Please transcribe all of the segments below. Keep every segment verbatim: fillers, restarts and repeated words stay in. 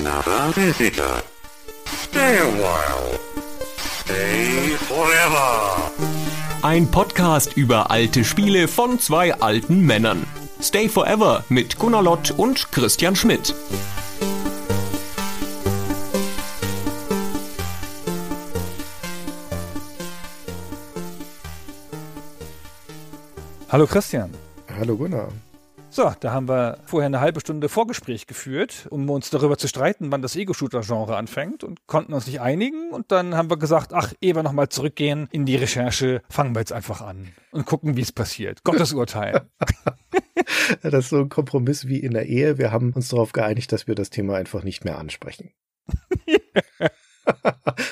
another visitor. Stay a while. Stay forever. Ein Podcast über alte Spiele von zwei alten Männern. Stay Forever mit Gunnar Lott und Christian Schmidt. Hallo Christian. Hallo Gunnar. So, da haben wir vorher eine halbe Stunde Vorgespräch geführt, um uns darüber zu streiten, wann das Ego-Shooter-Genre anfängt, und konnten uns nicht einigen. Und dann haben wir gesagt, ach, ehe wir nochmal zurückgehen in die Recherche, fangen wir jetzt einfach an und gucken, wie es passiert. Gottes Urteil. Das ist so ein Kompromiss wie in der Ehe. Wir haben uns darauf geeinigt, dass wir das Thema einfach nicht mehr ansprechen.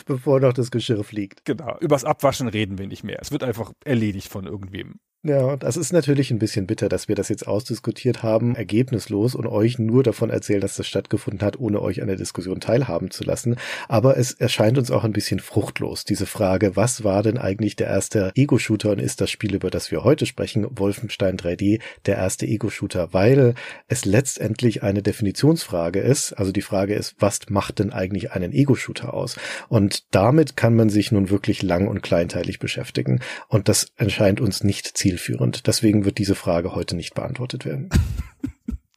Bevor noch das Geschirr fliegt. Genau, übers Abwaschen reden wir nicht mehr. Es wird einfach erledigt von irgendwem. Ja, das ist natürlich ein bisschen bitter, dass wir das jetzt ausdiskutiert haben, ergebnislos, und euch nur davon erzählen, dass das stattgefunden hat, ohne euch an der Diskussion teilhaben zu lassen. Aber es erscheint uns auch ein bisschen fruchtlos, diese Frage, was war denn eigentlich der erste Ego-Shooter, und ist das Spiel, über das wir heute sprechen, Wolfenstein drei D, der erste Ego-Shooter, weil es letztendlich eine Definitionsfrage ist. Also die Frage ist, was macht denn eigentlich einen Ego-Shooter aus? Und damit kann man sich nun wirklich lang und kleinteilig beschäftigen, und das erscheint uns nicht zielführend. Zielführend. Deswegen wird diese Frage heute nicht beantwortet werden.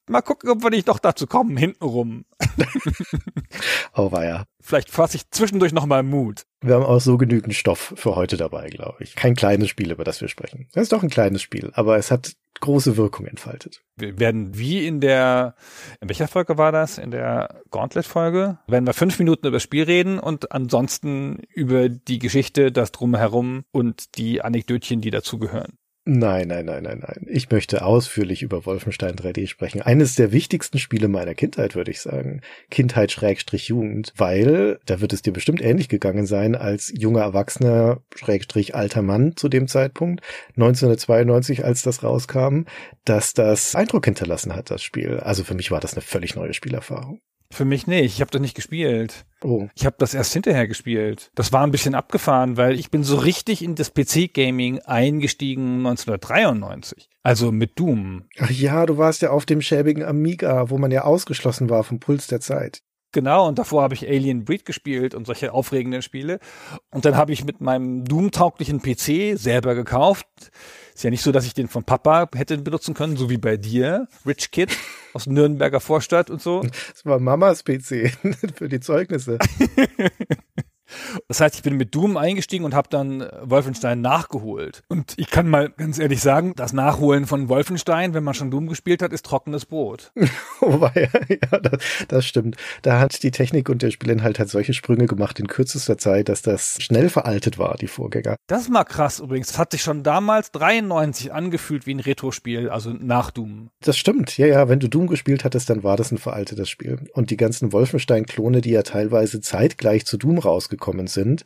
Mal gucken, ob wir nicht doch dazu kommen, hintenrum. Oh weia. Vielleicht fasse ich zwischendurch nochmal Mut. Wir haben auch so genügend Stoff für heute dabei, glaube ich. Kein kleines Spiel, über das wir sprechen. Das ist doch ein kleines Spiel, aber es hat große Wirkung entfaltet. Wir werden wie in der, in welcher Folge war das? In der Gauntlet-Folge? Werden wir fünf Minuten über das Spiel reden und ansonsten über die Geschichte, das Drumherum und die Anekdötchen, die dazugehören. Nein, nein, nein, nein, nein. Ich möchte ausführlich über Wolfenstein drei D sprechen. Eines der wichtigsten Spiele meiner Kindheit, würde ich sagen. Kindheit Schrägstrich Jugend, weil, da wird es dir bestimmt ähnlich gegangen sein, als junger Erwachsener Schrägstrich alter Mann zu dem Zeitpunkt, neunzehnhundertzweiundneunzig, als das rauskam, dass das Eindruck hinterlassen hat, das Spiel. Also für mich war das eine völlig neue Spielerfahrung. Für mich nicht. Ich habe das nicht gespielt. Oh. Ich habe das erst hinterher gespielt. Das war ein bisschen abgefahren, weil ich bin so richtig in das P C-Gaming eingestiegen neunzehnhundertdreiundneunzig. Also mit Doom. Ach ja, du warst ja auf dem schäbigen Amiga, wo man ja ausgeschlossen war vom Puls der Zeit. Genau, und davor habe ich Alien Breed gespielt und solche aufregenden Spiele. Und dann habe ich mit meinem Doom-tauglichen P C selber gekauft. Ist ja nicht so, dass ich den von Papa hätte benutzen können, so wie bei dir, Rich Kid aus Nürnberger Vorstadt und so. Das war Mamas P C für die Zeugnisse. Das heißt, ich bin mit Doom eingestiegen und habe dann Wolfenstein nachgeholt. Und ich kann mal ganz ehrlich sagen, das Nachholen von Wolfenstein, wenn man schon Doom gespielt hat, ist trockenes Brot. Wobei, ja, das, das stimmt. Da hat die Technik und der Spielinhalt halt solche Sprünge gemacht in kürzester Zeit, dass das schnell veraltet war, die Vorgänger. Das war krass übrigens. Das hat sich schon damals dreiundneunzig angefühlt wie ein Retro-Spiel, also nach Doom. Das stimmt. Ja, ja, wenn du Doom gespielt hattest, dann war das ein veraltetes Spiel. Und die ganzen Wolfenstein-Klone, die ja teilweise zeitgleich zu Doom rausgekommen sind,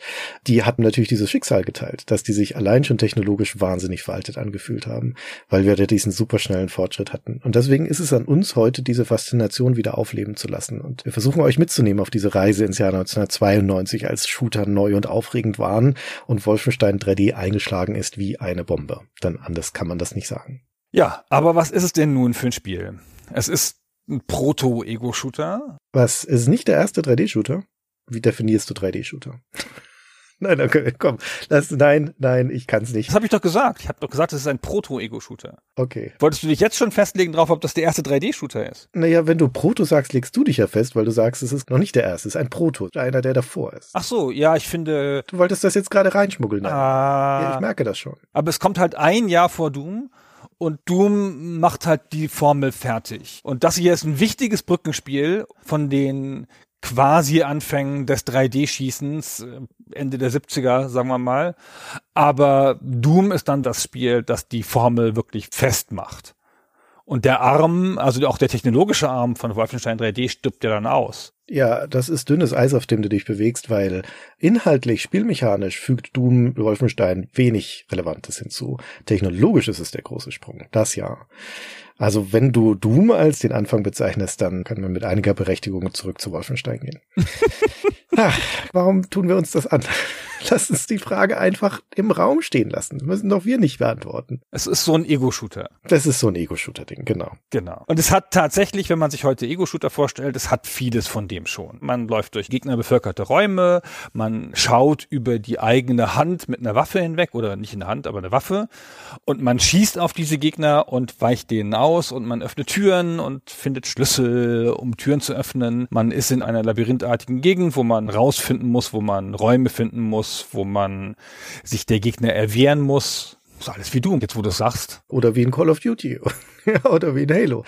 die hatten natürlich dieses Schicksal geteilt, dass die sich allein schon technologisch wahnsinnig veraltet angefühlt haben, weil wir da diesen superschnellen Fortschritt hatten. Und deswegen ist es an uns heute, diese Faszination wieder aufleben zu lassen. Und wir versuchen, euch mitzunehmen auf diese Reise ins Jahr neunzehnhundertzweiundneunzig, als Shooter neu und aufregend waren und Wolfenstein drei D eingeschlagen ist wie eine Bombe. Dann anders kann man das nicht sagen. Ja, aber was ist es denn nun für ein Spiel? Es ist ein Proto-Ego-Shooter. Was? Es ist nicht der erste drei D-Shooter? Wie definierst du drei D-Shooter? Nein, okay, komm. Das, nein, nein, ich kann's nicht. Das habe ich doch gesagt. Ich habe doch gesagt, das ist ein Proto-Ego-Shooter. Okay. Wolltest du dich jetzt schon festlegen drauf, ob das der erste drei D-Shooter ist? Naja, wenn du Proto sagst, legst du dich ja fest, weil du sagst, es ist noch nicht der erste, es ist ein Proto, einer, der davor ist. Ach so, ja, ich finde... Du wolltest das jetzt gerade reinschmuggeln. Nein. Ah, ja, ich merke das schon. Aber es kommt halt ein Jahr vor Doom. Und Doom macht halt die Formel fertig. Und das hier ist ein wichtiges Brückenspiel von den quasi Anfängen des drei D-Schießens, Ende der siebziger, sagen wir mal. Aber Doom ist dann das Spiel, das die Formel wirklich festmacht. Und der Arm, also auch der technologische Arm von Wolfenstein drei D stirbt ja dann aus. Ja, das ist dünnes Eis, auf dem du dich bewegst, weil inhaltlich, spielmechanisch fügt Doom Wolfenstein wenig Relevantes hinzu. Technologisch ist es der große Sprung, das ja. Also wenn du Doom als den Anfang bezeichnest, dann kann man mit einiger Berechtigung zurück zu Wolfenstein gehen. Ach, warum tun wir uns das an? Lass uns die Frage einfach im Raum stehen lassen. Das müssen doch wir nicht beantworten. Es ist so ein Ego-Shooter. Das ist so ein Ego-Shooter-Ding, genau. Genau. Und es hat tatsächlich, wenn man sich heute Ego-Shooter vorstellt, es hat vieles von dem schon. Man läuft durch gegnerbevölkerte Räume, man schaut über die eigene Hand mit einer Waffe hinweg, oder nicht in der Hand, aber eine Waffe, und man schießt auf diese Gegner und weicht denen aus und man öffnet Türen und findet Schlüssel, um Türen zu öffnen. Man ist in einer labyrinthartigen Gegend, wo man rausfinden muss, wo man Räume finden muss, wo man sich der Gegner erwehren muss. Das ist alles wie Doom, jetzt wo du es sagst. Oder wie in Call of Duty. Oder wie in Halo.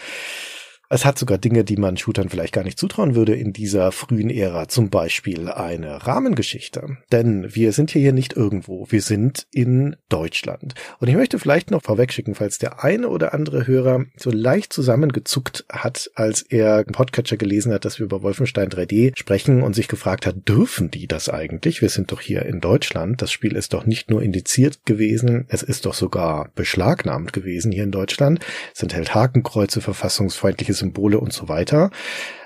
Es hat sogar Dinge, die man Shootern vielleicht gar nicht zutrauen würde in dieser frühen Ära. Zum Beispiel eine Rahmengeschichte. Denn wir sind hier nicht irgendwo. Wir sind in Deutschland. Und ich möchte vielleicht noch vorwegschicken, falls der eine oder andere Hörer so leicht zusammengezuckt hat, als er im Podcatcher gelesen hat, dass wir über Wolfenstein drei D sprechen und sich gefragt hat, dürfen die das eigentlich? Wir sind doch hier in Deutschland. Das Spiel ist doch nicht nur indiziert gewesen. Es ist doch sogar beschlagnahmt gewesen hier in Deutschland. Es enthält Hakenkreuze, verfassungsfeindliches Symbole und so weiter.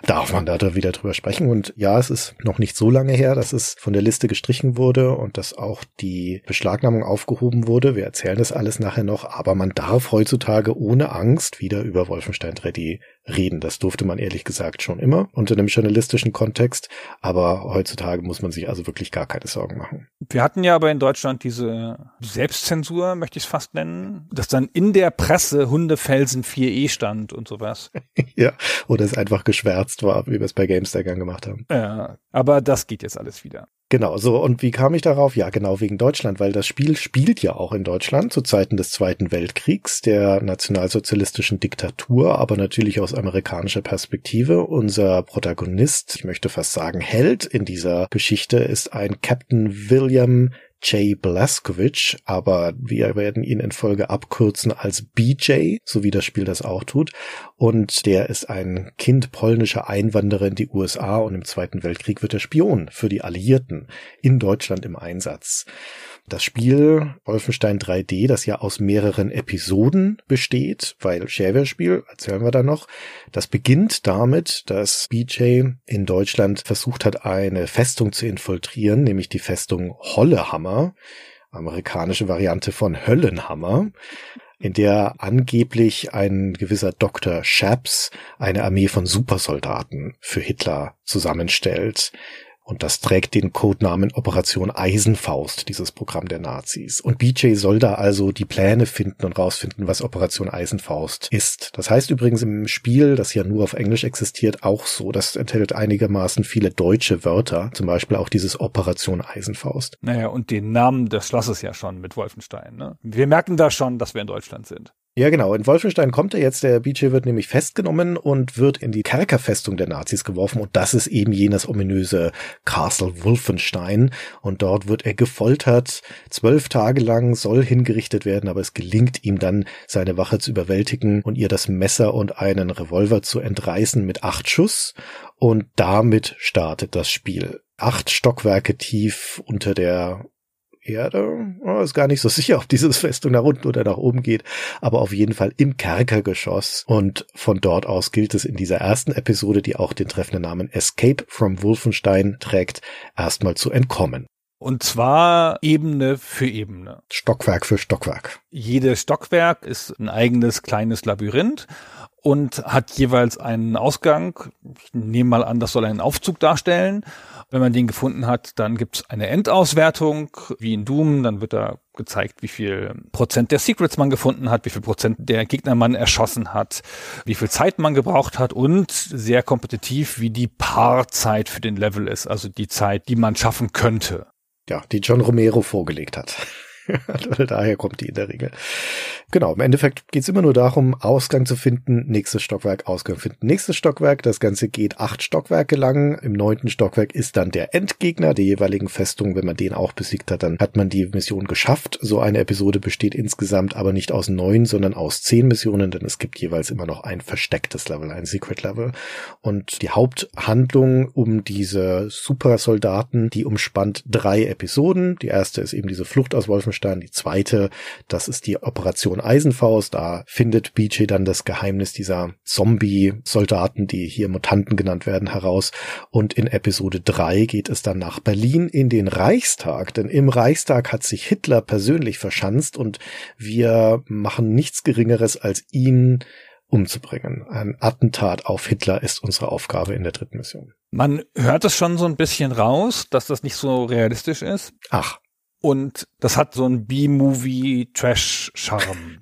Darf man da wieder drüber sprechen? Und ja, es ist noch nicht so lange her, dass es von der Liste gestrichen wurde und dass auch die Beschlagnahmung aufgehoben wurde. Wir erzählen das alles nachher noch, aber man darf heutzutage ohne Angst wieder über Wolfenstein drei D reden. Das durfte man ehrlich gesagt schon immer unter einem journalistischen Kontext, aber heutzutage muss man sich also wirklich gar keine Sorgen machen. Wir hatten ja aber in Deutschland diese Selbstzensur, möchte ich es fast nennen, dass dann in der Presse Hundefelsen vier E stand und sowas. Ja, oder es einfach geschwärzt war, wie wir es bei Gamestar-Gang gemacht haben. Ja, aber das geht jetzt alles wieder. Genau, so, und wie kam ich darauf? Ja, genau wegen Deutschland, weil das Spiel spielt ja auch in Deutschland zu Zeiten des Zweiten Weltkriegs, der nationalsozialistischen Diktatur, aber natürlich aus amerikanischer Perspektive. Unser Protagonist, ich möchte fast sagen Held in dieser Geschichte, ist ein Captain William J. Blazkowicz, aber wir werden ihn in Folge abkürzen als B J, so wie das Spiel das auch tut. Und der ist ein Kind polnischer Einwanderer in die U S A und im Zweiten Weltkrieg wird er Spion für die Alliierten in Deutschland im Einsatz. Das Spiel Wolfenstein drei D, das ja aus mehreren Episoden besteht, weil Shareware-Spiel, erzählen wir da noch, das beginnt damit, dass B J in Deutschland versucht hat, eine Festung zu infiltrieren, nämlich die Festung Hollehammer, amerikanische Variante von Höllenhammer, in der angeblich ein gewisser Doktor Shaps eine Armee von Supersoldaten für Hitler zusammenstellt. Und das trägt den Codenamen Operation Eisenfaust, dieses Programm der Nazis. Und B J soll da also die Pläne finden und rausfinden, was Operation Eisenfaust ist. Das heißt übrigens im Spiel, das ja nur auf Englisch existiert, auch so. Das enthält einigermaßen viele deutsche Wörter, zum Beispiel auch dieses Operation Eisenfaust. Naja, und den Namen des Schlosses ja schon mit Wolfenstein, ne? Wir merken da schon, dass wir in Deutschland sind. Ja, genau. In Wolfenstein kommt er jetzt. Der B J wird nämlich festgenommen und wird in die Kerkerfestung der Nazis geworfen. Und das ist eben jenes ominöse Castle Wolfenstein. Und dort wird er gefoltert. Zwölf Tage lang soll hingerichtet werden, aber es gelingt ihm dann, seine Wache zu überwältigen und ihr das Messer und einen Revolver zu entreißen mit acht Schuss. Und damit startet das Spiel. Acht Stockwerke tief unter der Erde, oh, ist gar nicht so sicher, ob diese Festung nach unten oder nach oben geht, aber auf jeden Fall im Kerkergeschoss und von dort aus gilt es in dieser ersten Episode, die auch den treffenden Namen Escape from Wolfenstein trägt, erstmal zu entkommen. Und zwar Ebene für Ebene. Stockwerk für Stockwerk. Jedes Stockwerk ist ein eigenes kleines Labyrinth und hat jeweils einen Ausgang. Ich nehme mal an, das soll einen Aufzug darstellen. Wenn man den gefunden hat, dann gibt es eine Endauswertung, wie in Doom. Dann wird da gezeigt, wie viel Prozent der Secrets man gefunden hat, wie viel Prozent der Gegner man erschossen hat, wie viel Zeit man gebraucht hat und sehr kompetitiv, wie die Paarzeit für den Level ist, also die Zeit, die man schaffen könnte. Ja, die John Romero vorgelegt hat. Daher kommt die in der Regel. Genau, im Endeffekt geht's immer nur darum, Ausgang zu finden, nächstes Stockwerk, Ausgang finden, nächstes Stockwerk. Das Ganze geht acht Stockwerke lang. Im neunten Stockwerk ist dann der Endgegner der jeweiligen Festung. Wenn man den auch besiegt hat, dann hat man die Mission geschafft. So eine Episode besteht insgesamt aber nicht aus neun, sondern aus zehn Missionen, denn es gibt jeweils immer noch ein verstecktes Level, ein Secret Level. Und die Haupthandlung um diese Supersoldaten, die umspannt drei Episoden. Die erste ist eben diese Flucht aus Wolfenstein Wolfenstein. Die zweite, das ist die Operation Eisenfaust. Da findet B J dann das Geheimnis dieser Zombie-Soldaten, die hier Mutanten genannt werden, heraus. Und in Episode drei geht es dann nach Berlin in den Reichstag. Denn im Reichstag hat sich Hitler persönlich verschanzt und wir machen nichts Geringeres, als ihn umzubringen. Ein Attentat auf Hitler ist unsere Aufgabe in der dritten Mission. Man hört es schon so ein bisschen raus, dass das nicht so realistisch ist. Ach. Und das hat so einen B-Movie-Trash-Charme.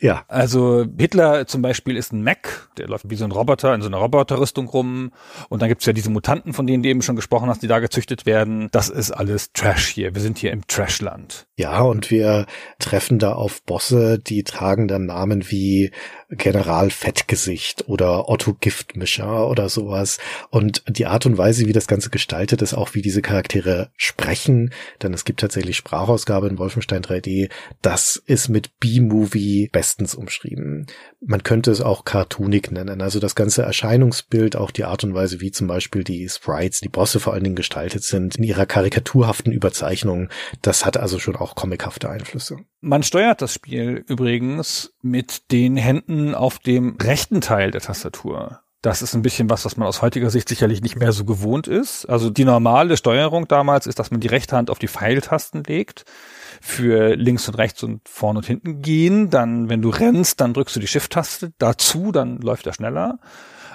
Ja. Also Hitler zum Beispiel ist ein Mac, der läuft wie so ein Roboter in so einer Roboterrüstung rum. Und dann gibt's ja diese Mutanten, von denen du eben schon gesprochen hast, die da gezüchtet werden. Das ist alles Trash hier. Wir sind hier im Trashland. Ja, und wir treffen da auf Bosse, die tragen dann Namen wie General Fettgesicht oder Otto Giftmischer oder sowas. Und die Art und Weise, wie das Ganze gestaltet ist, auch wie diese Charaktere sprechen, denn es gibt tatsächlich Sprachausgabe in Wolfenstein drei D, das ist mit B-Movie bestens umschrieben. Man könnte es auch Cartoonik nennen, also das ganze Erscheinungsbild, auch die Art und Weise, wie zum Beispiel die Sprites, die Bosse vor allen Dingen gestaltet sind, in ihrer karikaturhaften Überzeichnung, das hat also schon auch comichafte Einflüsse. Man steuert das Spiel übrigens mit den Händen auf dem rechten Teil der Tastatur. Das ist ein bisschen was, was man aus heutiger Sicht sicherlich nicht mehr so gewohnt ist. Also die normale Steuerung damals ist, dass man die rechte Hand auf die Pfeiltasten legt, für links und rechts und vorn und hinten gehen. Dann, wenn du rennst, dann drückst du die Shift-Taste dazu, dann läuft er schneller.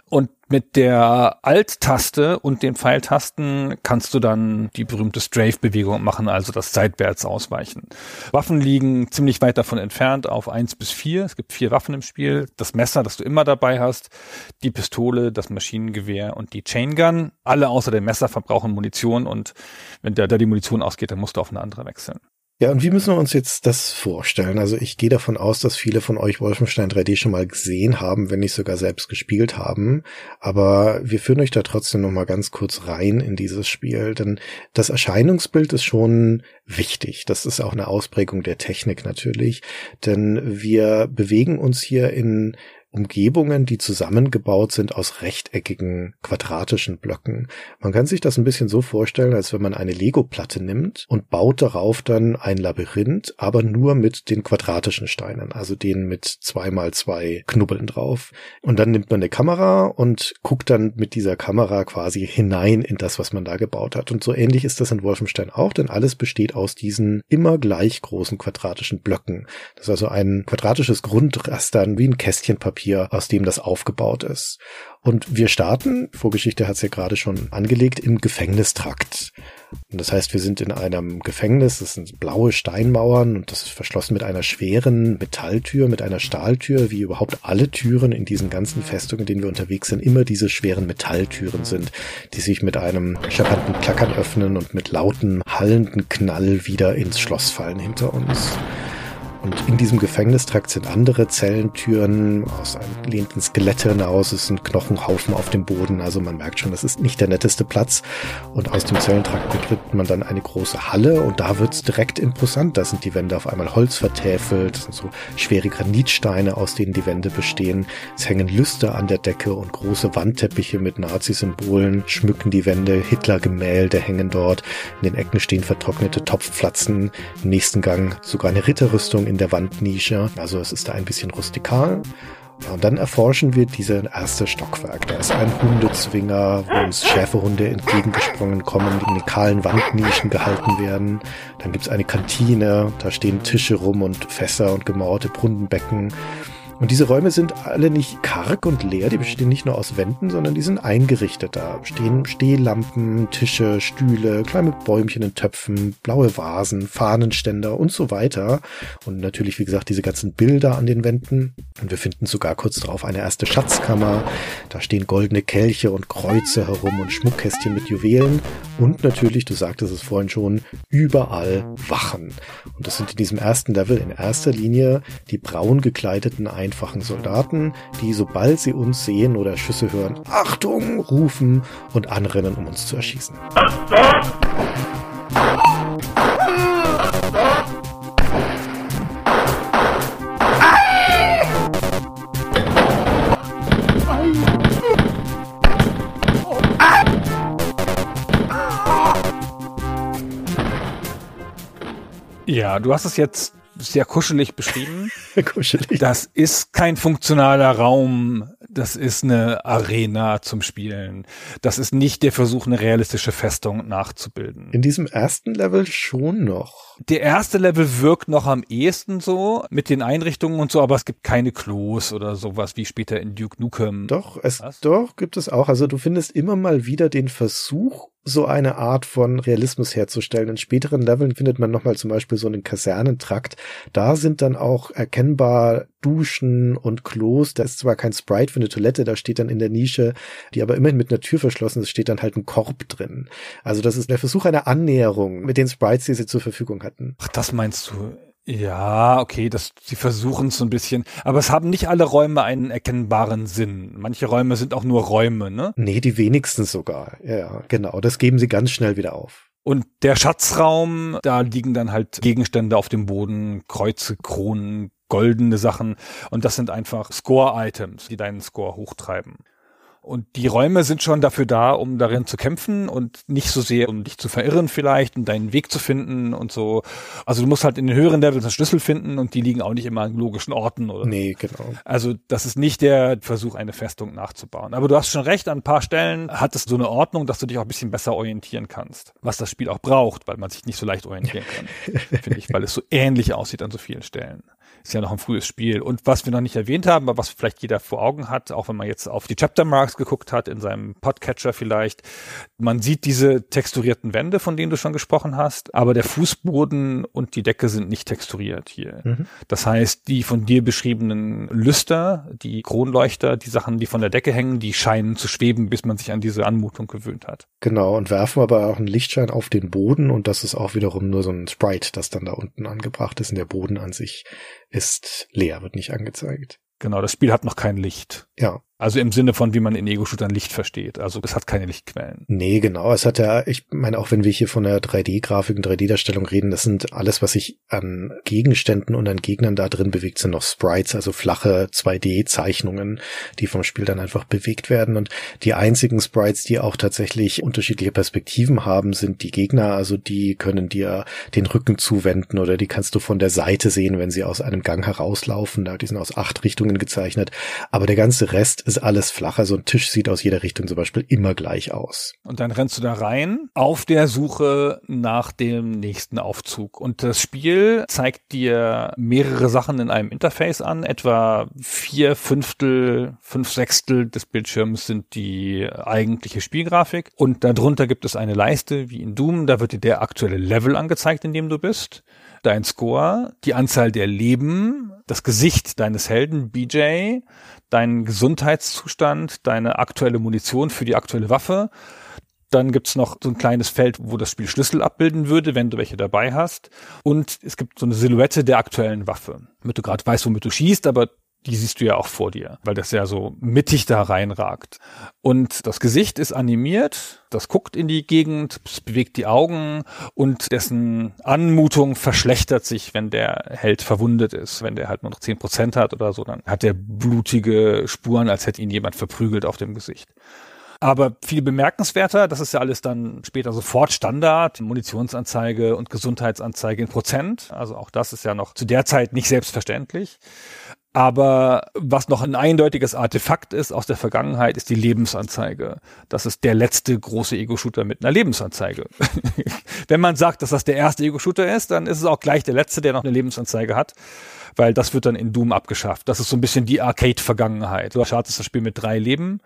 Und mit der Alt-Taste und den Pfeiltasten kannst du dann die berühmte Strafe-Bewegung machen, also das seitwärts ausweichen. Waffen liegen ziemlich weit davon entfernt auf eins bis vier. Es gibt vier Waffen im Spiel. Das Messer, das du immer dabei hast, die Pistole, das Maschinengewehr und die Chaingun. Alle außer dem Messer verbrauchen Munition und wenn da die Munition ausgeht, dann musst du auf eine andere wechseln. Ja, und wie müssen wir uns jetzt das vorstellen? Also ich gehe davon aus, dass viele von euch Wolfenstein drei D schon mal gesehen haben, wenn nicht sogar selbst gespielt haben. Aber wir führen euch da trotzdem noch mal ganz kurz rein in dieses Spiel, denn das Erscheinungsbild ist schon wichtig. Das ist auch eine Ausprägung der Technik natürlich, denn wir bewegen uns hier in Umgebungen, die zusammengebaut sind aus rechteckigen, quadratischen Blöcken. Man kann sich das ein bisschen so vorstellen, als wenn man eine Lego-Platte nimmt und baut darauf dann ein Labyrinth, aber nur mit den quadratischen Steinen, also denen mit zwei mal zwei Knubbeln drauf. Und dann nimmt man eine Kamera und guckt dann mit dieser Kamera quasi hinein in das, was man da gebaut hat. Und so ähnlich ist das in Wolfenstein auch, denn alles besteht aus diesen immer gleich großen quadratischen Blöcken. Das ist also ein quadratisches Grundraster, wie ein Kästchen Papier, aus dem das aufgebaut ist. Und wir starten, Vorgeschichte hat es ja gerade schon angelegt, im Gefängnistrakt. Und das heißt, wir sind in einem Gefängnis, das sind blaue Steinmauern und das ist verschlossen mit einer schweren Metalltür, mit einer Stahltür, wie überhaupt alle Türen in diesen ganzen Festungen, in denen wir unterwegs sind, immer diese schweren Metalltüren sind, die sich mit einem klappernden Klackern öffnen und mit lautem, hallenden Knall wieder ins Schloss fallen hinter uns. Und in diesem Gefängnistrakt sind andere Zellentüren, aus einem lehnten Skelett hinaus, es sind Knochenhaufen auf dem Boden, also man merkt schon, das ist nicht der netteste Platz. Und aus dem Zellentrakt betritt man dann eine große Halle und da wird's direkt imposant, da sind die Wände auf einmal holzvertäfelt, das sind so schwere Granitsteine, aus denen die Wände bestehen, es hängen Lüster an der Decke und große Wandteppiche mit Nazi-Symbolen schmücken die Wände, Hitler-Gemälde hängen dort, in den Ecken stehen vertrocknete Topfpflanzen, im nächsten Gang sogar eine Ritterrüstung in in der Wandnische. Also es ist da ein bisschen rustikal. Und dann erforschen wir dieses erste Stockwerk. Da ist ein Hundezwinger, wo uns Schäferhunde entgegengesprungen kommen, die in den kahlen Wandnischen gehalten werden. Dann gibt es eine Kantine, da stehen Tische rum und Fässer und gemauerte Brunnenbecken. Und diese Räume sind alle nicht karg und leer, die bestehen nicht nur aus Wänden, sondern die sind eingerichtet. Da stehen Stehlampen, Tische, Stühle, kleine Bäumchen in Töpfen, blaue Vasen, Fahnenständer und so weiter. Und natürlich, wie gesagt, diese ganzen Bilder an den Wänden. Und wir finden sogar kurz drauf eine erste Schatzkammer. Da stehen goldene Kelche und Kreuze herum und Schmuckkästchen mit Juwelen. Und natürlich, du sagtest es vorhin schon, überall Wachen. Und das sind in diesem ersten Level in erster Linie die braun gekleideten einfachen Soldaten, die, sobald sie uns sehen oder Schüsse hören, Achtung, rufen und anrennen, um uns zu erschießen. Ja, du hast es jetzt sehr kuschelig beschrieben. Kuschelig. Das ist kein funktionaler Raum. Das ist eine Arena zum Spielen. Das ist nicht der Versuch, eine realistische Festung nachzubilden. In diesem ersten Level schon noch. Der erste Level wirkt noch am ehesten so, mit den Einrichtungen und so, aber es gibt keine Klos oder sowas wie später in Duke Nukem. Doch, es, doch gibt es auch. Also du findest immer mal wieder den Versuch, so eine Art von Realismus herzustellen. In späteren Leveln findet man nochmal zum Beispiel so einen Kasernentrakt. Da sind dann auch erkennbar Duschen und Klos. Da ist zwar kein Sprite für eine Toilette, da steht dann in der Nische, die aber immerhin mit einer Tür verschlossen ist, steht dann halt ein Korb drin. Also das ist der Versuch einer Annäherung mit den Sprites, die sie zur Verfügung hatten. Ach, das meinst du? Ja, okay, das, sie versuchen es so ein bisschen. Aber es haben nicht alle Räume einen erkennbaren Sinn. Manche Räume sind auch nur Räume, ne? Nee, die wenigsten sogar. Ja, genau. Das geben sie ganz schnell wieder auf. Und der Schatzraum, da liegen dann halt Gegenstände auf dem Boden, Kreuze, Kronen, goldene Sachen. Und das sind einfach Score-Items, die deinen Score hochtreiben. Und die Räume sind schon dafür da, um darin zu kämpfen und nicht so sehr, um dich zu verirren vielleicht und deinen Weg zu finden und so. Also du musst halt in den höheren Levels einen Schlüssel finden und die liegen auch nicht immer an logischen Orten, oder? Nee, genau. Also das ist nicht der Versuch, eine Festung nachzubauen. Aber du hast schon recht, an ein paar Stellen hat es so eine Ordnung, dass du dich auch ein bisschen besser orientieren kannst. Was das Spiel auch braucht, weil man sich nicht so leicht orientieren kann, finde ich, weil es so ähnlich aussieht an so vielen Stellen. Ist ja noch ein frühes Spiel. Und was wir noch nicht erwähnt haben, aber was vielleicht jeder vor Augen hat, auch wenn man jetzt auf die Chapter Marks geguckt hat, in seinem Podcatcher vielleicht, man sieht diese texturierten Wände, von denen du schon gesprochen hast, aber der Fußboden und die Decke sind nicht texturiert hier. Mhm. Das heißt, die von dir beschriebenen Lüster, die Kronleuchter, die Sachen, die von der Decke hängen, die scheinen zu schweben, bis man sich an diese Anmutung gewöhnt hat. Genau, und werfen aber auch einen Lichtschein auf den Boden und das ist auch wiederum nur so ein Sprite, das dann da unten angebracht ist, und der Boden an sich ist leer, wird nicht angezeigt. Genau, das Spiel hat noch kein Licht. Ja. Also im Sinne von, wie man in Ego-Shootern Licht versteht. Also es hat keine Lichtquellen. Nee, genau. Es hat ja, ich meine, auch wenn wir hier von der drei D-Grafik und drei D-Darstellung reden, das sind alles, was sich an Gegenständen und an Gegnern da drin bewegt, sind noch Sprites, also flache zwei D-Zeichnungen, die vom Spiel dann einfach bewegt werden. Und die einzigen Sprites, die auch tatsächlich unterschiedliche Perspektiven haben, sind die Gegner. Also die können dir den Rücken zuwenden oder die kannst du von der Seite sehen, wenn sie aus einem Gang herauslaufen. Die sind aus acht Richtungen gezeichnet. Aber der ganze Rest ist alles flach. Also ein Tisch sieht aus jeder Richtung zum Beispiel immer gleich aus. Und dann rennst du da rein auf der Suche nach dem nächsten Aufzug. Und das Spiel zeigt dir mehrere Sachen in einem Interface an. Etwa vier Fünftel, fünf Sechstel des Bildschirms sind die eigentliche Spielgrafik. Und darunter gibt es eine Leiste wie in Doom. Da wird dir der aktuelle Level angezeigt, in dem du bist. Dein Score, die Anzahl der Leben, das Gesicht deines Helden, B J, deinen Gesundheitszustand, deine aktuelle Munition für die aktuelle Waffe. Dann gibt's noch so ein kleines Feld, wo das Spiel Schlüssel abbilden würde, wenn du welche dabei hast. Und es gibt so eine Silhouette der aktuellen Waffe, damit du gerade weißt, womit du schießt, aber die siehst du ja auch vor dir, weil das ja so mittig da reinragt. Und das Gesicht ist animiert, das guckt in die Gegend, es bewegt die Augen und dessen Anmutung verschlechtert sich, wenn der Held verwundet ist. Wenn der halt nur noch zehn Prozent hat oder so, dann hat der blutige Spuren, als hätte ihn jemand verprügelt auf dem Gesicht. Aber viel bemerkenswerter, das ist ja alles dann später sofort Standard, Munitionsanzeige und Gesundheitsanzeige in Prozent. Also auch das ist ja noch zu der Zeit nicht selbstverständlich. Aber was noch ein eindeutiges Artefakt ist aus der Vergangenheit, ist die Lebensanzeige. Das ist der letzte große Ego-Shooter mit einer Lebensanzeige. Wenn man sagt, dass das der erste Ego-Shooter ist, dann ist es auch gleich der letzte, der noch eine Lebensanzeige hat, weil das wird dann in Doom abgeschafft. Das ist so ein bisschen die Arcade-Vergangenheit. Du startest das Spiel mit drei Leben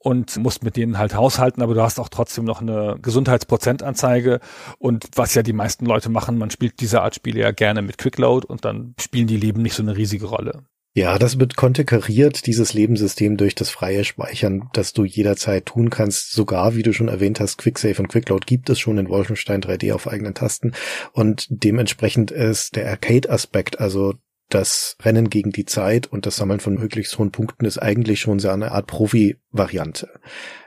und musst mit denen halt haushalten, aber du hast auch trotzdem noch eine Gesundheitsprozentanzeige und was ja die meisten Leute machen, man spielt diese Art Spiele ja gerne mit Quickload und dann spielen die Leben nicht so eine riesige Rolle. Ja, das wird konterkariert, dieses Lebenssystem, durch das freie Speichern, das du jederzeit tun kannst. Sogar, wie du schon erwähnt hast, Quicksave und Quickload gibt es schon in Wolfenstein drei D auf eigenen Tasten und dementsprechend ist der Arcade-Aspekt, also das Rennen gegen die Zeit und das Sammeln von möglichst hohen Punkten ist eigentlich schon so eine Art Profi-Variante.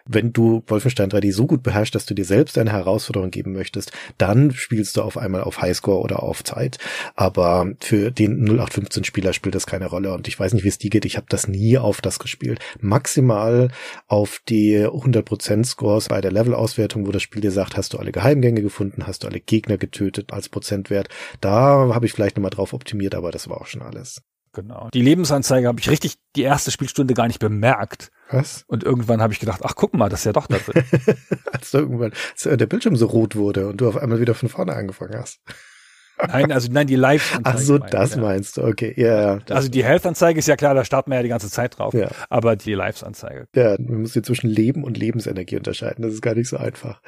wenn du Wolfenstein drei D so gut beherrschst, dass du dir selbst eine Herausforderung geben möchtest, dann spielst du auf einmal auf Highscore oder auf Zeit. Aber für den null acht fünfzehn-Spieler spielt das keine Rolle. Und ich weiß nicht, wie es dir geht. Ich habe das nie auf das gespielt. Maximal auf die hundert Prozent Scores bei der Level-Auswertung, wo das Spiel dir sagt, hast du alle Geheimgänge gefunden, hast du alle Gegner getötet als Prozentwert. Da habe ich vielleicht nochmal drauf optimiert, aber das war auch schon alles. Genau. Die Lebensanzeige habe ich richtig die erste Spielstunde gar nicht bemerkt. Was? Und irgendwann habe ich gedacht, ach, guck mal, das ist ja doch da drin. Als irgendwann als der Bildschirm so rot wurde und du auf einmal wieder von vorne angefangen hast. Nein, also nein, die Live-Anzeige. Ach so, meine, das ja. meinst du, okay. ja. ja also die Health-Anzeige ist ja klar, da starten wir ja die ganze Zeit drauf, ja. aber die Live-Anzeige. Ja, man muss hier zwischen Leben und Lebensenergie unterscheiden, das ist gar nicht so einfach.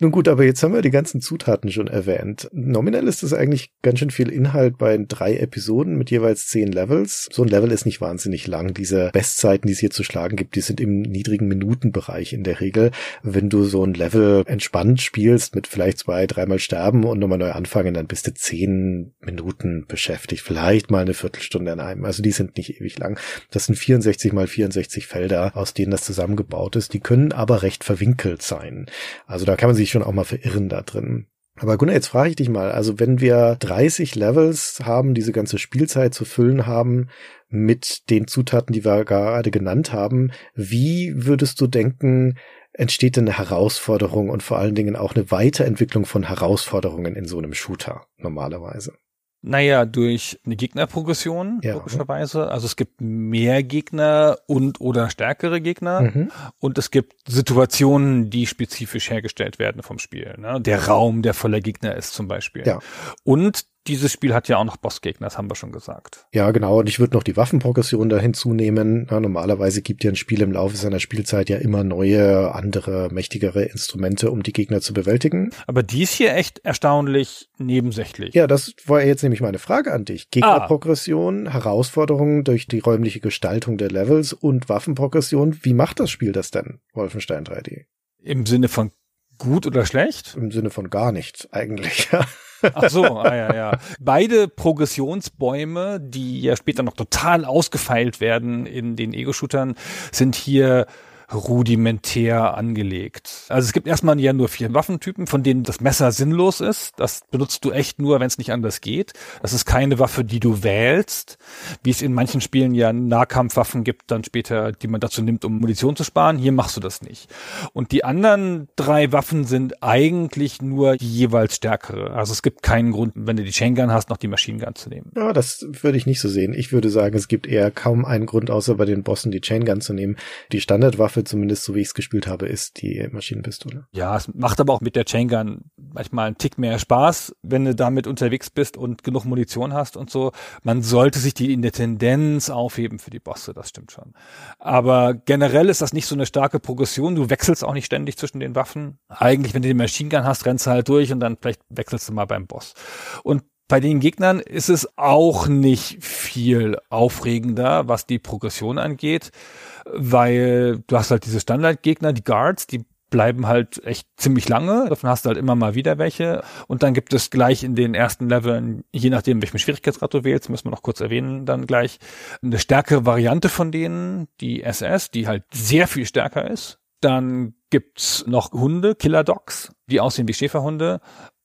Nun gut, aber jetzt haben wir die ganzen Zutaten schon erwähnt. Nominell ist das eigentlich ganz schön viel Inhalt bei drei Episoden mit jeweils zehn Levels. So ein Level ist nicht wahnsinnig lang. Diese Bestzeiten, die es hier zu schlagen gibt, die sind im niedrigen Minutenbereich in der Regel. Wenn du so ein Level entspannt spielst mit vielleicht zwei, dreimal sterben und nochmal neu anfangen, dann bist du zehn Minuten beschäftigt, vielleicht mal eine Viertelstunde in einem. Also die sind nicht ewig lang. Das sind vierundsechzig mal vierundsechzig Felder, aus denen das zusammengebaut ist. Die können aber recht verwinkelt sein. Also da kann man sich schon auch mal verirren da drin. Aber Gunnar, jetzt frage ich dich mal, also wenn wir dreißig Levels haben, diese ganze Spielzeit zu füllen haben mit den Zutaten, die wir gerade genannt haben, wie würdest du denken, entsteht denn eine Herausforderung und vor allen Dingen auch eine Weiterentwicklung von Herausforderungen in so einem Shooter normalerweise? Naja, durch eine Gegnerprogression, ja, logischerweise. Also es gibt mehr Gegner und oder stärkere Gegner. Mhm. Und es gibt Situationen, die spezifisch hergestellt werden vom Spiel. Ne? Der Raum, der voller Gegner ist zum Beispiel. Ja. Und dieses Spiel hat ja auch noch Bossgegner, das haben wir schon gesagt. Ja, genau. Und ich würde noch die Waffenprogression da hinzunehmen. Na, normalerweise gibt ja ein Spiel im Laufe seiner Spielzeit ja immer neue, andere, mächtigere Instrumente, um die Gegner zu bewältigen. Aber die ist hier echt erstaunlich nebensächlich. Ja, das war jetzt nämlich meine Frage an dich. Gegnerprogression, ah. Herausforderungen durch die räumliche Gestaltung der Levels und Waffenprogression. Wie macht das Spiel das denn, Wolfenstein drei D? Im Sinne von gut oder schlecht? Im Sinne von gar nichts eigentlich, ja. Ach so, ah ja, ja. Beide Progressionsbäume, die ja später noch total ausgefeilt werden in den Ego-Shootern, sind hier rudimentär angelegt. Also es gibt erstmal ja nur vier Waffentypen, von denen das Messer sinnlos ist. Das benutzt du echt nur, wenn es nicht anders geht. Das ist keine Waffe, die du wählst, wie es in manchen Spielen ja Nahkampfwaffen gibt, dann später, die man dazu nimmt, um Munition zu sparen. Hier machst du das nicht. Und die anderen drei Waffen sind eigentlich nur die jeweils stärkere. Also es gibt keinen Grund, wenn du die Chaingun hast, noch die Machine Gun zu nehmen. Ja, das würde ich nicht so sehen. Ich würde sagen, es gibt eher kaum einen Grund, außer bei den Bossen die Chaingun zu nehmen. Die Standardwaffe, zumindest so wie ich es gespielt habe, ist die Maschinenpistole. Ja, es macht aber auch mit der Chaingun manchmal einen Tick mehr Spaß, wenn du damit unterwegs bist und genug Munition hast und so. Man sollte sich die in der Tendenz aufheben für die Bosse, das stimmt schon. Aber generell ist das nicht so eine starke Progression. Du wechselst auch nicht ständig zwischen den Waffen. Eigentlich, wenn du die Maschinengun hast, rennst du halt durch und dann vielleicht wechselst du mal beim Boss. Und bei den Gegnern ist es auch nicht viel aufregender, was die Progression angeht, weil du hast halt diese Standardgegner, die Guards, die bleiben halt echt ziemlich lange. Davon hast du halt immer mal wieder welche. Und dann gibt es gleich in den ersten Leveln, je nachdem, welchen Schwierigkeitsgrad du wählst, müssen wir noch kurz erwähnen, dann gleich eine stärkere Variante von denen, die S S, die halt sehr viel stärker ist. Dann gibt's noch Hunde, Killer Dogs, die aussehen wie Schäferhunde.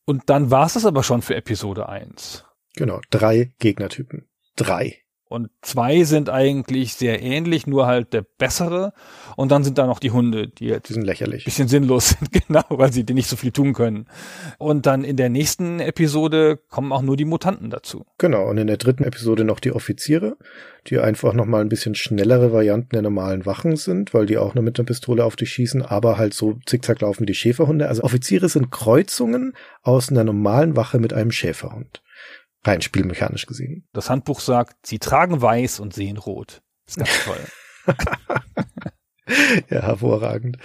Und dann war es das aber schon für Episode eins. Genau, drei Gegnertypen. Drei. Und zwei sind eigentlich sehr ähnlich, nur halt der bessere. Und dann sind da noch die Hunde, die jetzt die sind lächerlich. Ein bisschen sinnlos sind, genau, weil sie nicht so viel tun können. Und dann in der nächsten Episode kommen auch nur die Mutanten dazu. Genau, und in der dritten Episode noch die Offiziere, die einfach nochmal ein bisschen schnellere Varianten der normalen Wachen sind, weil die auch nur mit einer Pistole auf dich schießen, aber halt so zickzack laufen wie die Schäferhunde. Also Offiziere sind Kreuzungen aus einer normalen Wache mit einem Schäferhund. Rein spielmechanisch gesehen. Das Handbuch sagt, sie tragen weiß und sehen rot. Das ist ganz toll. Ja, hervorragend.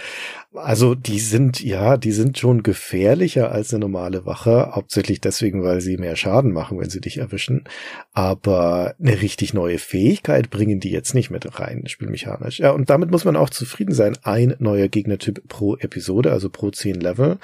Also die sind, ja, die sind schon gefährlicher als eine normale Wache, hauptsächlich deswegen, weil sie mehr Schaden machen, wenn sie dich erwischen, aber eine richtig neue Fähigkeit bringen die jetzt nicht mit rein, spielmechanisch. Ja, und damit muss man auch zufrieden sein. Ein neuer Gegnertyp pro Episode, also pro zehn Level,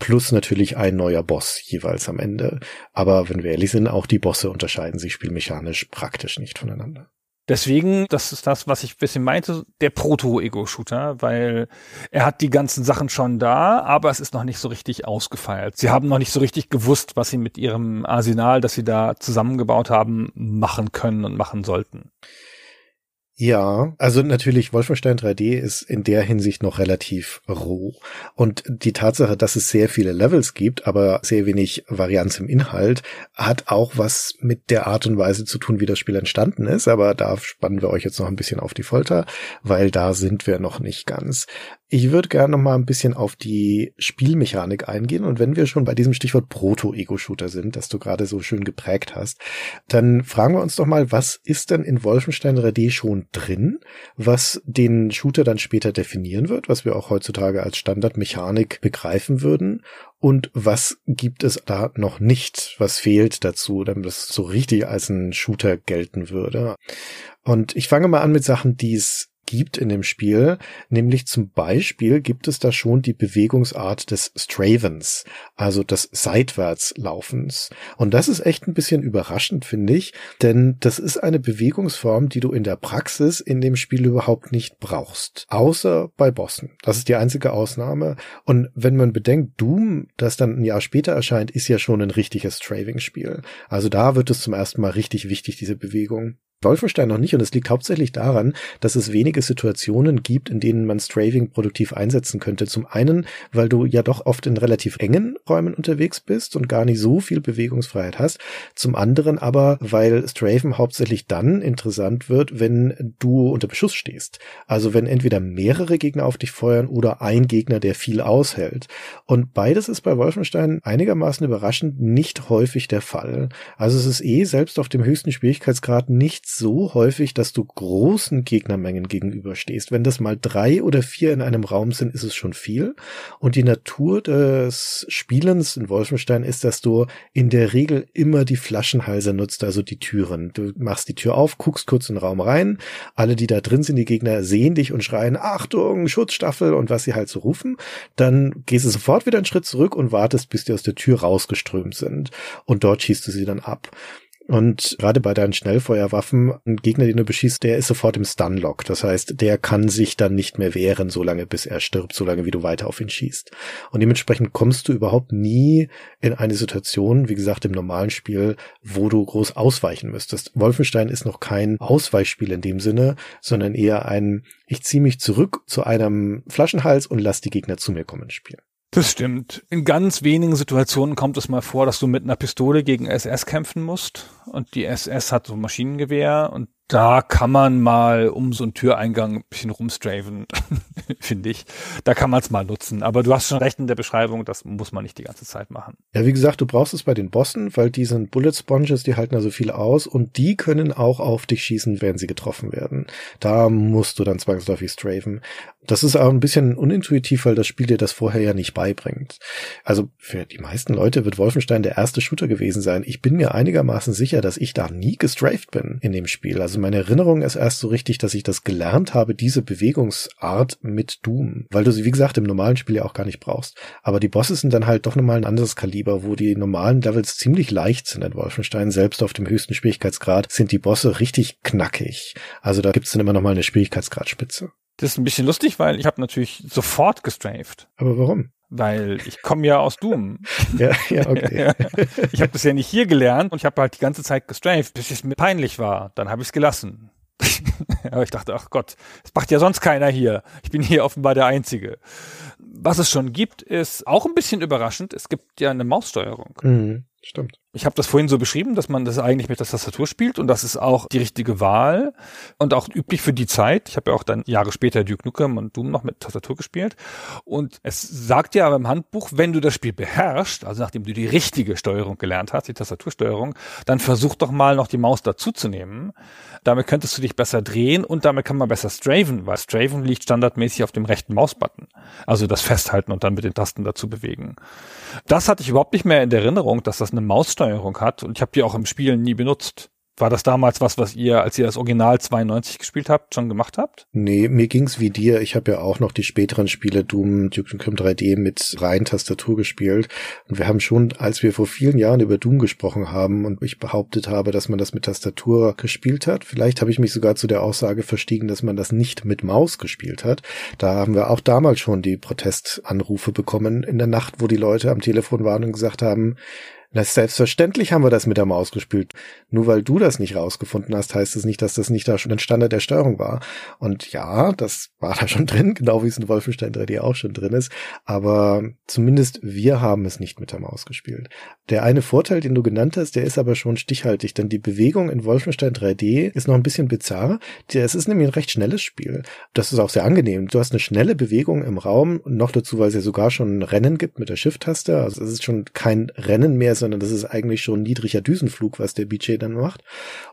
plus natürlich ein neuer Boss jeweils am Ende. Aber wenn wir ehrlich sind, auch die Bosse unterscheiden sich spielmechanisch praktisch nicht voneinander. Deswegen, das ist das, was ich ein bisschen meinte, der Proto-Ego-Shooter, weil er hat die ganzen Sachen schon da, aber es ist noch nicht so richtig ausgefeilt. Sie haben noch nicht so richtig gewusst, was sie mit ihrem Arsenal, das sie da zusammengebaut haben, machen können und machen sollten. Ja, also natürlich, Wolfenstein drei D ist in der Hinsicht noch relativ roh. Und die Tatsache, dass es sehr viele Levels gibt, aber sehr wenig Varianz im Inhalt, hat auch was mit der Art und Weise zu tun, wie das Spiel entstanden ist. Aber da spannen wir euch jetzt noch ein bisschen auf die Folter, weil da sind wir noch nicht ganz. Ich würde gerne noch mal ein bisschen auf die Spielmechanik eingehen. Und wenn wir schon bei diesem Stichwort Proto-Ego-Shooter sind, das du gerade so schön geprägt hast, dann fragen wir uns doch mal, was ist denn in Wolfenstein drei D schon drin, was den Shooter dann später definieren wird, was wir auch heutzutage als Standardmechanik begreifen würden, und was gibt es da noch nicht, was fehlt dazu, damit das so richtig als ein Shooter gelten würde. Und ich fange mal an mit Sachen, die es gibt in dem Spiel, nämlich zum Beispiel gibt es da schon die Bewegungsart des Stravens, also des Seitwärtslaufens. Und das ist echt ein bisschen überraschend, finde ich, denn das ist eine Bewegungsform, die du in der Praxis in dem Spiel überhaupt nicht brauchst, außer bei Bossen. Das ist die einzige Ausnahme. Und wenn man bedenkt, Doom, das dann ein Jahr später erscheint, ist ja schon ein richtiges Straving-Spiel. Also da wird es zum ersten Mal richtig wichtig, diese Bewegung. Wolfenstein noch nicht, und es liegt hauptsächlich daran, dass es wenige Situationen gibt, in denen man Straving produktiv einsetzen könnte. Zum einen, weil du ja doch oft in relativ engen Räumen unterwegs bist und gar nicht so viel Bewegungsfreiheit hast. Zum anderen aber, weil Straven hauptsächlich dann interessant wird, wenn du unter Beschuss stehst. Also wenn entweder mehrere Gegner auf dich feuern oder ein Gegner, der viel aushält. Und beides ist bei Wolfenstein einigermaßen überraschend nicht häufig der Fall. Also es ist eh selbst auf dem höchsten Schwierigkeitsgrad nichts so häufig, dass du großen Gegnermengen gegenüberstehst. Wenn das mal drei oder vier in einem Raum sind, ist es schon viel. Und die Natur des Spielens in Wolfenstein ist, dass du in der Regel immer die Flaschenhalser nutzt, also die Türen. Du machst die Tür auf, guckst kurz in den Raum rein. Alle, die da drin sind, die Gegner, sehen dich und schreien, Achtung, Schutzstaffel und was sie halt so rufen. Dann gehst du sofort wieder einen Schritt zurück und wartest, bis die aus der Tür rausgeströmt sind. Und dort schießt du sie dann ab. Und gerade bei deinen Schnellfeuerwaffen, ein Gegner, den du beschießt, der ist sofort im Stunlock. Das heißt, der kann sich dann nicht mehr wehren, solange bis er stirbt, solange wie du weiter auf ihn schießt. Und dementsprechend kommst du überhaupt nie in eine Situation, wie gesagt, im normalen Spiel, wo du groß ausweichen müsstest. Wolfenstein ist noch kein Ausweichspiel in dem Sinne, sondern eher ein, ich ziehe mich zurück zu einem Flaschenhals und lass die Gegner zu mir kommen Spiel. Das stimmt. In ganz wenigen Situationen kommt es mal vor, dass du mit einer Pistole gegen S S kämpfen musst. Und die S S hat so ein Maschinengewehr. Und da kann man mal um so einen Türeingang ein bisschen rumstraven, finde ich. Da kann man es mal nutzen. Aber du hast schon recht in der Beschreibung, das muss man nicht die ganze Zeit machen. Ja, wie gesagt, du brauchst es bei den Bossen, weil die sind Bullet Sponges, die halten also viel aus. Und die können auch auf dich schießen, wenn sie getroffen werden. Da musst du dann zwangsläufig straven. Das ist auch ein bisschen unintuitiv, weil das Spiel dir das vorher ja nicht beibringt. Also für die meisten Leute wird Wolfenstein der erste Shooter gewesen sein. Ich bin mir einigermaßen sicher, dass ich da nie gestraft bin in dem Spiel. Also meine Erinnerung ist erst so richtig, dass ich das gelernt habe, diese Bewegungsart mit Doom. Weil du sie, wie gesagt, im normalen Spiel ja auch gar nicht brauchst. Aber die Bosse sind dann halt doch nochmal ein anderes Kaliber, wo die normalen Levels ziemlich leicht sind in Wolfenstein. Selbst auf dem höchsten Schwierigkeitsgrad sind die Bosse richtig knackig. Also da gibt's dann immer nochmal eine Schwierigkeitsgradspitze. Das ist ein bisschen lustig, weil ich habe natürlich sofort gestraved. Aber warum? Weil ich komme ja aus Doom. ja, ja, okay. Ich habe das ja nicht hier gelernt und ich habe halt die ganze Zeit gestraved, bis es mir peinlich war. Dann habe ich es gelassen. Aber ich dachte, ach Gott, das macht ja sonst keiner hier. Ich bin hier offenbar der Einzige. Was es schon gibt, ist auch ein bisschen überraschend. Es gibt ja eine Maussteuerung. Mhm. Stimmt. Ich habe das vorhin so beschrieben, dass man das eigentlich mit der Tastatur spielt und das ist auch die richtige Wahl und auch üblich für die Zeit. Ich habe ja auch dann Jahre später Duke Nukem und Doom noch mit Tastatur gespielt und es sagt ja im Handbuch, wenn du das Spiel beherrschst, also nachdem du die richtige Steuerung gelernt hast, die Tastatursteuerung, dann versuch doch mal noch die Maus dazuzunehmen. Damit könntest du dich besser drehen und damit kann man besser straven, weil straven liegt standardmäßig auf dem rechten Mausbutton. Also das Festhalten und dann mit den Tasten dazu bewegen. Das hatte ich überhaupt nicht mehr in der Erinnerung, dass das eine Maussteuerung hat und ich habe die auch im Spielen nie benutzt. War das damals was, was ihr, als ihr das Original zweiundneunzig gespielt habt, schon gemacht habt? Nee, mir ging's wie dir. Ich habe ja auch noch die späteren Spiele Doom, Duke Nukem drei D mit rein Tastatur gespielt. Und wir haben schon, als wir vor vielen Jahren über Doom gesprochen haben und ich behauptet habe, dass man das mit Tastatur gespielt hat, vielleicht habe ich mich sogar zu der Aussage verstiegen, dass man das nicht mit Maus gespielt hat. Da haben wir auch damals schon die Protestanrufe bekommen in der Nacht, wo die Leute am Telefon waren und gesagt haben, na, selbstverständlich haben wir das mit der Maus gespielt. Nur weil du das nicht rausgefunden hast, heißt es nicht, dass das nicht da schon ein Standard der Steuerung war. Und ja, das war da schon drin, genau wie es in Wolfenstein drei D auch schon drin ist. Aber zumindest wir haben es nicht mit der Maus gespielt. Der eine Vorteil, den du genannt hast, der ist aber schon stichhaltig, denn die Bewegung in Wolfenstein drei D ist noch ein bisschen bizarr. Es ist nämlich ein recht schnelles Spiel. Das ist auch sehr angenehm. Du hast eine schnelle Bewegung im Raum, noch dazu, weil es ja sogar schon ein Rennen gibt mit der Shift-Taste. Also es ist schon kein Rennen mehr, sondern das ist eigentlich schon ein niedriger Düsenflug, was der B J dann macht.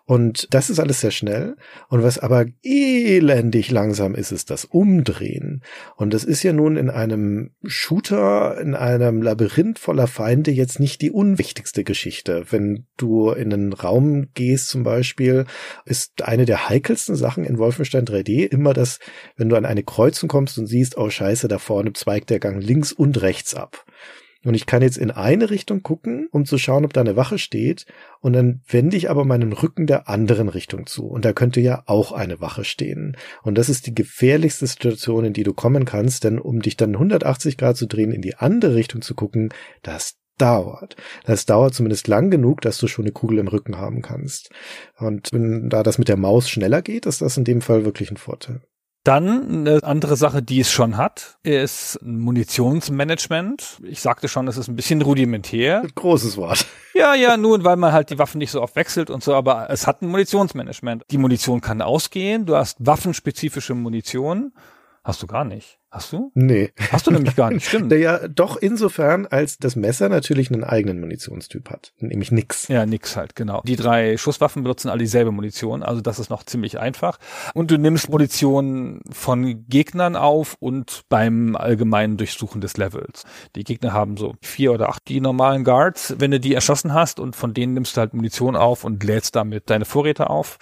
Und das ist alles sehr schnell. Und was aber elendig langsam ist, ist das Umdrehen. Und das ist ja nun in einem Shooter, in einem Labyrinth voller Feinde jetzt nicht die unwichtigste Geschichte. Wenn du in einen Raum gehst zum Beispiel, ist eine der heikelsten Sachen in Wolfenstein drei D immer das, wenn du an eine Kreuzung kommst und siehst, oh scheiße, da vorne zweigt der Gang links und rechts ab. Und ich kann jetzt in eine Richtung gucken, um zu schauen, ob da eine Wache steht. Und dann wende ich aber meinen Rücken der anderen Richtung zu. Und da könnte ja auch eine Wache stehen. Und das ist die gefährlichste Situation, in die du kommen kannst. Denn um dich dann hundertachtzig Grad zu drehen, in die andere Richtung zu gucken, das dauert. Das dauert zumindest lang genug, dass du schon eine Kugel im Rücken haben kannst. Und wenn da das mit der Maus schneller geht, ist das in dem Fall wirklich ein Vorteil. Dann eine andere Sache, die es schon hat, ist Munitionsmanagement. Ich sagte schon, es ist ein bisschen rudimentär. Großes Wort. Ja, ja, nur weil man halt die Waffen nicht so oft wechselt und so, aber es hat ein Munitionsmanagement. Die Munition kann ausgehen, du hast waffenspezifische Munition. Hast du gar nicht. Hast du? Nee. Hast du nämlich gar nicht, stimmt. Ja, doch insofern, als das Messer natürlich einen eigenen Munitionstyp hat. Nämlich nix. Ja, nix halt, genau. Die drei Schusswaffen benutzen alle dieselbe Munition, also das ist noch ziemlich einfach. Und du nimmst Munition von Gegnern auf und beim allgemeinen Durchsuchen des Levels. Die Gegner haben so vier oder acht die normalen Guards. Wenn du die erschossen hast und von denen nimmst du halt Munition auf und lädst damit deine Vorräte auf.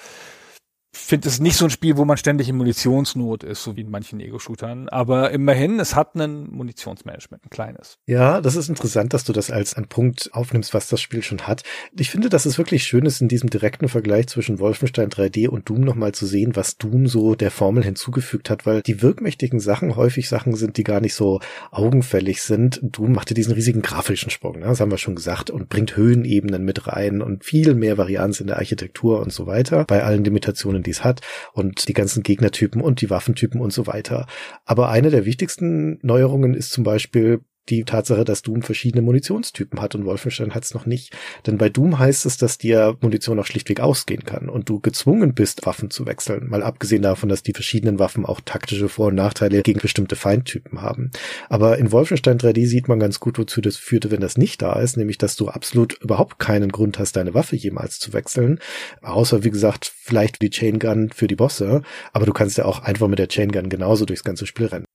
Ich finde es nicht so ein Spiel, wo man ständig in Munitionsnot ist, so wie in manchen Ego-Shootern. Aber immerhin, es hat ein Munitionsmanagement, ein kleines. Ja, das ist interessant, dass du das als einen Punkt aufnimmst, was das Spiel schon hat. Ich finde, dass es wirklich schön ist, in diesem direkten Vergleich zwischen Wolfenstein drei D und Doom nochmal zu sehen, was Doom so der Formel hinzugefügt hat, weil die wirkmächtigen Sachen häufig Sachen sind, die gar nicht so augenfällig sind. Doom machte diesen riesigen grafischen Sprung, ne? Das haben wir schon gesagt, und bringt Höhenebenen mit rein und viel mehr Varianz in der Architektur und so weiter, bei allen Limitationen, die es hat und die ganzen Gegnertypen und die Waffentypen und so weiter. Aber eine der wichtigsten Neuerungen ist zum Beispiel die Tatsache, dass Doom verschiedene Munitionstypen hat und Wolfenstein hat es noch nicht. Denn bei Doom heißt es, dass dir Munition auch schlichtweg ausgehen kann und du gezwungen bist, Waffen zu wechseln. Mal abgesehen davon, dass die verschiedenen Waffen auch taktische Vor- und Nachteile gegen bestimmte Feindtypen haben. Aber in Wolfenstein drei D sieht man ganz gut, wozu das führte, wenn das nicht da ist. Nämlich, dass du absolut überhaupt keinen Grund hast, deine Waffe jemals zu wechseln. Außer, wie gesagt, vielleicht die Chain Gun für die Bosse. Aber du kannst ja auch einfach mit der Chain Gun genauso durchs ganze Spiel rennen.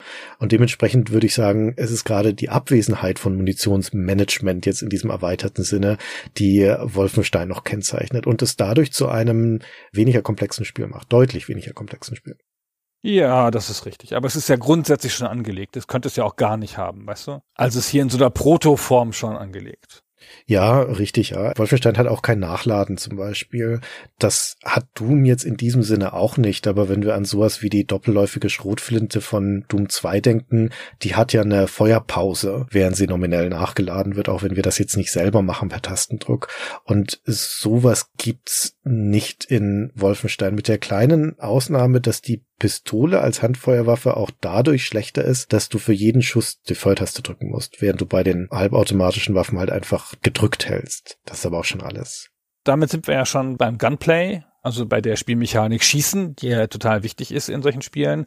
Und dementsprechend würde ich sagen, es ist gerade die Abwesenheit von Munitionsmanagement jetzt in diesem erweiterten Sinne, die Wolfenstein noch kennzeichnet und es dadurch zu einem weniger komplexen Spiel macht, deutlich weniger komplexen Spiel. Ja, das ist richtig. Aber es ist ja grundsätzlich schon angelegt. Das könnte es ja auch gar nicht haben, weißt du? Also es ist hier in so einer Protoform schon angelegt. Ja, richtig, ja. Wolfenstein hat auch kein Nachladen zum Beispiel. Das hat Doom jetzt in diesem Sinne auch nicht. Aber wenn wir an sowas wie die doppelläufige Schrotflinte von Doom zwei denken, die hat ja eine Feuerpause, während sie nominell nachgeladen wird, auch wenn wir das jetzt nicht selber machen per Tastendruck. Und sowas gibt's nicht in Wolfenstein. Mit der kleinen Ausnahme, dass die Pistole als Handfeuerwaffe auch dadurch schlechter ist, dass du für jeden Schuss die Volltaste drücken musst, während du bei den halbautomatischen Waffen halt einfach gedrückt hältst. Das ist aber auch schon alles. Damit sind wir ja schon beim Gunplay, also bei der Spielmechanik Schießen, die ja total wichtig ist in solchen Spielen.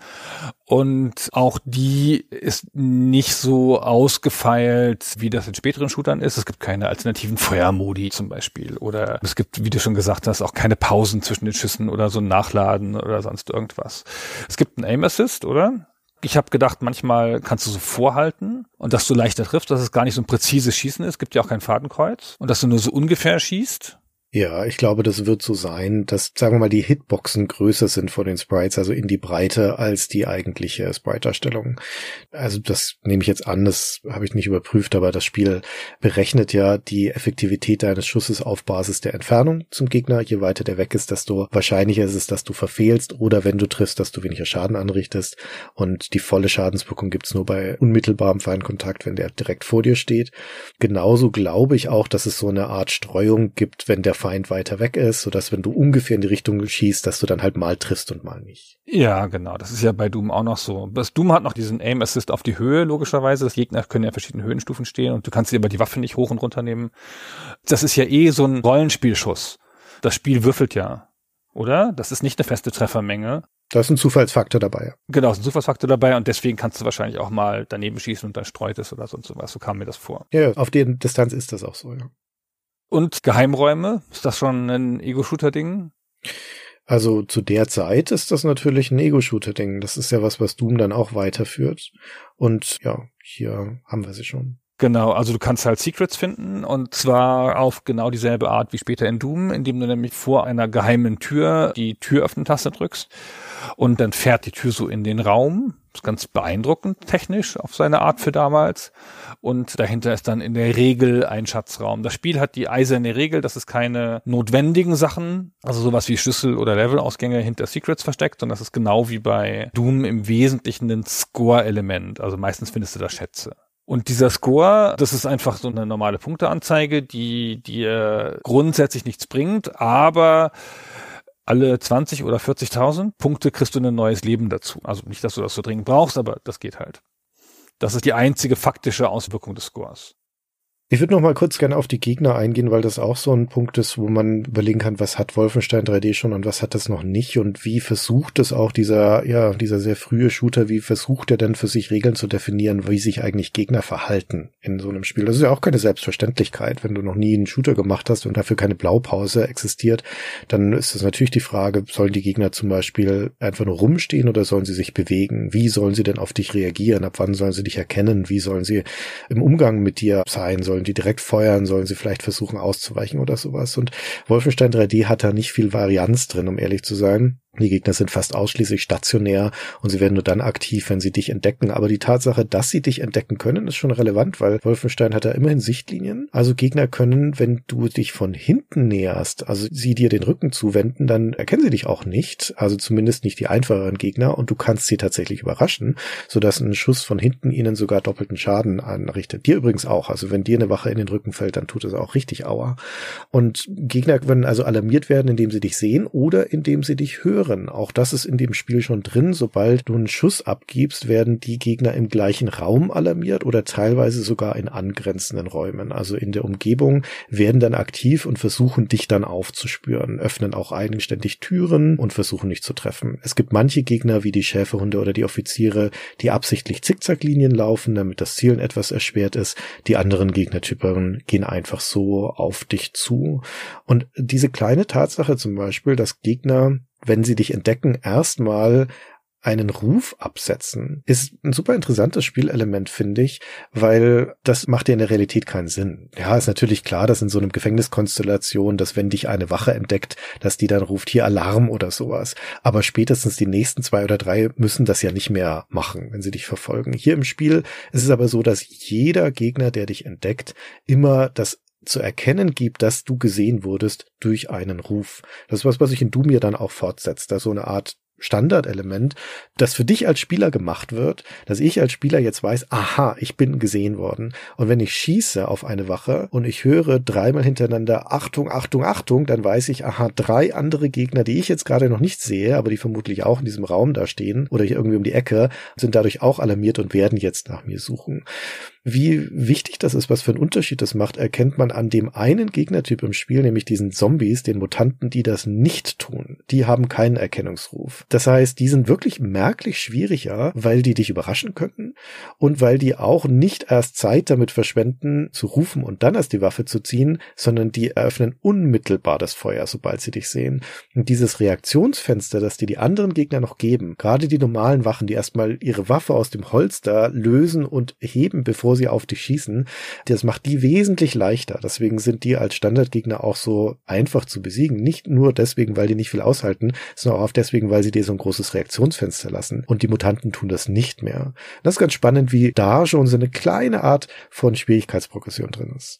Und auch die ist nicht so ausgefeilt, wie das in späteren Shootern ist. Es gibt keine alternativen Feuermodi zum Beispiel. Oder es gibt, wie du schon gesagt hast, auch keine Pausen zwischen den Schüssen oder so ein Nachladen oder sonst irgendwas. Es gibt einen Aim Assist, oder? Ich habe gedacht, manchmal kannst du so vorhalten und dass du leichter triffst, dass es gar nicht so ein präzises Schießen ist. Es gibt ja auch kein Fadenkreuz und dass du nur so ungefähr schießt. Ja, ich glaube, das wird so sein, dass, sagen wir mal, die Hitboxen größer sind von den Sprites, also in die Breite, als die eigentliche Sprite-Darstellung. Also das nehme ich jetzt an, das habe ich nicht überprüft, aber das Spiel berechnet ja die Effektivität deines Schusses auf Basis der Entfernung zum Gegner. Je weiter der weg ist, desto wahrscheinlicher ist es, dass du verfehlst oder wenn du triffst, dass du weniger Schaden anrichtest. Und die volle Schadenswirkung gibt's nur bei unmittelbarem Feinkontakt, wenn der direkt vor dir steht. Genauso glaube ich auch, dass es so eine Art Streuung gibt, wenn der Feind weiter weg ist, sodass, wenn du ungefähr in die Richtung schießt, dass du dann halt mal triffst und mal nicht. Ja, genau. Das ist ja bei Doom auch noch so. Das Doom hat noch diesen Aim-Assist auf die Höhe, logischerweise. Das Gegner können ja in verschiedenen Höhenstufen stehen und du kannst dir aber die Waffe nicht hoch und runter nehmen. Das ist ja eh so ein Rollenspielschuss. Das Spiel würfelt ja, oder? Das ist nicht eine feste Treffermenge. Da ist ein Zufallsfaktor dabei. Genau, ist ein Zufallsfaktor dabei und deswegen kannst du wahrscheinlich auch mal daneben schießen und dann streut es oder sonst sowas. So kam mir das vor. Ja, auf der Distanz ist das auch so, ja. Und Geheimräume? Ist das schon ein Ego-Shooter-Ding? Also zu der Zeit ist das natürlich ein Ego-Shooter-Ding. Das ist ja was, was Doom dann auch weiterführt. Und ja, hier haben wir sie schon. Genau, also du kannst halt Secrets finden und zwar auf genau dieselbe Art wie später in Doom, indem du nämlich vor einer geheimen Tür die Türöffnen-Taste drückst und dann fährt die Tür so in den Raum. Das ist ganz beeindruckend technisch auf seine Art für damals und dahinter ist dann in der Regel ein Schatzraum. Das Spiel hat die eiserne Regel, dass es keine notwendigen Sachen, also sowas wie Schlüssel oder Levelausgänge hinter Secrets versteckt und das ist genau wie bei Doom im Wesentlichen ein Score-Element, also meistens findest du da Schätze. Und dieser Score, das ist einfach so eine normale Punkteanzeige, die dir grundsätzlich nichts bringt, aber alle zwanzig oder vierzigtausend Punkte kriegst du ein neues Leben dazu. Also nicht, dass du das so dringend brauchst, aber das geht halt. Das ist die einzige faktische Auswirkung des Scores. Ich würde noch mal kurz gerne auf die Gegner eingehen, weil das auch so ein Punkt ist, wo man überlegen kann, was hat Wolfenstein drei D schon und was hat das noch nicht und wie versucht es auch dieser, ja, dieser sehr frühe Shooter, wie versucht er denn für sich Regeln zu definieren, wie sich eigentlich Gegner verhalten in so einem Spiel. Das ist ja auch keine Selbstverständlichkeit. Wenn du noch nie einen Shooter gemacht hast und dafür keine Blaupause existiert, dann ist es natürlich die Frage, sollen die Gegner zum Beispiel einfach nur rumstehen oder sollen sie sich bewegen? Wie sollen sie denn auf dich reagieren? Ab wann sollen sie dich erkennen? Wie sollen sie im Umgang mit dir sein? Sollen Sollen die direkt feuern? Sollen sie vielleicht versuchen auszuweichen oder sowas? Und Wolfenstein drei D hat da nicht viel Varianz drin, um ehrlich zu sein. Die Gegner sind fast ausschließlich stationär und sie werden nur dann aktiv, wenn sie dich entdecken. Aber die Tatsache, dass sie dich entdecken können, ist schon relevant, weil Wolfenstein hat ja immerhin Sichtlinien. Also Gegner können, wenn du dich von hinten näherst, also sie dir den Rücken zuwenden, dann erkennen sie dich auch nicht. Also zumindest nicht die einfacheren Gegner und du kannst sie tatsächlich überraschen, sodass ein Schuss von hinten ihnen sogar doppelten Schaden anrichtet. Dir übrigens auch. Also wenn dir eine Wache in den Rücken fällt, dann tut es auch richtig aua. Und Gegner können also alarmiert werden, indem sie dich sehen oder indem sie dich hören. Auch das ist in dem Spiel schon drin. Sobald du einen Schuss abgibst, werden die Gegner im gleichen Raum alarmiert oder teilweise sogar in angrenzenden Räumen. Also in der Umgebung werden dann aktiv und versuchen, dich dann aufzuspüren, öffnen auch eigenständig Türen und versuchen, dich zu treffen. Es gibt manche Gegner, wie die Schäferhunde oder die Offiziere, die absichtlich Zickzacklinien laufen, damit das Zielen etwas erschwert ist. Die anderen Gegnertypen gehen einfach so auf dich zu. Und diese kleine Tatsache zum Beispiel, dass Gegner, wenn sie dich entdecken, erstmal einen Ruf absetzen, ist ein super interessantes Spielelement, finde ich, weil das macht ja in der Realität keinen Sinn. Ja, ist natürlich klar, dass in so einem Gefängniskonstellation, dass wenn dich eine Wache entdeckt, dass die dann ruft, hier Alarm oder sowas. Aber spätestens die nächsten zwei oder drei müssen das ja nicht mehr machen, wenn sie dich verfolgen. Hier im Spiel ist es aber so, dass jeder Gegner, der dich entdeckt, immer das zu erkennen gibt, dass du gesehen wurdest durch einen Ruf. Das ist was, was sich in Doom ja dann auch fortsetzt, da so eine Art Standardelement, das für dich als Spieler gemacht wird, dass ich als Spieler jetzt weiß, aha, ich bin gesehen worden. Und wenn ich schieße auf eine Wache und ich höre dreimal hintereinander Achtung, Achtung, Achtung, dann weiß ich, aha, drei andere Gegner, die ich jetzt gerade noch nicht sehe, aber die vermutlich auch in diesem Raum da stehen oder hier irgendwie um die Ecke, sind dadurch auch alarmiert und werden jetzt nach mir suchen. Wie wichtig das ist, was für einen Unterschied das macht, erkennt man an dem einen Gegnertyp im Spiel, nämlich diesen Zombies, den Mutanten, die das nicht tun. Die haben keinen Erkennungsruf. Das heißt, die sind wirklich merklich schwieriger, weil die dich überraschen könnten und weil die auch nicht erst Zeit damit verschwenden, zu rufen und dann erst die Waffe zu ziehen, sondern die eröffnen unmittelbar das Feuer, sobald sie dich sehen. Und dieses Reaktionsfenster, das dir die anderen Gegner noch geben, gerade die normalen Wachen, die erstmal ihre Waffe aus dem Holster lösen und heben, bevor sie auf dich schießen, das macht die wesentlich leichter. Deswegen sind die als Standardgegner auch so einfach zu besiegen. Nicht nur deswegen, weil die nicht viel aushalten, sondern auch deswegen, weil sie dir so ein großes Reaktionsfenster lassen. Und die Mutanten tun das nicht mehr. Das ist ganz spannend, wie da schon so eine kleine Art von Schwierigkeitsprogression drin ist.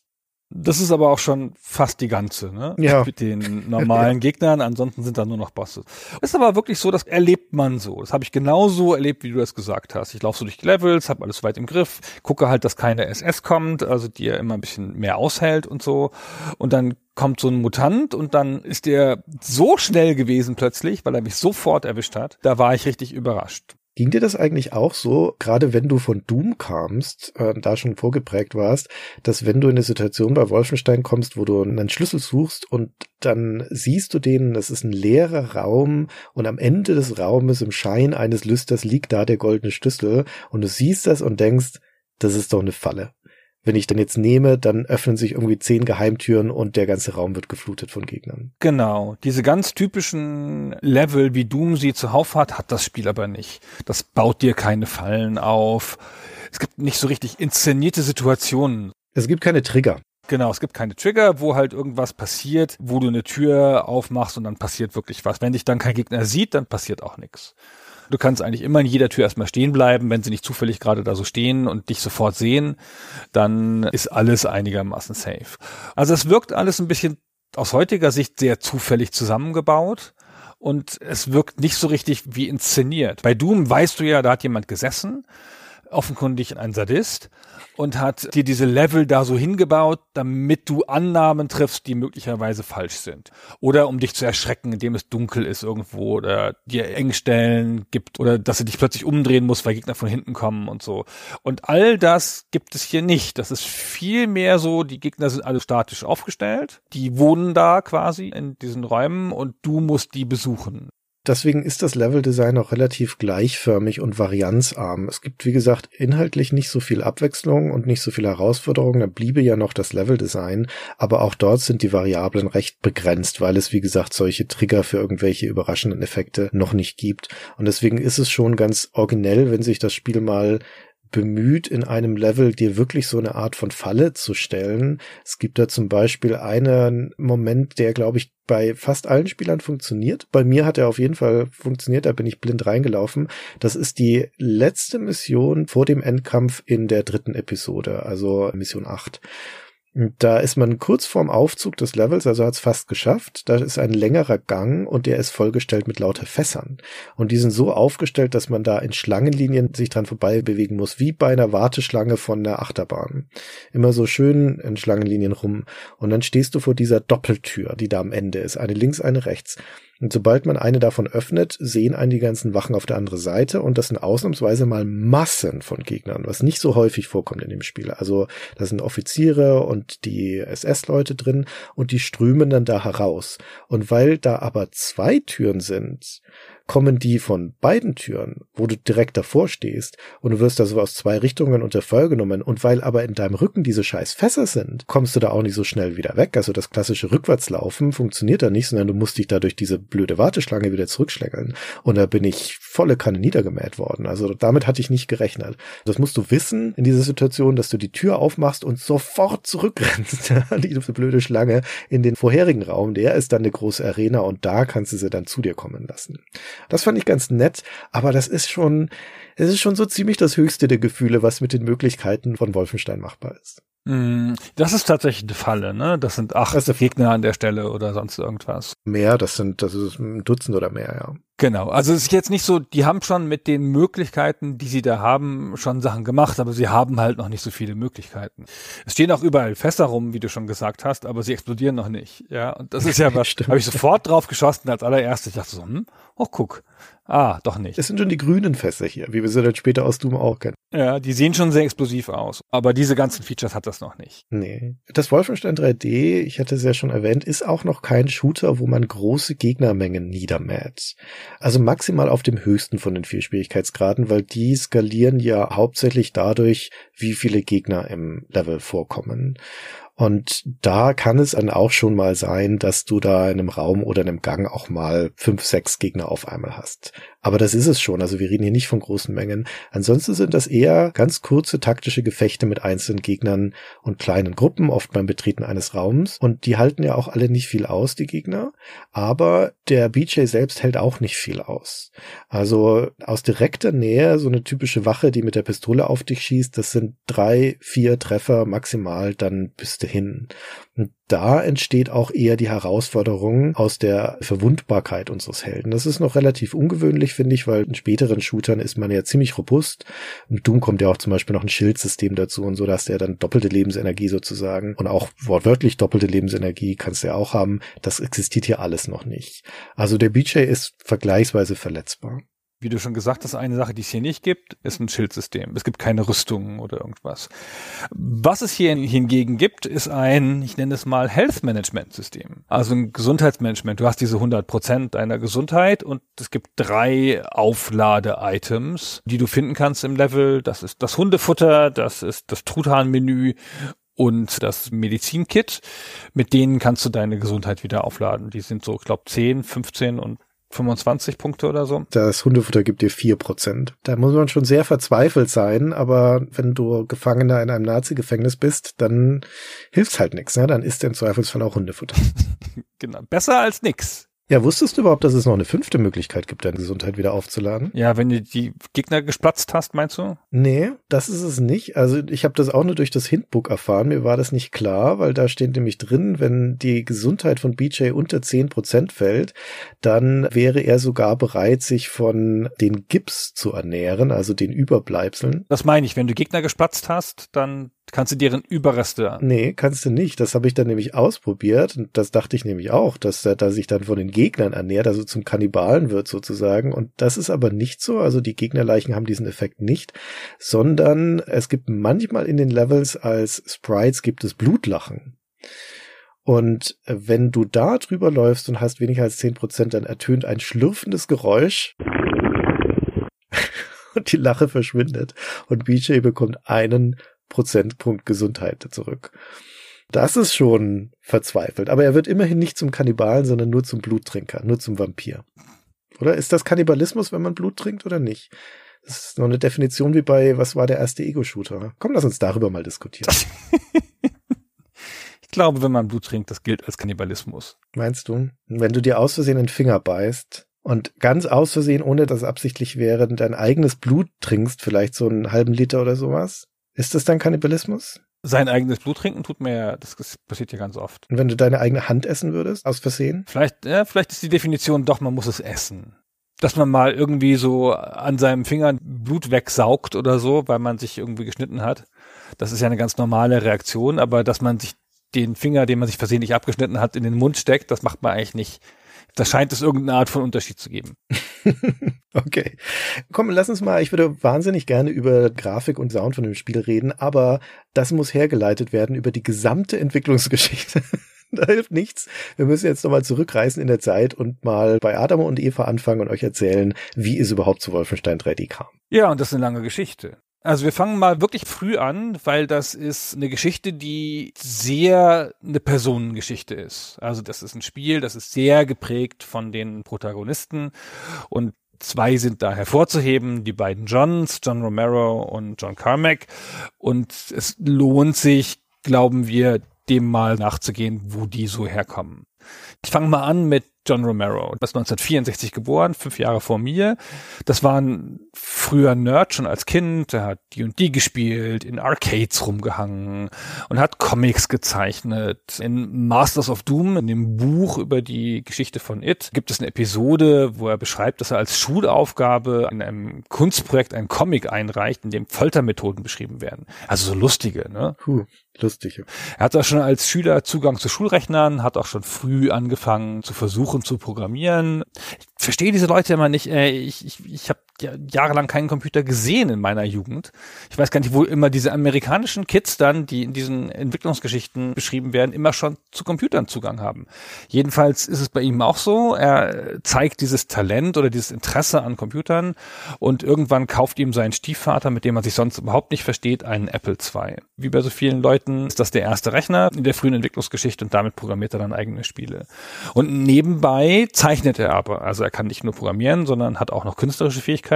Das ist aber auch schon fast die ganze, ne? Ja. Mit den normalen Gegnern, ansonsten sind da nur noch Bosse. Ist aber wirklich so, das erlebt man so. Das habe ich genauso erlebt, wie du das gesagt hast. Ich laufe so durch die Levels, habe alles weit im Griff, gucke halt, dass keine S S kommt, also die ja immer ein bisschen mehr aushält und so. Und dann kommt so ein Mutant und dann ist der so schnell gewesen plötzlich, weil er mich sofort erwischt hat. Da war ich richtig überrascht. Ging dir das eigentlich auch so, gerade wenn du von Doom kamst, äh, da schon vorgeprägt warst, dass wenn du in eine Situation bei Wolfenstein kommst, wo du einen Schlüssel suchst und dann siehst du den, das ist ein leerer Raum und am Ende des Raumes im Schein eines Lüsters liegt da der goldene Schlüssel und du siehst das und denkst, das ist doch eine Falle. Wenn ich den jetzt nehme, dann öffnen sich irgendwie zehn Geheimtüren und der ganze Raum wird geflutet von Gegnern. Genau. Diese ganz typischen Level, wie Doom sie zuhauf hat, hat das Spiel aber nicht. Das baut dir keine Fallen auf. Es gibt nicht so richtig inszenierte Situationen. Es gibt keine Trigger. Genau, es gibt keine Trigger, wo halt irgendwas passiert, wo du eine Tür aufmachst und dann passiert wirklich was. Wenn dich dann kein Gegner sieht, dann passiert auch nichts. Du kannst eigentlich immer in jeder Tür erstmal stehen bleiben, wenn sie nicht zufällig gerade da so stehen und dich sofort sehen, dann ist alles einigermaßen safe. Also es wirkt alles ein bisschen aus heutiger Sicht sehr zufällig zusammengebaut und es wirkt nicht so richtig wie inszeniert. Bei Doom weißt du ja, da hat jemand gesessen, offenkundig ein Sadist, und hat dir diese Level da so hingebaut, damit du Annahmen triffst, die möglicherweise falsch sind. Oder um dich zu erschrecken, indem es dunkel ist irgendwo oder dir Engstellen gibt oder dass du dich plötzlich umdrehen musst, weil Gegner von hinten kommen und so. Und all das gibt es hier nicht. Das ist viel mehr so, die Gegner sind alle statisch aufgestellt, die wohnen da quasi in diesen Räumen und du musst die besuchen. Deswegen ist das Leveldesign auch relativ gleichförmig und varianzarm. Es gibt, wie gesagt, inhaltlich nicht so viel Abwechslung und nicht so viel Herausforderung. Da bliebe ja noch das Leveldesign, aber auch dort sind die Variablen recht begrenzt, weil es, wie gesagt, solche Trigger für irgendwelche überraschenden Effekte noch nicht gibt. Und deswegen ist es schon ganz originell, wenn sich das Spiel mal bemüht, in einem Level dir wirklich so eine Art von Falle zu stellen. Es gibt da zum Beispiel einen Moment, der, glaube ich, bei fast allen Spielern funktioniert. Bei mir hat er auf jeden Fall funktioniert, da bin ich blind reingelaufen. Das ist die letzte Mission vor dem Endkampf in der dritten Episode, also Mission acht. Da ist man kurz vorm Aufzug des Levels, also hat es fast geschafft. Da ist ein längerer Gang und der ist vollgestellt mit lauter Fässern. Und die sind so aufgestellt, dass man da in Schlangenlinien sich dran vorbei bewegen muss, wie bei einer Warteschlange von der Achterbahn. Immer so schön in Schlangenlinien rum. Und dann stehst du vor dieser Doppeltür, die da am Ende ist. Eine links, eine rechts. Und sobald man eine davon öffnet, sehen einen die ganzen Wachen auf der anderen Seite und das sind ausnahmsweise mal Massen von Gegnern, was nicht so häufig vorkommt in dem Spiel. Also da sind Offiziere und die S S-Leute drin und die strömen dann da heraus. Und weil da aber zwei Türen sind, kommen die von beiden Türen, wo du direkt davor stehst und du wirst da so aus zwei Richtungen unter Feuer genommen und weil aber in deinem Rücken diese scheiß Fässer sind, kommst du da auch nicht so schnell wieder weg. Also das klassische Rückwärtslaufen funktioniert da nicht, sondern du musst dich da durch diese blöde Warteschlange wieder zurückschlängeln und da bin ich volle Kanne niedergemäht worden. Also damit hatte ich nicht gerechnet. Das musst du wissen in dieser Situation, dass du die Tür aufmachst und sofort zurückrennst an diese blöde Schlange in den vorherigen Raum. Der ist dann eine große Arena und da kannst du sie dann zu dir kommen lassen. Das fand ich ganz nett, aber das ist schon, es ist schon so ziemlich das höchste der Gefühle, was mit den Möglichkeiten von Wolfenstein machbar ist. Mm, das ist tatsächlich eine Falle, ne? Das sind acht das Gegner an der Stelle oder sonst irgendwas. Mehr, das sind, das ist ein Dutzend oder mehr, ja. Genau, also es ist jetzt nicht so, die haben schon mit den Möglichkeiten, die sie da haben, schon Sachen gemacht, aber sie haben halt noch nicht so viele Möglichkeiten. Es stehen auch überall Fässer rum, wie du schon gesagt hast, aber sie explodieren noch nicht, ja, und das ist ja was, habe ich sofort drauf geschossen als allererstes, ich dachte so, hm, oh guck, ah, doch nicht. Das sind schon die grünen Fässer hier, wie wir sie dann später aus Doom auch kennen. Ja, die sehen schon sehr explosiv aus, aber diese ganzen Features hat das noch nicht. Nee, das Wolfenstein drei D, ich hatte es ja schon erwähnt, ist auch noch kein Shooter, wo man große Gegnermengen niedermäht. Also maximal auf dem höchsten von den vier Schwierigkeitsgraden, weil die skalieren ja hauptsächlich dadurch, wie viele Gegner im Level vorkommen. Und da kann es dann auch schon mal sein, dass du da in einem Raum oder in einem Gang auch mal fünf, sechs Gegner auf einmal hast. Aber das ist es schon. Also wir reden hier nicht von großen Mengen. Ansonsten sind das eher ganz kurze taktische Gefechte mit einzelnen Gegnern und kleinen Gruppen, oft beim Betreten eines Raums. Und die halten ja auch alle nicht viel aus, die Gegner. Aber der B J selbst hält auch nicht viel aus. Also aus direkter Nähe, so eine typische Wache, die mit der Pistole auf dich schießt, das sind drei, vier Treffer maximal, dann bist du hin. Und da entsteht auch eher die Herausforderung aus der Verwundbarkeit unseres Helden. Das ist noch relativ ungewöhnlich, finde ich, weil in späteren Shootern ist man ja ziemlich robust. In Doom kommt ja auch zum Beispiel noch ein Schildsystem dazu und so, da hast du ja dann doppelte Lebensenergie sozusagen und auch wortwörtlich doppelte Lebensenergie kannst du ja auch haben. Das existiert hier alles noch nicht. Also der B J ist vergleichsweise verletzbar. Wie du schon gesagt hast, eine Sache, die es hier nicht gibt, ist ein Schildsystem. Es gibt keine Rüstungen oder irgendwas. Was es hier hingegen gibt, ist ein, ich nenne es mal Health-Management-System. Also ein Gesundheitsmanagement. Du hast diese hundert Prozent deiner Gesundheit und es gibt drei Auflade-Items, die du finden kannst im Level. Das ist das Hundefutter, das ist das Truthahn-Menü und das Medizin-Kit. Mit denen kannst du deine Gesundheit wieder aufladen. Die sind so, ich glaube, zehn, fünfzehn und fünfundzwanzig Punkte oder so. Das Hundefutter gibt dir vier Prozent. Da muss man schon sehr verzweifelt sein, aber wenn du Gefangener in einem Nazi-Gefängnis bist, dann hilft's halt nichts, ne? Dann isst du im Zweifelsfall auch Hundefutter. Genau, besser als nix. Ja, wusstest du überhaupt, dass es noch eine fünfte Möglichkeit gibt, deine Gesundheit wieder aufzuladen? Ja, wenn du die Gegner gesplatzt hast, meinst du? Nee, das ist es nicht. Also ich habe das auch nur durch das Hintbook erfahren. Mir war das nicht klar, weil da steht nämlich drin, wenn die Gesundheit von B J unter zehn Prozent fällt, dann wäre er sogar bereit, sich von den Gips zu ernähren, also den Überbleibseln. Das meine ich, wenn du Gegner gesplatzt hast, dann... Kannst du deren Überreste an? Nee, kannst du nicht. Das habe ich dann nämlich ausprobiert und das dachte ich nämlich auch, dass er da sich dann von den Gegnern ernährt, also zum Kannibalen wird sozusagen. Und das ist aber nicht so. Also die Gegnerleichen haben diesen Effekt nicht, sondern es gibt manchmal in den Levels als Sprites gibt es Blutlachen. Und wenn du da drüber läufst und hast weniger als zehn Prozent, dann ertönt ein schlürfendes Geräusch. Und die Lache verschwindet. Und B J bekommt einen Prozentpunkt Gesundheit zurück. Das ist schon verzweifelt. Aber er wird immerhin nicht zum Kannibalen, sondern nur zum Bluttrinker, nur zum Vampir. Oder? Ist das Kannibalismus, wenn man Blut trinkt oder nicht? Das ist noch eine Definition wie bei, was war der erste Ego-Shooter? Komm, lass uns darüber mal diskutieren. Ich glaube, wenn man Blut trinkt, das gilt als Kannibalismus. Meinst du? Wenn du dir aus Versehen den Finger beißt und ganz aus Versehen, ohne dass es absichtlich wäre, dein eigenes Blut trinkst, vielleicht so einen halben Liter oder sowas? Ist das dann Kannibalismus? Sein eigenes Blut trinken tut mir ja, das passiert ja ganz oft. Und wenn du deine eigene Hand essen würdest, aus Versehen? Vielleicht, ja, vielleicht ist die Definition doch, man muss es essen. Dass man mal irgendwie so an seinem Finger Blut wegsaugt oder so, weil man sich irgendwie geschnitten hat. Das ist ja eine ganz normale Reaktion, aber dass man sich den Finger, den man sich versehentlich abgeschnitten hat, in den Mund steckt, das macht man eigentlich nicht. Da scheint es irgendeine Art von Unterschied zu geben. Okay. Komm, lass uns mal, ich würde wahnsinnig gerne über Grafik und Sound von dem Spiel reden, aber das muss hergeleitet werden über die gesamte Entwicklungsgeschichte. Da hilft nichts. Wir müssen jetzt nochmal zurückreisen in der Zeit und mal bei Adam und Eva anfangen und euch erzählen, wie es überhaupt zu Wolfenstein drei D kam. Ja, und das ist eine lange Geschichte. Also wir fangen mal wirklich früh an, weil das ist eine Geschichte, die sehr eine Personengeschichte ist. Also das ist ein Spiel, das ist sehr geprägt von den Protagonisten und zwei sind da hervorzuheben, die beiden Johns, John Romero und John Carmack. Und es lohnt sich, glauben wir, dem mal nachzugehen, wo die so herkommen. Ich fange mal an mit John Romero. Er ist neunzehnhundertvierundsechzig geboren, fünf Jahre vor mir. Das war ein früher Nerd, schon als Kind. Er hat D und D gespielt, in Arcades rumgehangen und hat Comics gezeichnet. In Masters of Doom, in dem Buch über die Geschichte von It, gibt es eine Episode, wo er beschreibt, dass er als Schulaufgabe in einem Kunstprojekt einen Comic einreicht, in dem Foltermethoden beschrieben werden. Also so lustige, ne? Puh, lustige. Er hat auch schon als Schüler Zugang zu Schulrechnern, hat auch schon früh angefangen zu versuchen, zu programmieren. verstehe diese Leute immer nicht. Äh, ich ich, ich habe ja, jahrelang keinen Computer gesehen in meiner Jugend. Ich weiß gar nicht, wo immer diese amerikanischen Kids dann, die in diesen Entwicklungsgeschichten beschrieben werden, immer schon zu Computern Zugang haben. Jedenfalls ist es bei ihm auch so. Er zeigt dieses Talent oder dieses Interesse an Computern und irgendwann kauft ihm sein Stiefvater, mit dem man sich sonst überhaupt nicht versteht, einen Apple zwei. Wie bei so vielen Leuten ist das der erste Rechner in der frühen Entwicklungsgeschichte und damit programmiert er dann eigene Spiele. Und nebenbei zeichnet er aber. Also er kann nicht nur programmieren, sondern hat auch noch künstlerische Fähigkeiten.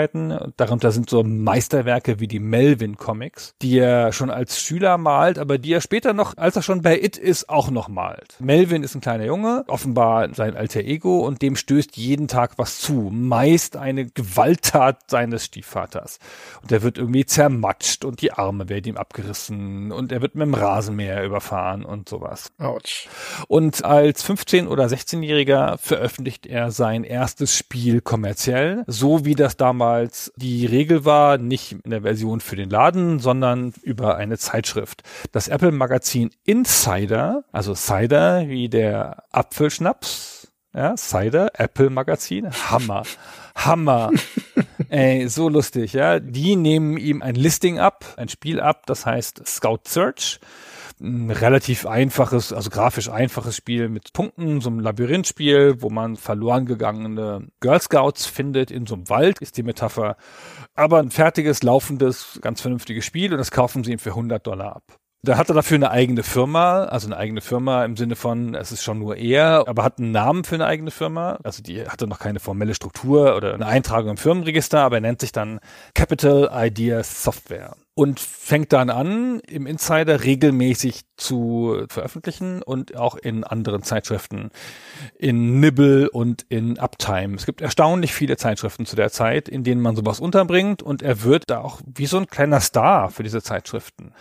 Darunter sind so Meisterwerke wie die Melvin-Comics, die er schon als Schüler malt, aber die er später noch, als er schon bei It ist, auch noch malt. Melvin ist ein kleiner Junge, offenbar sein alter Ego, und dem stößt jeden Tag was zu. Meist eine Gewalttat seines Stiefvaters. Und er wird irgendwie zermatscht und die Arme werden ihm abgerissen und er wird mit dem Rasenmäher überfahren und sowas. Autsch. Und als fünfzehn- oder sechzehnjähriger veröffentlicht er sein erstes Spiel kommerziell, so wie das damals die Regel war, nicht in der Version für den Laden, sondern über eine Zeitschrift. Das Apple-Magazin Insider, also Cider wie der Apfelschnaps, ja, Cider, Apple-Magazin, Hammer, Hammer. Ey, so lustig, ja. Die nehmen ihm ein Listing ab, ein Spiel ab, das heißt Scout Search. Ein relativ einfaches, also grafisch einfaches Spiel mit Punkten, so ein Labyrinthspiel, wo man verloren gegangene Girl Scouts findet in so einem Wald, ist die Metapher. Aber ein fertiges, laufendes, ganz vernünftiges Spiel und das kaufen sie ihm für hundert Dollar ab. Da hat er dafür eine eigene Firma, also eine eigene Firma im Sinne von, es ist schon nur er, aber hat einen Namen für eine eigene Firma. Also die hatte noch keine formelle Struktur oder eine Eintragung im Firmenregister, aber er nennt sich dann Capital Ideas Software. Und fängt dann an, im Insider regelmäßig zu veröffentlichen und auch in anderen Zeitschriften, in Nibble und in Uptime. Es gibt erstaunlich viele Zeitschriften zu der Zeit, in denen man sowas unterbringt und er wird da auch wie so ein kleiner Star für diese Zeitschriften.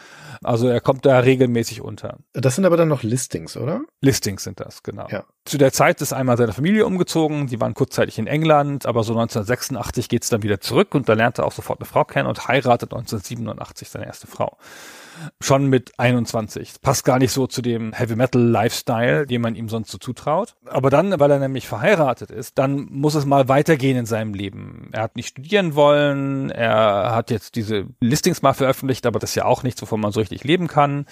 Also er kommt da regelmäßig unter. Das sind aber dann noch Listings, oder? Listings sind das, genau. Ja. Zu der Zeit ist einmal seine Familie umgezogen, die waren kurzzeitig in England, aber so neunzehnhundertsechsundachtzig geht's dann wieder zurück und da lernt er auch sofort eine Frau kennen und heiratet neunzehnhundertsiebenundachtzig seine erste Frau. Schon mit einundzwanzig. Passt gar nicht so zu dem Heavy-Metal-Lifestyle, den man ihm sonst so zutraut. Aber dann, weil er nämlich verheiratet ist, dann muss es mal weitergehen in seinem Leben. Er hat nicht studieren wollen, er hat jetzt diese Listings mal veröffentlicht, aber das ist ja auch nichts, wovon man so richtig leben kann.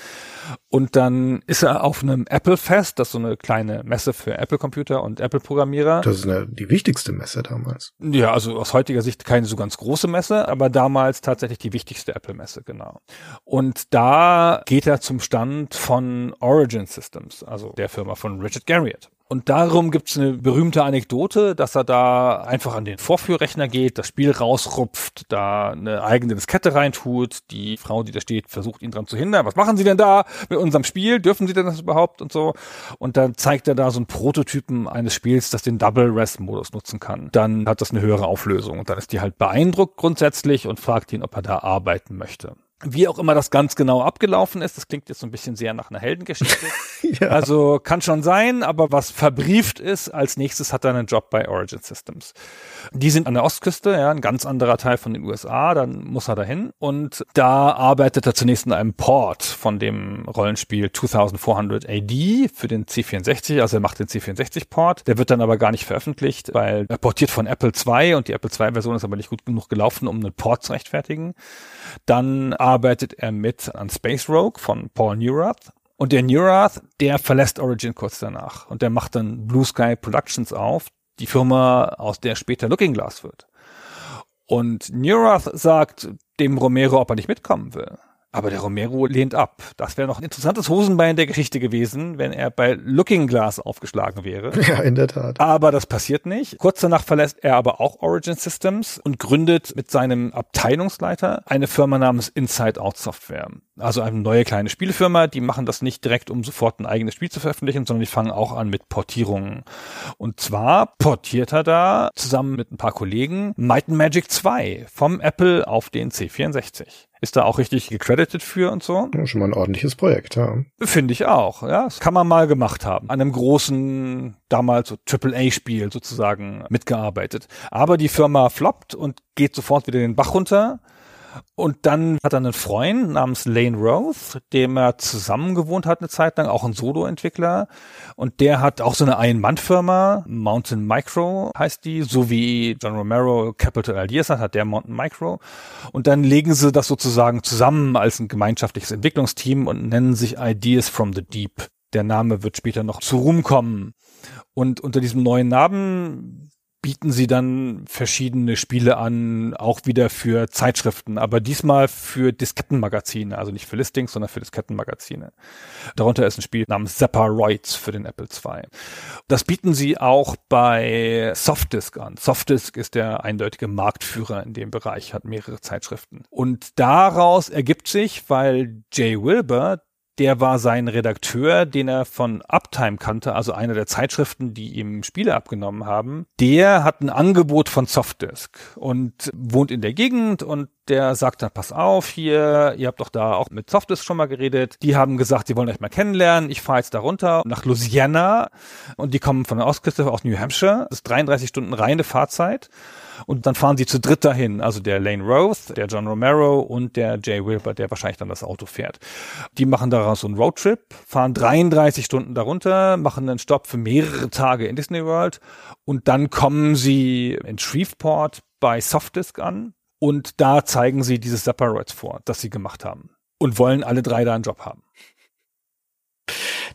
Und dann ist er auf einem Apple-Fest, das ist so eine kleine Messe für Apple-Computer und Apple-Programmierer. Das ist eine, die wichtigste Messe damals. Ja, also aus heutiger Sicht keine so ganz große Messe, aber damals tatsächlich die wichtigste Apple-Messe, genau. Und da geht er zum Stand von Origin Systems, also der Firma von Richard Garriott. Und darum gibt's eine berühmte Anekdote, dass er da einfach an den Vorführrechner geht, das Spiel rausrupft, da eine eigene Diskette reintut. Die Frau, die da steht, versucht ihn dran zu hindern. Was machen Sie denn da mit unserem Spiel? Dürfen Sie denn das überhaupt? Und so. Und dann zeigt er da so einen Prototypen eines Spiels, das den Double-Res-Modus nutzen kann. Dann hat das eine höhere Auflösung. Und dann ist die halt beeindruckt grundsätzlich und fragt ihn, ob er da arbeiten möchte. Wie auch immer das ganz genau abgelaufen ist, das klingt jetzt so ein bisschen sehr nach einer Heldengeschichte. Ja. Also kann schon sein, aber was verbrieft ist, als nächstes hat er einen Job bei Origin Systems. Die sind an der Ostküste, ja, ein ganz anderer Teil von den U S A, dann muss er dahin und da arbeitet er zunächst in einem Port von dem Rollenspiel vierundzwanzighundert A D für den C vierundsechzig, also er macht den C vierundsechzig-Port, der wird dann aber gar nicht veröffentlicht, weil er portiert von Apple zwei und die Apple zwei Version ist aber nicht gut genug gelaufen, um einen Port zu rechtfertigen. Dann arbeitet er mit an Space Rogue von Paul Neurath. Und der Neurath, der verlässt Origin kurz danach. Und der macht dann Blue Sky Productions auf, die Firma, aus der später Looking Glass wird. Und Neurath sagt dem Romero, ob er nicht mitkommen will. Aber der Romero lehnt ab. Das wäre noch ein interessantes Hosenbein der Geschichte gewesen, wenn er bei Looking Glass aufgeschlagen wäre. Ja, in der Tat. Aber das passiert nicht. Kurz danach verlässt er aber auch Origin Systems und gründet mit seinem Abteilungsleiter eine Firma namens Inside Out Software. Also eine neue kleine Spielefirma. Die machen das nicht direkt, um sofort ein eigenes Spiel zu veröffentlichen, sondern die fangen auch an mit Portierungen. Und zwar portiert er da zusammen mit ein paar Kollegen Might and Magic zwei vom Apple auf den C vierundsechzig. Ist da auch richtig gecredited für und so. Ja, schon mal ein ordentliches Projekt, ja. Finde ich auch, ja. Das kann man mal gemacht haben. An einem großen, damals so Triple A Spiel sozusagen mitgearbeitet. Aber die Firma floppt und geht sofort wieder den Bach runter. Und dann hat er einen Freund namens Lane Roth, dem er zusammen gewohnt hat eine Zeit lang, auch ein Solo-Entwickler. Und der hat auch so eine Ein-Mann-Firma, Mountain Micro heißt die, so wie John Romero Capital Ideas hat, hat der Mountain Micro. Und dann legen sie das sozusagen zusammen als ein gemeinschaftliches Entwicklungsteam und nennen sich Ideas from the Deep. Der Name wird später noch zu Ruhm kommen. Und unter diesem neuen Namen bieten sie dann verschiedene Spiele an, auch wieder für Zeitschriften, aber diesmal für Diskettenmagazine, also nicht für Listings, sondern für Diskettenmagazine. Darunter ist ein Spiel namens Separoids für den Apple zwei. Das bieten sie auch bei Softdisk an. Softdisk ist der eindeutige Marktführer in dem Bereich, hat mehrere Zeitschriften. Und daraus ergibt sich, weil Jay Wilbur, der war sein Redakteur, den er von Uptime kannte, also einer der Zeitschriften, die ihm Spiele abgenommen haben. Der hat ein Angebot von Softdisk und wohnt in der Gegend und der sagt dann, pass auf hier, ihr habt doch da auch mit Softdisk schon mal geredet. Die haben gesagt, sie wollen euch mal kennenlernen. Ich fahre jetzt da runter nach Louisiana und die kommen von der Ostküste aus New Hampshire. Das ist dreiunddreißig Stunden reine Fahrzeit. Und dann fahren sie zu dritt dahin, also der Lane Roth, der John Romero und der Jay Wilbur, der wahrscheinlich dann das Auto fährt. Die machen daraus so einen Roadtrip, fahren dreiunddreißig Stunden darunter, machen einen Stopp für mehrere Tage in Disney World und dann kommen sie in Shreveport bei Softdisk an und da zeigen sie dieses Separoids vor, das sie gemacht haben und wollen alle drei da einen Job haben.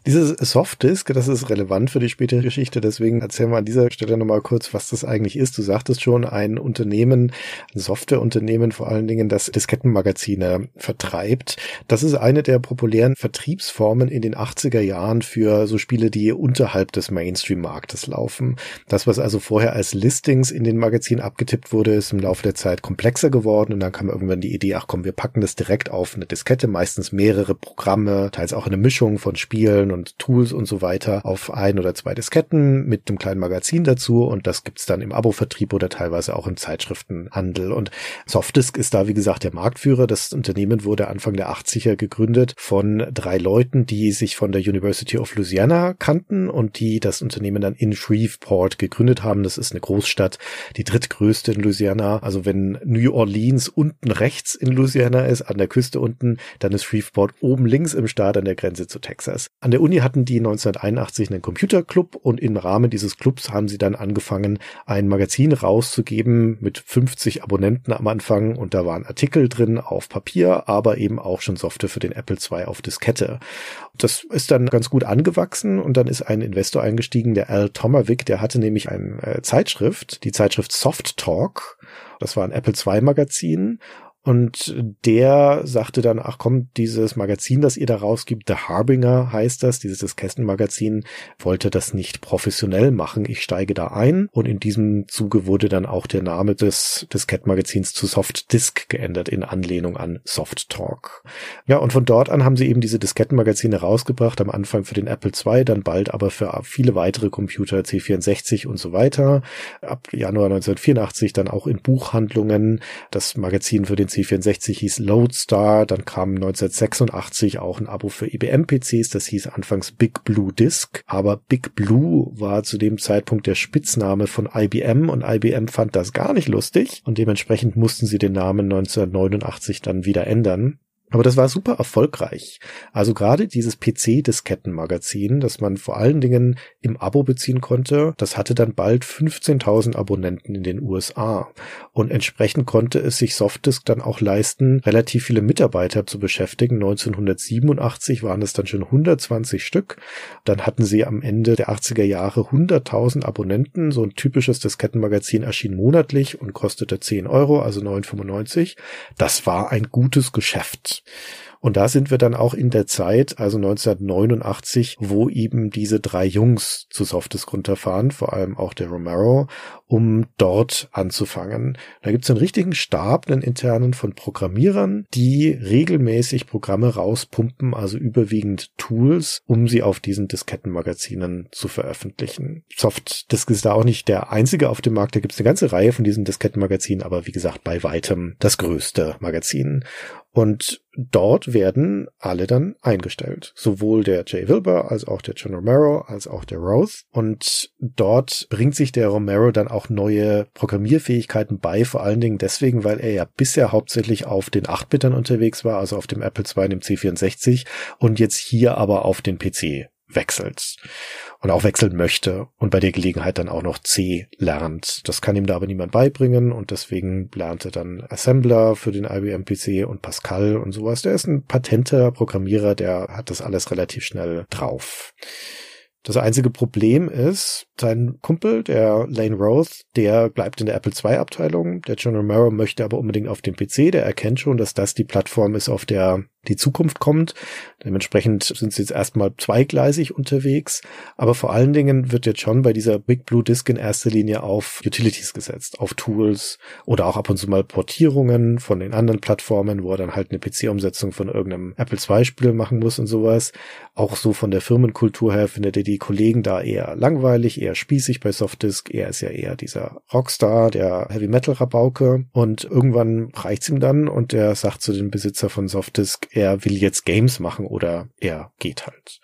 Dieses Softdisk, das ist relevant für die spätere Geschichte, deswegen erzählen wir an dieser Stelle nochmal kurz, was das eigentlich ist. Du sagtest schon, ein Unternehmen, ein Softwareunternehmen vor allen Dingen, das Diskettenmagazine vertreibt. Das ist eine der populären Vertriebsformen in den achtziger Jahren für so Spiele, die unterhalb des Mainstream-Marktes laufen. Das, was also vorher als Listings in den Magazinen abgetippt wurde, ist im Laufe der Zeit komplexer geworden und dann kam irgendwann die Idee, ach komm, wir packen das direkt auf eine Diskette, meistens mehrere Programme, teils auch eine Mischung von Spielen und Tools und so weiter auf ein oder zwei Disketten mit einem kleinen Magazin dazu und das gibt's dann im Abo-Vertrieb oder teilweise auch im Zeitschriftenhandel. Und Softdisk ist da, wie gesagt, der Marktführer. Das Unternehmen wurde Anfang der achtziger gegründet von drei Leuten, die sich von der University of Louisiana kannten und die das Unternehmen dann in Shreveport gegründet haben. Das ist eine Großstadt, die drittgrößte in Louisiana. Also wenn New Orleans unten rechts in Louisiana ist, an der Küste unten, dann ist Shreveport oben links im Staat an der Grenze zu Texas. An der Uni hatten die neunzehnhunderteinundachtzig einen Computerclub und im Rahmen dieses Clubs haben sie dann angefangen, ein Magazin rauszugeben mit fünfzig Abonnenten am Anfang und da waren Artikel drin auf Papier, aber eben auch schon Software für den Apple zwei auf Diskette. Das ist dann ganz gut angewachsen und dann ist ein Investor eingestiegen, der Al Tomavik, der hatte nämlich eine Zeitschrift, die Zeitschrift Soft Talk, das war ein Apple zwei Magazin. Und der sagte dann, ach komm, dieses Magazin, das ihr da rausgibt, The Harbinger heißt das, dieses Diskettenmagazin, wollte das nicht professionell machen. Ich steige da ein. Und in diesem Zuge wurde dann auch der Name des Diskettenmagazins zu Softdisk geändert, in Anlehnung an Softtalk. Ja, und von dort an haben sie eben diese Diskettenmagazine rausgebracht, am Anfang für den Apple zwei, dann bald aber für viele weitere Computer, C vierundsechzig und so weiter. Ab Januar neunzehnhundertvierundachtzig dann auch in Buchhandlungen das Magazin für den C vierundsechzig hieß Lodestar, dann kam neunzehnhundertsechsundachtzig auch ein Abo für I B M P Cs, das hieß anfangs Big Blue Disk, aber Big Blue war zu dem Zeitpunkt der Spitzname von I B M und I B M fand das gar nicht lustig und dementsprechend mussten sie den Namen neunzehnhundertneunundachtzig dann wieder ändern. Aber das war super erfolgreich. Also gerade dieses P C-Diskettenmagazin, das man vor allen Dingen im Abo beziehen konnte, das hatte dann bald fünfzehntausend Abonnenten in den U S A. Und entsprechend konnte es sich Softdisk dann auch leisten, relativ viele Mitarbeiter zu beschäftigen. neunzehnhundertsiebenundachtzig waren es dann schon hundertzwanzig Stück. Dann hatten sie am Ende der achtziger Jahre hunderttausend Abonnenten. So ein typisches Diskettenmagazin erschien monatlich und kostete zehn Euro, also neun Komma fünfundneunzig. Das war ein gutes Geschäft. Und da sind wir dann auch in der Zeit, also neunzehnhundertneunundachtzig, wo eben diese drei Jungs zu Softdisk runterfahren, vor allem auch der Romero, um dort anzufangen. Da gibt es einen richtigen Stab, einen internen von Programmierern, die regelmäßig Programme rauspumpen, also überwiegend Tools, um sie auf diesen Diskettenmagazinen zu veröffentlichen. Softdisk ist da auch nicht der einzige auf dem Markt, da gibt es eine ganze Reihe von diesen Diskettenmagazinen, aber wie gesagt, bei weitem das größte Magazin. Und dort werden alle dann eingestellt. Sowohl der Jay Wilbur, als auch der John Romero, als auch der Roth. Und dort bringt sich der Romero dann auch neue Programmierfähigkeiten bei, vor allen Dingen deswegen, weil er ja bisher hauptsächlich auf den acht-Bitern unterwegs war, also auf dem Apple zwei und dem C vierundsechzig und jetzt hier aber auf den P C wechselt und auch wechseln möchte und bei der Gelegenheit dann auch noch C lernt. Das kann ihm da aber niemand beibringen und deswegen lernt er dann Assembler für den I B M P C und Pascal und sowas. Der ist ein patenter Programmierer, der hat das alles relativ schnell drauf. Das einzige Problem ist, sein Kumpel, der Lane Roth, der bleibt in der Apple zwei-Abteilung. Der John Romero möchte aber unbedingt auf den P C. Der erkennt schon, dass das die Plattform ist, auf der die Zukunft kommt. Dementsprechend sind sie jetzt erstmal zweigleisig unterwegs. Aber vor allen Dingen wird der John bei dieser Big Blue Disk in erster Linie auf Utilities gesetzt, auf Tools oder auch ab und zu mal Portierungen von den anderen Plattformen, wo er dann halt eine P C-Umsetzung von irgendeinem Apple zwei-Spiel machen muss und sowas. Auch so von der Firmenkultur her findet er die Die Kollegen da eher langweilig, eher spießig bei Softdisk. Er ist ja eher dieser Rockstar, der Heavy-Metal-Rabauke. Und irgendwann reicht's ihm dann und er sagt zu dem Besitzer von Softdisk, er will jetzt Games machen oder er geht halt.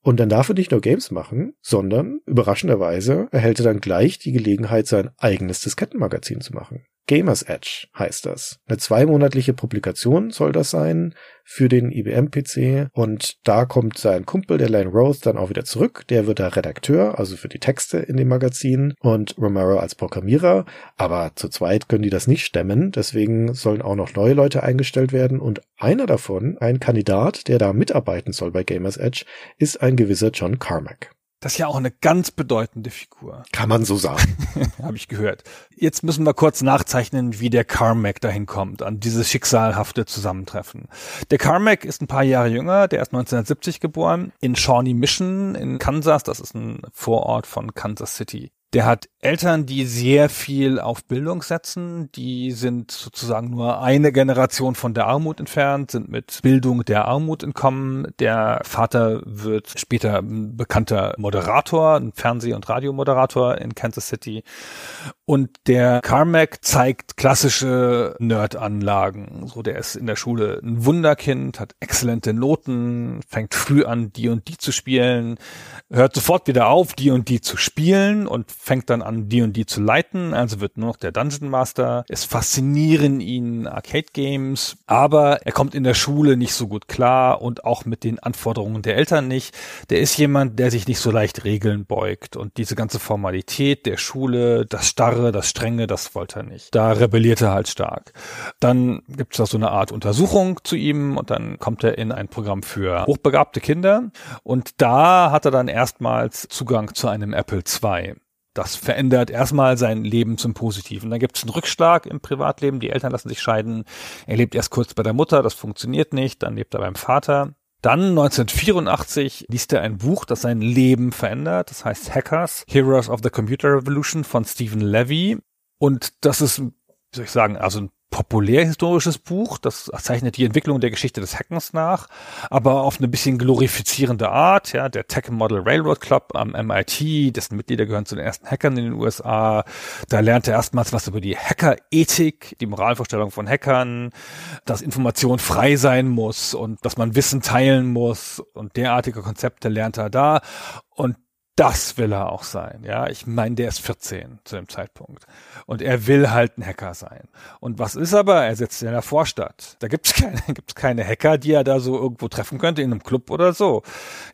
Und dann darf er nicht nur Games machen, sondern überraschenderweise erhält er dann gleich die Gelegenheit, sein eigenes Diskettenmagazin zu machen. Gamers Edge heißt das. Eine zweimonatliche Publikation soll das sein für den I B M P C und da kommt sein Kumpel, der Lane Roth, dann auch wieder zurück. Der wird da Redakteur, also für die Texte in dem Magazin und Romero als Programmierer, aber zu zweit können die das nicht stemmen, deswegen sollen auch noch neue Leute eingestellt werden und einer davon, ein Kandidat, der da mitarbeiten soll bei Gamers Edge, ist ein gewisser John Carmack. Das ist ja auch eine ganz bedeutende Figur. Kann man so sagen. Habe ich gehört. Jetzt müssen wir kurz nachzeichnen, wie der Carmack dahin kommt, an dieses schicksalhafte Zusammentreffen. Der Carmack ist ein paar Jahre jünger, der ist neunzehnhundertsiebzig geboren, in Shawnee Mission in Kansas, das ist ein Vorort von Kansas City. Der hat Eltern, die sehr viel auf Bildung setzen, die sind sozusagen nur eine Generation von der Armut entfernt, sind mit Bildung der Armut entkommen. Der Vater wird später ein bekannter Moderator, ein Fernseh- und Radiomoderator in Kansas City. Und der Carmack zeigt klassische Nerd-Anlagen. So, der ist in der Schule ein Wunderkind, hat exzellente Noten, fängt früh an, die und die zu spielen, hört sofort wieder auf, die und die zu spielen und fängt dann an, die und die zu leiten, also wird nur noch der Dungeon Master. Es faszinieren ihn Arcade-Games, aber er kommt in der Schule nicht so gut klar und auch mit den Anforderungen der Eltern nicht. Der ist jemand, der sich nicht so leicht Regeln beugt und diese ganze Formalität der Schule, das Starre, das Strenge, das wollte er nicht. Da rebelliert er halt stark. Dann gibt es da so eine Art Untersuchung zu ihm und dann kommt er in ein Programm für hochbegabte Kinder und da hat er dann erstmals Zugang zu einem Apple zwei. Das verändert erstmal sein Leben zum Positiven. Dann gibt es einen Rückschlag im Privatleben, die Eltern lassen sich scheiden. Er lebt erst kurz bei der Mutter, das funktioniert nicht, dann lebt er beim Vater. Dann neunzehnhundertvierundachtzig liest er ein Buch, das sein Leben verändert, das heißt Hackers, Heroes of the Computer Revolution von Stephen Levy. Und das ist, wie soll ich sagen, also ein populärhistorisches Buch, das zeichnet die Entwicklung der Geschichte des Hackens nach, aber auf eine bisschen glorifizierende Art, ja, der Tech Model Railroad Club am M I T, dessen Mitglieder gehören zu den ersten Hackern in den U S A, da lernt er erstmals was über die Hackerethik, die Moralvorstellung von Hackern, dass Information frei sein muss und dass man Wissen teilen muss und derartige Konzepte lernt er da und das will er auch sein, ja. Ich meine, der ist vierzehn zu dem Zeitpunkt. Und er will halt ein Hacker sein. Und was ist aber? Er sitzt in der Vorstadt. Da gibt's keine, gibt's keine Hacker, die er da so irgendwo treffen könnte, in einem Club oder so.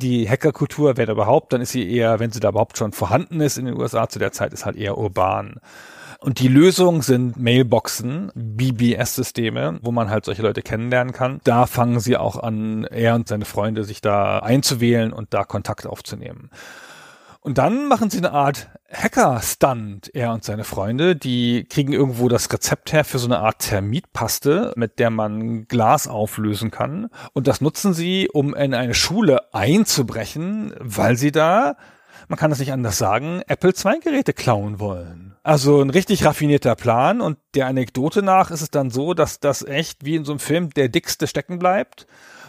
Die Hackerkultur, wenn überhaupt, dann ist sie eher, wenn sie da überhaupt schon vorhanden ist in den U S A zu der Zeit, ist halt eher urban. Und die Lösung sind Mailboxen, B B S-Systeme, wo man halt solche Leute kennenlernen kann. Da fangen sie auch an, er und seine Freunde sich da einzuwählen und da Kontakt aufzunehmen. Und dann machen sie eine Art Hacker-Stunt, er und seine Freunde. Die kriegen irgendwo das Rezept her für so eine Art Termitpaste, mit der man Glas auflösen kann. Und das nutzen sie, um in eine Schule einzubrechen, weil sie da, man kann es nicht anders sagen, Apple zwei-Geräte klauen wollen. Also ein richtig raffinierter Plan. Und der Anekdote nach ist es dann so, dass das echt wie in so einem Film der Dickste stecken bleibt.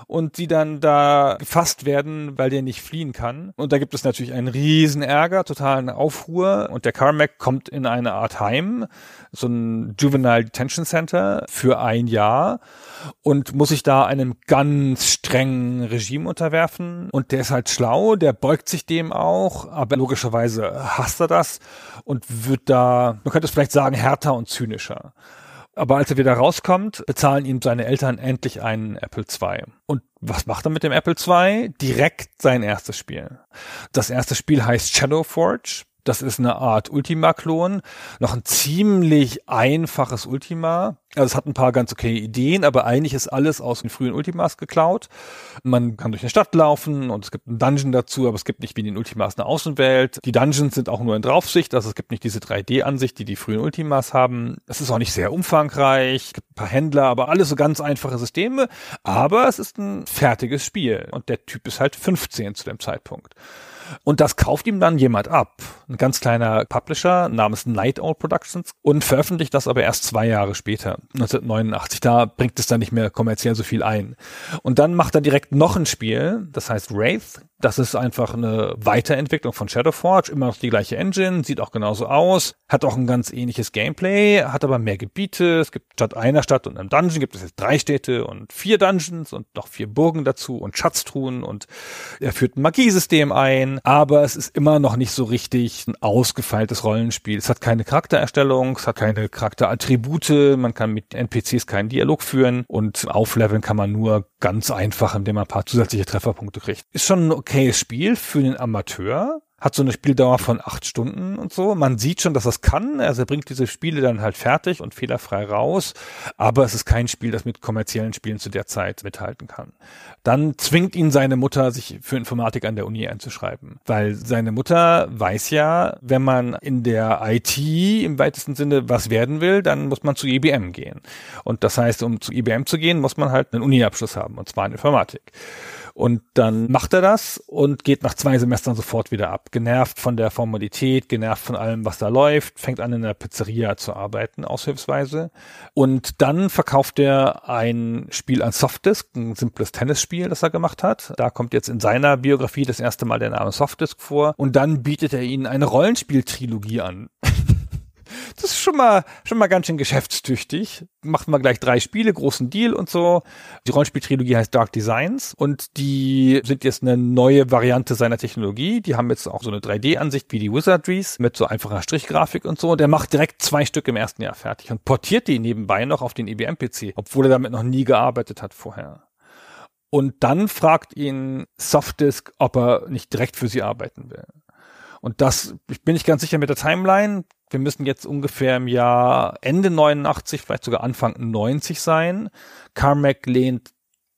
und die dann da gefasst werden, weil der nicht fliehen kann. Und da gibt es natürlich einen riesen Ärger, totalen Aufruhr. Und der Carmack kommt in eine Art Heim, so ein Juvenile Detention Center für ein Jahr und muss sich da einem ganz strengen Regime unterwerfen. Und der ist halt schlau, der beugt sich dem auch, aber logischerweise hasst er das und wird da, man könnte es vielleicht sagen, härter und zynischer. Aber als er wieder rauskommt, bezahlen ihm seine Eltern endlich einen Apple zwei. Und was macht er mit dem Apple zwei? Direkt sein erstes Spiel. Das erste Spiel heißt Shadowforge. Das ist eine Art Ultima-Klon. Noch ein ziemlich einfaches Ultima. Also es hat ein paar ganz okay Ideen, aber eigentlich ist alles aus den frühen Ultimas geklaut. Man kann durch eine Stadt laufen und es gibt einen Dungeon dazu, aber es gibt nicht wie in den Ultimas eine Außenwelt. Die Dungeons sind auch nur in Draufsicht, also es gibt nicht diese drei D-Ansicht, die die frühen Ultimas haben. Es ist auch nicht sehr umfangreich, es gibt ein paar Händler, aber alles so ganz einfache Systeme. Aber es ist ein fertiges Spiel und der Typ ist halt fünfzehn zu dem Zeitpunkt. Und das kauft ihm dann jemand ab. Ein ganz kleiner Publisher namens Night Owl Productions und veröffentlicht das aber erst zwei Jahre später, neunzehnhundertneunundachtzig. Da bringt es dann nicht mehr kommerziell so viel ein. Und dann macht er direkt noch ein Spiel, das heißt Wraith. Das ist einfach eine Weiterentwicklung von Shadowforge, immer noch die gleiche Engine, sieht auch genauso aus, hat auch ein ganz ähnliches Gameplay, hat aber mehr Gebiete. Es gibt statt einer Stadt und einem Dungeon gibt es jetzt drei Städte und vier Dungeons und noch vier Burgen dazu und Schatztruhen und er führt ein Magiesystem ein, aber es ist immer noch nicht so richtig ein ausgefeiltes Rollenspiel. Es hat keine Charaktererstellung, es hat keine Charakterattribute, man kann mit N P Cs keinen Dialog führen und aufleveln kann man nur ganz einfach, indem man ein paar zusätzliche Trefferpunkte kriegt. Ist schon okay. Okayes Spiel für den Amateur, hat so eine Spieldauer von acht Stunden und so. Man sieht schon, dass das kann. Also er bringt diese Spiele dann halt fertig und fehlerfrei raus. Aber es ist kein Spiel, das mit kommerziellen Spielen zu der Zeit mithalten kann. Dann zwingt ihn seine Mutter, sich für Informatik an der Uni einzuschreiben. Weil seine Mutter weiß ja, wenn man in der I T im weitesten Sinne was werden will, dann muss man zu I B M gehen. Und das heißt, um zu I B M zu gehen, muss man halt einen Uniabschluss haben. Und zwar in Informatik. Und dann macht er das und geht nach zwei Semestern sofort wieder ab. Genervt von der Formalität, genervt von allem, was da läuft, fängt an, in einer Pizzeria zu arbeiten, aushilfsweise. Und dann verkauft er ein Spiel an Softdisk, ein simples Tennisspiel, das er gemacht hat. Da kommt jetzt in seiner Biografie das erste Mal der Name Softdisk vor. Und dann bietet er ihnen eine Rollenspieltrilogie an. Das ist schon mal, schon mal ganz schön geschäftstüchtig. Machen wir gleich drei Spiele, großen Deal und so. Die Rollenspieltrilogie heißt Dark Designs und die sind jetzt eine neue Variante seiner Technologie. Die haben jetzt auch so eine drei D-Ansicht wie die Wizardries mit so einfacher Strichgrafik und so. Und er macht direkt zwei Stück im ersten Jahr fertig und portiert die nebenbei noch auf den I B M P C, obwohl er damit noch nie gearbeitet hat vorher. Und dann fragt ihn Softdisk, ob er nicht direkt für sie arbeiten will. Und das, ich bin nicht ganz sicher mit der Timeline. Wir müssen jetzt ungefähr im Jahr Ende neunundachtzig, vielleicht sogar Anfang neunzig sein. Carmack lehnt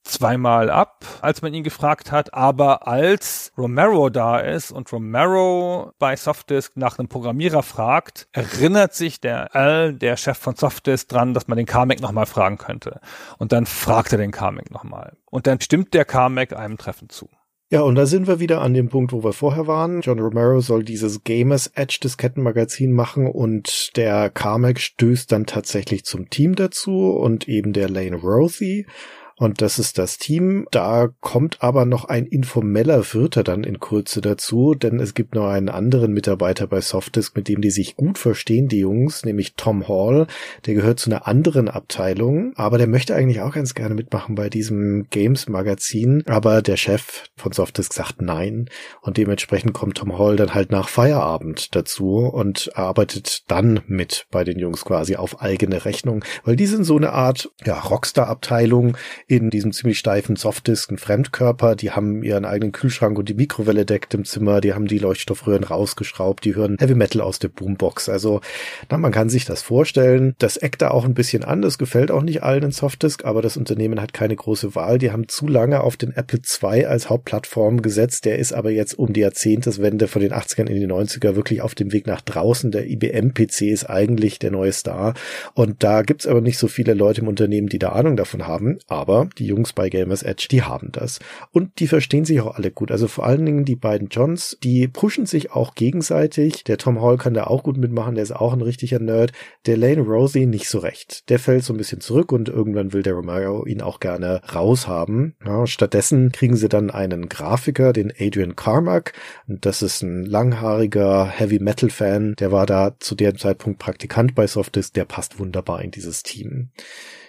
zweimal ab, als man ihn gefragt hat. Aber als Romero da ist und Romero bei Softdisk nach einem Programmierer fragt, erinnert sich der Al, der Chef von Softdisk, dran, dass man den Carmack nochmal fragen könnte. Und dann fragt er den Carmack nochmal. Und dann stimmt der Carmack einem Treffen zu. Ja, und da sind wir wieder an dem Punkt, wo wir vorher waren. John Romero soll dieses Gamers Edge Diskettenmagazin machen und der Carmack stößt dann tatsächlich zum Team dazu und eben der Lane Rothi. Und das ist das Team. Da kommt aber noch ein informeller Vierter dann in Kürze dazu, denn es gibt noch einen anderen Mitarbeiter bei Softdisk, mit dem die sich gut verstehen, die Jungs, nämlich Tom Hall. Der gehört zu einer anderen Abteilung, aber der möchte eigentlich auch ganz gerne mitmachen bei diesem Games-Magazin. Aber der Chef von Softdisk sagt nein und dementsprechend kommt Tom Hall dann halt nach Feierabend dazu und arbeitet dann mit bei den Jungs quasi auf eigene Rechnung, weil die sind so eine Art ja, Rockstar-Abteilung, in diesem ziemlich steifen Softdisk, ein Fremdkörper, die haben ihren eigenen Kühlschrank und die Mikrowelle deckt im Zimmer, die haben die Leuchtstoffröhren rausgeschraubt, die hören Heavy Metal aus der Boombox. Also, na, man kann sich das vorstellen. Das eckt da auch ein bisschen an, das gefällt auch nicht allen in Softdisk, aber das Unternehmen hat keine große Wahl. Die haben zu lange auf den Apple zwei als Hauptplattform gesetzt. Der ist aber jetzt um die Jahrzehnteswende von den achtzigern in die neunziger wirklich auf dem Weg nach draußen. Der I B M P C ist eigentlich der neue Star. Und da gibt's aber nicht so viele Leute im Unternehmen, die da Ahnung davon haben. Aber aber die Jungs bei Gamers Edge, die haben das. Und die verstehen sich auch alle gut. Also vor allen Dingen die beiden Johns, die pushen sich auch gegenseitig. Der Tom Hall kann da auch gut mitmachen, der ist auch ein richtiger Nerd. Der Lane Roth nicht so recht. Der fällt so ein bisschen zurück und irgendwann will der Romero ihn auch gerne raushaben. Ja, stattdessen kriegen sie dann einen Grafiker, den Adrian Carmack. Und das ist ein langhaariger Heavy-Metal-Fan. Der war da zu dem Zeitpunkt Praktikant bei Softdisk. Der passt wunderbar in dieses Team.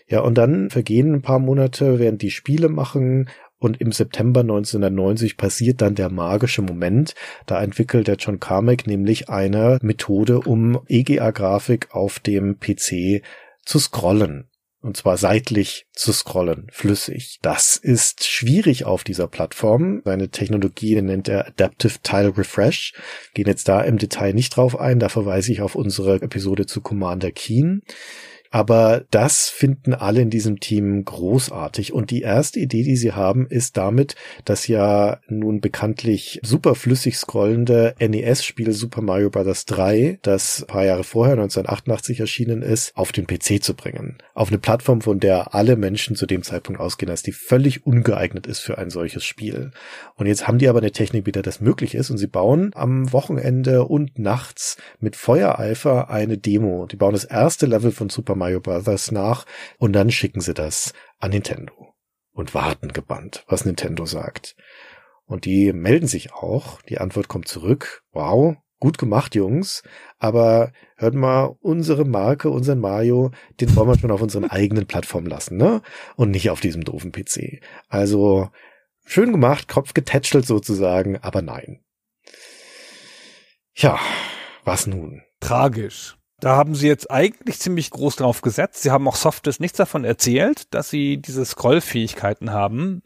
Ja, und dann vergehen ein paar Monate, während die Spiele machen. Und im September neunzehnhundertneunzig passiert dann der magische Moment. Da entwickelt der John Carmack nämlich eine Methode, um E G A-Grafik auf dem P C zu scrollen. Und zwar seitlich zu scrollen, flüssig. Das ist schwierig auf dieser Plattform. Seine Technologie nennt er Adaptive Tile Refresh. Gehen jetzt da im Detail nicht drauf ein, da verweise ich auf unsere Episode zu Commander Keen. Aber das finden alle in diesem Team großartig. Und die erste Idee, die sie haben, ist damit, dass ja nun bekanntlich superflüssig scrollende N E S-Spiel Super Mario Bros. drei, das ein paar Jahre vorher, neunzehnhundertachtundachtzig erschienen ist, auf den P C zu bringen. Auf eine Plattform, von der alle Menschen zu dem Zeitpunkt ausgehen, dass die völlig ungeeignet ist für ein solches Spiel. Und jetzt haben die aber eine Technik, wieder das möglich ist. Und sie bauen am Wochenende und nachts mit Feuereifer eine Demo. Die bauen das erste Level von Super Mario Brothers nach und dann schicken sie das an Nintendo und warten gebannt, was Nintendo sagt. Und die melden sich auch, die Antwort kommt zurück, wow, gut gemacht, Jungs, aber hört mal, unsere Marke, unseren Mario, den wollen wir schon auf unseren eigenen Plattformen lassen, ne? Und nicht auf diesem doofen P C. Also schön gemacht, Kopf getätschelt sozusagen, aber nein. Ja, was nun? Tragisch. Da haben sie jetzt eigentlich ziemlich groß drauf gesetzt. Sie haben auch Softdisk nichts davon erzählt, dass sie diese Scroll-Fähigkeiten haben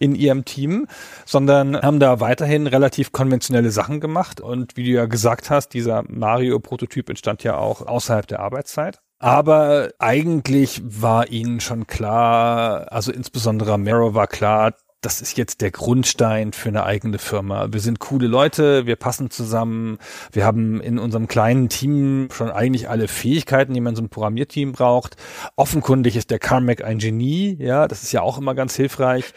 in ihrem Team, sondern haben da weiterhin relativ konventionelle Sachen gemacht. Und wie du ja gesagt hast, dieser Mario-Prototyp entstand ja auch außerhalb der Arbeitszeit. Aber eigentlich war ihnen schon klar, also insbesondere Romero war klar, das ist jetzt der Grundstein für eine eigene Firma. Wir sind coole Leute, wir passen zusammen, wir haben in unserem kleinen Team schon eigentlich alle Fähigkeiten, die man so ein Programmierteam braucht. Offenkundig ist der Carmack ein Genie, ja, das ist ja auch immer ganz hilfreich.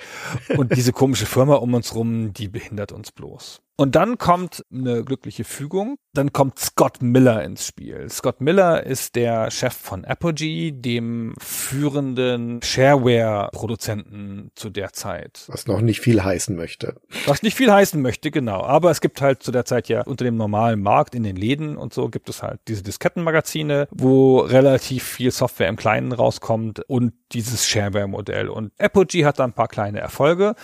Und diese komische Firma um uns rum, die behindert uns bloß. Und dann kommt eine glückliche Fügung, dann kommt Scott Miller ins Spiel. Scott Miller ist der Chef von Apogee, dem führenden Shareware-Produzenten zu der Zeit. Was noch nicht viel heißen möchte. Was nicht viel heißen möchte, genau. Aber es gibt halt zu der Zeit ja unter dem normalen Markt, in den Läden und so, gibt es halt diese Diskettenmagazine, wo relativ viel Software im Kleinen rauskommt und dieses Shareware-Modell. Und Apogee hat da ein paar kleine Erfolge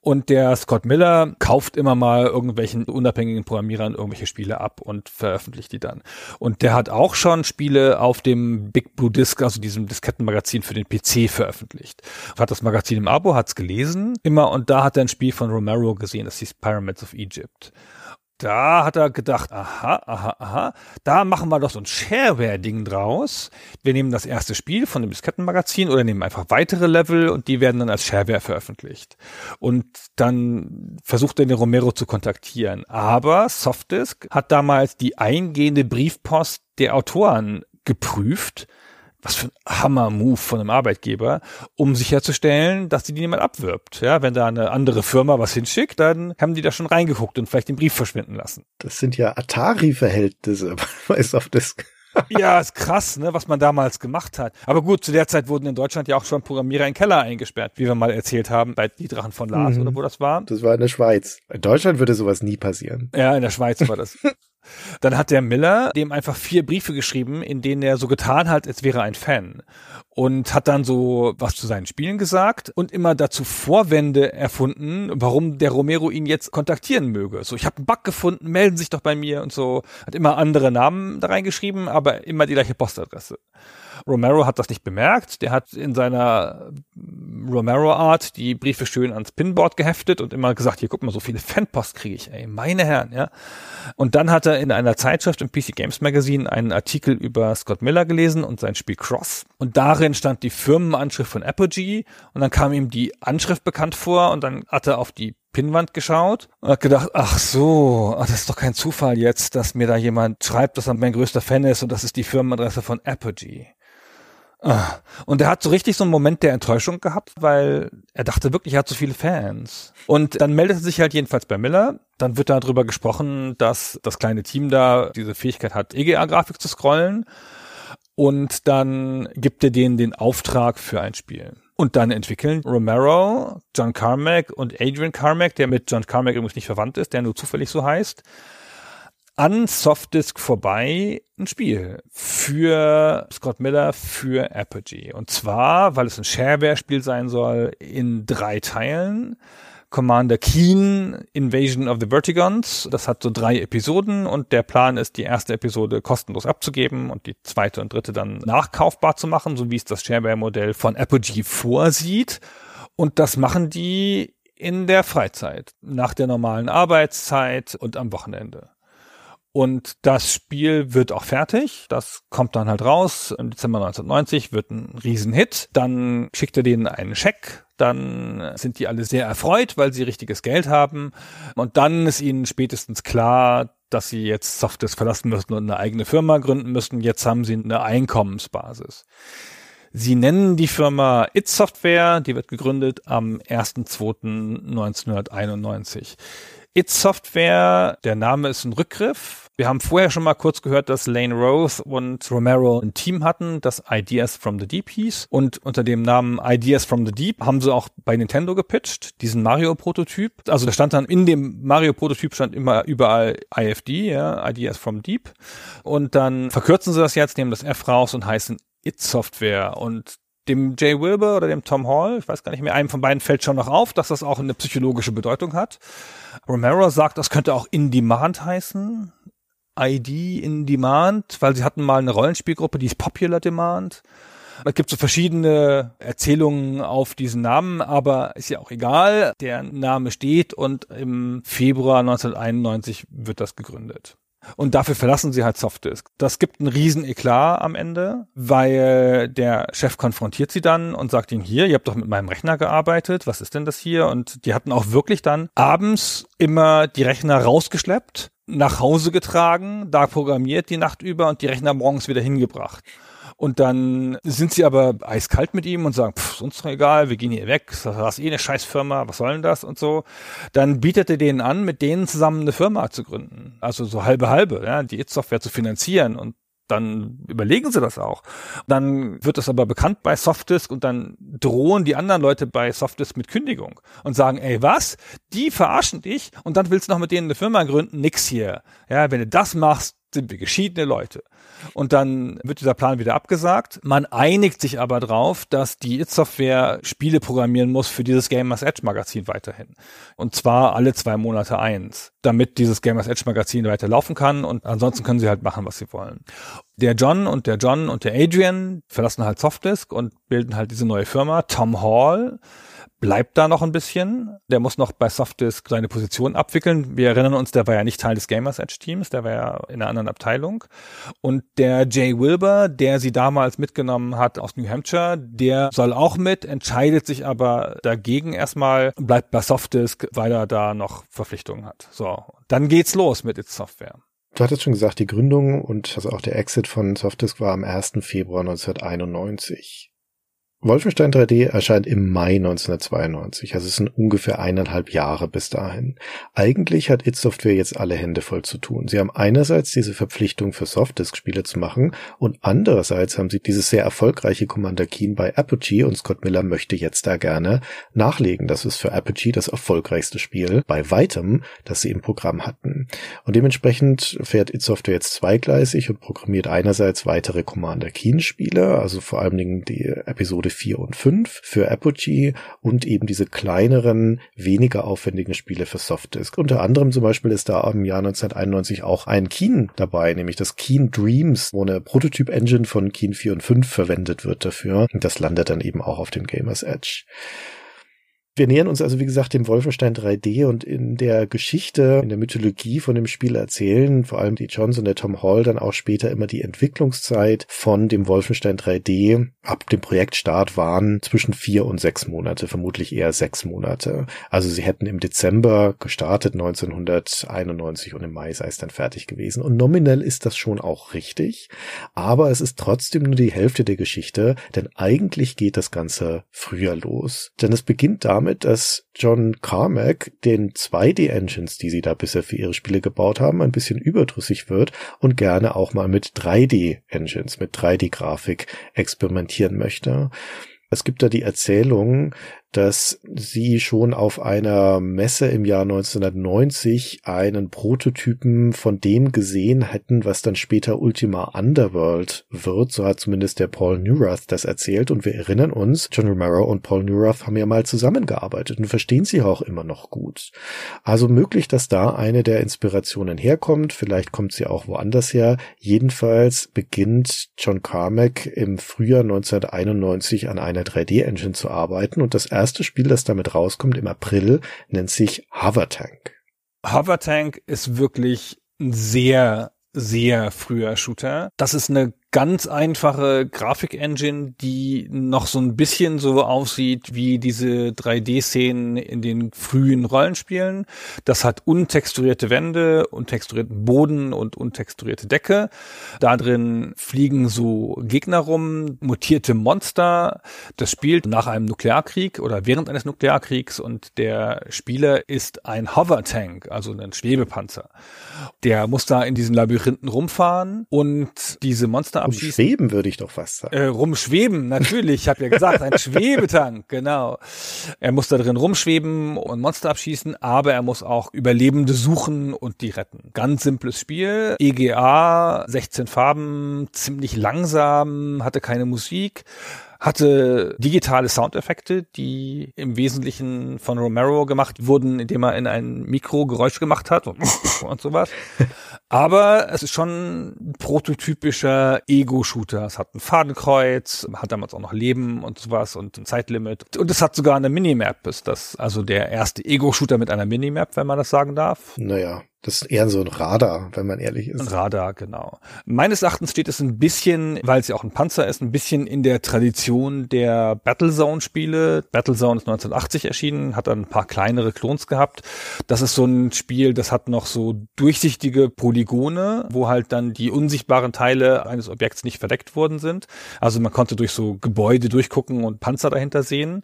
und der Scott Miller kauft immer mal irgendwie welchen unabhängigen Programmierern irgendwelche Spiele ab und veröffentlicht die dann. Und der hat auch schon Spiele auf dem Big Blue Disc, also diesem Diskettenmagazin für den P C veröffentlicht. Hat das Magazin im Abo, hat's gelesen immer und da hat er ein Spiel von Romero gesehen, das hieß Pyramids of Egypt. Da hat er gedacht, aha, aha, aha, da machen wir doch so ein Shareware-Ding draus. Wir nehmen das erste Spiel von dem Diskettenmagazin oder nehmen einfach weitere Level und die werden dann als Shareware veröffentlicht. Und dann versucht er den Romero zu kontaktieren. Aber Softdisk hat damals die eingehende Briefpost der Autoren geprüft. Was für ein Hammer-Move von einem Arbeitgeber, um sicherzustellen, dass die niemand abwirbt. Ja, wenn da eine andere Firma was hinschickt, dann haben die da schon reingeguckt und vielleicht den Brief verschwinden lassen. Das sind ja Atari-Verhältnisse bei Softdisk. Ja, ist krass, ne, was man damals gemacht hat. Aber gut, zu der Zeit wurden in Deutschland ja auch schon Programmierer in Keller eingesperrt, wie wir mal erzählt haben, bei Die Drachen von Lars, mhm. oder wo das war. Das war in der Schweiz. In Deutschland würde sowas nie passieren. Ja, in der Schweiz war das. Dann hat der Miller dem einfach vier Briefe geschrieben, in denen er so getan hat, als wäre er ein Fan. Und hat dann so was zu seinen Spielen gesagt und immer dazu Vorwände erfunden, warum der Romero ihn jetzt kontaktieren möge. So, ich habe einen Bug gefunden, melden sich doch bei mir und so. Hat immer andere Namen da reingeschrieben, aber immer die gleiche Postadresse. Romero hat das nicht bemerkt. Der hat in seiner Romero-Art die Briefe schön ans Pinboard geheftet und immer gesagt, hier, guck mal, so viele Fanpost kriege ich, ey, meine Herren, ja. Und dann hat er in einer Zeitschrift im P C Games Magazine einen Artikel über Scott Miller gelesen und sein Spiel Cross. Und darin stand die Firmenanschrift von Apogee und dann kam ihm die Anschrift bekannt vor und dann hat er auf die Pinnwand geschaut und hat gedacht, ach so, das ist doch kein Zufall jetzt, dass mir da jemand schreibt, dass er mein größter Fan ist und das ist die Firmenadresse von Apogee. Und er hat so richtig so einen Moment der Enttäuschung gehabt, weil er dachte wirklich, er hat so viele Fans. Und dann meldete sich halt jedenfalls bei Miller. Dann wird darüber gesprochen, dass das kleine Team da diese Fähigkeit hat, E G A-Grafik zu scrollen. Und dann gibt er denen den Auftrag für ein Spiel. Und dann entwickeln Romero, John Carmack und Adrian Carmack, der mit John Carmack übrigens nicht verwandt ist, der nur zufällig so heißt, an Softdisk vorbei ein Spiel für Scott Miller, für Apogee. Und zwar, weil es ein Shareware-Spiel sein soll, in drei Teilen. Commander Keen, Invasion of the Vertigons, das hat so drei Episoden und der Plan ist, die erste Episode kostenlos abzugeben und die zweite und dritte dann nachkaufbar zu machen, so wie es das Shareware-Modell von Apogee vorsieht. Und das machen die in der Freizeit, nach der normalen Arbeitszeit und am Wochenende. Und das Spiel wird auch fertig. Das kommt dann halt raus. Im Dezember neunzehnhundertneunzig wird ein Riesenhit. Dann schickt er denen einen Scheck. Dann sind die alle sehr erfreut, weil sie richtiges Geld haben. Und dann ist ihnen spätestens klar, dass sie jetzt Softdisk verlassen müssen und eine eigene Firma gründen müssen. Jetzt haben sie eine Einkommensbasis. Sie nennen die Firma id Software. Die wird gegründet am erster zweiter neunzehnhunderteinundneunzig. id Software, der Name ist ein Rückgriff. Wir haben vorher schon mal kurz gehört, dass Lane Roth und Romero ein Team hatten, das Ideas from the Deep hieß. Und unter dem Namen Ideas from the Deep haben sie auch bei Nintendo gepitcht, diesen Mario-Prototyp. Also da stand dann, in dem Mario-Prototyp stand immer überall I F D, ja, Ideas from Deep. Und dann verkürzen sie das jetzt, nehmen das F raus und heißen id Software. Und dem Jay Wilbur oder dem Tom Hall, ich weiß gar nicht mehr, einem von beiden fällt schon noch auf, dass das auch eine psychologische Bedeutung hat. Romero sagt, das könnte auch In Demand heißen. I D In Demand, weil sie hatten mal eine Rollenspielgruppe, die ist Popular Demand. Es gibt so verschiedene Erzählungen auf diesen Namen, aber ist ja auch egal. Der Name steht und im Februar neunzehnhunderteinundneunzig wird das gegründet. Und dafür verlassen sie halt Softdisk. Das gibt einen riesen Eklat am Ende, weil der Chef konfrontiert sie dann und sagt ihnen, hier, ihr habt doch mit meinem Rechner gearbeitet, was ist denn das hier? Und die hatten auch wirklich dann abends immer die Rechner rausgeschleppt, nach Hause getragen, da programmiert die Nacht über und die Rechner morgens wieder hingebracht. Und dann sind sie aber eiskalt mit ihm und sagen, pff, uns doch egal, wir gehen hier weg, das ist eh eine Scheißfirma, was soll denn das und so. Dann bietet er denen an, mit denen zusammen eine Firma zu gründen. Also so halbe halbe, ja, die id Software zu finanzieren und dann überlegen sie das auch. Dann wird das aber bekannt bei Softdisk und dann drohen die anderen Leute bei Softdisk mit Kündigung und sagen, ey, was? Die verarschen dich und dann willst du noch mit denen eine Firma gründen? Nix hier. Ja, wenn du das machst, sind wir geschiedene Leute. Und dann wird dieser Plan wieder abgesagt. Man einigt sich aber drauf, dass die id Software Spiele programmieren muss für dieses Gamers Edge Magazin weiterhin. Und zwar alle zwei Monate eins, damit dieses Gamers Edge Magazin weiter laufen kann und ansonsten können sie halt machen, was sie wollen. Der John und der John und der Adrian verlassen halt Softdisk und bilden halt diese neue Firma. Tom Hall bleibt da noch ein bisschen. Der muss noch bei Softdisk seine Position abwickeln. Wir erinnern uns, der war ja nicht Teil des Gamers Edge Teams, der war ja in einer anderen Abteilung. Und der Jay Wilbur, der sie damals mitgenommen hat aus New Hampshire, der soll auch mit, entscheidet sich aber dagegen erstmal, bleibt bei Softdisk, weil er da noch Verpflichtungen hat. So, dann geht's los mit id Software. Du hattest schon gesagt, die Gründung und also auch der Exit von Softdisk war am erster Februar neunzehnhunderteinundneunzig. Wolfenstein drei D erscheint im Mai neunzehnhundertzweiundneunzig, also es sind ungefähr eineinhalb Jahre bis dahin. Eigentlich hat id Software jetzt alle Hände voll zu tun. Sie haben einerseits diese Verpflichtung für Softdisk-Spiele zu machen und andererseits haben sie dieses sehr erfolgreiche Commander Keen bei Apogee und Scott Miller möchte jetzt da gerne nachlegen. Das ist für Apogee das erfolgreichste Spiel bei weitem, das sie im Programm hatten. Und dementsprechend fährt id Software jetzt zweigleisig und programmiert einerseits weitere Commander Keen-Spiele, also vor allen Dingen die Episode vier und fünf für Apogee und eben diese kleineren, weniger aufwendigen Spiele für Softdisk. Unter anderem zum Beispiel ist da im Jahr neunzehnhunderteinundneunzig auch ein Keen dabei, nämlich das Keen Dreams, wo eine Prototyp-Engine von Keen vier und fünf verwendet wird dafür. Und das landet dann eben auch auf dem Gamers Edge. Wir nähern uns also, wie gesagt, dem Wolfenstein drei D und in der Geschichte, in der Mythologie von dem Spiel erzählen vor allem die Johns und der Tom Hall dann auch später immer die Entwicklungszeit von dem Wolfenstein drei D. Ab dem Projektstart waren zwischen vier und sechs Monate, vermutlich eher sechs Monate. Also sie hätten im Dezember gestartet, neunzehnhunderteinundneunzig, und im Mai sei es dann fertig gewesen. Und nominell ist das schon auch richtig, aber es ist trotzdem nur die Hälfte der Geschichte, denn eigentlich geht das Ganze früher los. Denn es beginnt damit, dass John Carmack den zwei D-Engines, die sie da bisher für ihre Spiele gebaut haben, ein bisschen überdrüssig wird und gerne auch mal mit drei D-Engines, mit drei D-Grafik experimentieren möchte. Es gibt da die Erzählung, dass sie schon auf einer Messe im Jahr neunzehnhundertneunzig einen Prototypen von dem gesehen hätten, was dann später Ultima Underworld wird. So hat zumindest der Paul Neurath das erzählt. Und wir erinnern uns, John Romero und Paul Neurath haben ja mal zusammengearbeitet und verstehen sich auch immer noch gut. Also möglich, dass da eine der Inspirationen herkommt. Vielleicht kommt sie auch woanders her. Jedenfalls beginnt John Carmack im Frühjahr neunzehnhunderteinundneunzig an einer drei D-Engine zu arbeiten, und das erste Spiel, das damit rauskommt im April, nennt sich Hover Tank. Hover Tank ist wirklich ein sehr, sehr früher Shooter. Das ist eine ganz einfache Grafik-Engine, die noch so ein bisschen so aussieht wie diese drei D-Szenen in den frühen Rollenspielen. Das hat untexturierte Wände, untexturierten Boden und untexturierte Decke. Da drin fliegen so Gegner rum, mutierte Monster. Das spielt nach einem Nuklearkrieg oder während eines Nuklearkriegs, und der Spieler ist ein Hover-Tank, also ein Schwebepanzer. Der muss da in diesen Labyrinthen rumfahren und diese Monster abschießen. Rumschweben, würde ich doch fast sagen. Äh, rumschweben, natürlich. Ich habe ja gesagt, ein Schwebetank, genau. Er muss da drin rumschweben und Monster abschießen, aber er muss auch Überlebende suchen und die retten. Ganz simples Spiel. E G A, sechzehn Farben, ziemlich langsam, hatte keine Musik, hatte digitale Soundeffekte, die im Wesentlichen von Romero gemacht wurden, indem er in ein Mikro Geräusch gemacht hat und, und sowas. Aber es ist schon ein prototypischer Ego-Shooter. Es hat ein Fadenkreuz, hat damals auch noch Leben und sowas und ein Zeitlimit. Und es hat sogar eine Minimap, ist das also der erste Ego-Shooter mit einer Minimap, wenn man das sagen darf? Naja. Das ist eher so ein Radar, wenn man ehrlich ist. Ein Radar, genau. Meines Erachtens steht es ein bisschen, weil es ja auch ein Panzer ist, ein bisschen in der Tradition der Battlezone-Spiele. Battlezone ist neunzehnhundertachtzig erschienen, hat dann ein paar kleinere Klons gehabt. Das ist so ein Spiel, das hat noch so durchsichtige Polygone, wo halt dann die unsichtbaren Teile eines Objekts nicht verdeckt worden sind. Also man konnte durch so Gebäude durchgucken und Panzer dahinter sehen.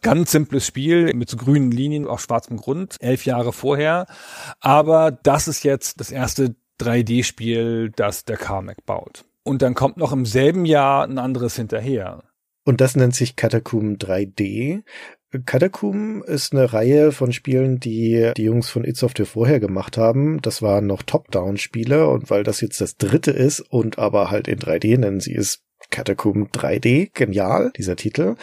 Ganz simples Spiel mit so grünen Linien auf schwarzem Grund, elf Jahre vorher. Aber das ist jetzt das erste drei D-Spiel, das der Carmack baut. Und dann kommt noch im selben Jahr ein anderes hinterher. Und das nennt sich Catacomb drei D. Catacomb ist eine Reihe von Spielen, die die Jungs von id Software vorher gemacht haben. Das waren noch Top-Down-Spiele, und weil das jetzt das dritte ist und aber halt in drei D nennen sie es Catacomb drei D. Genial, dieser Titel.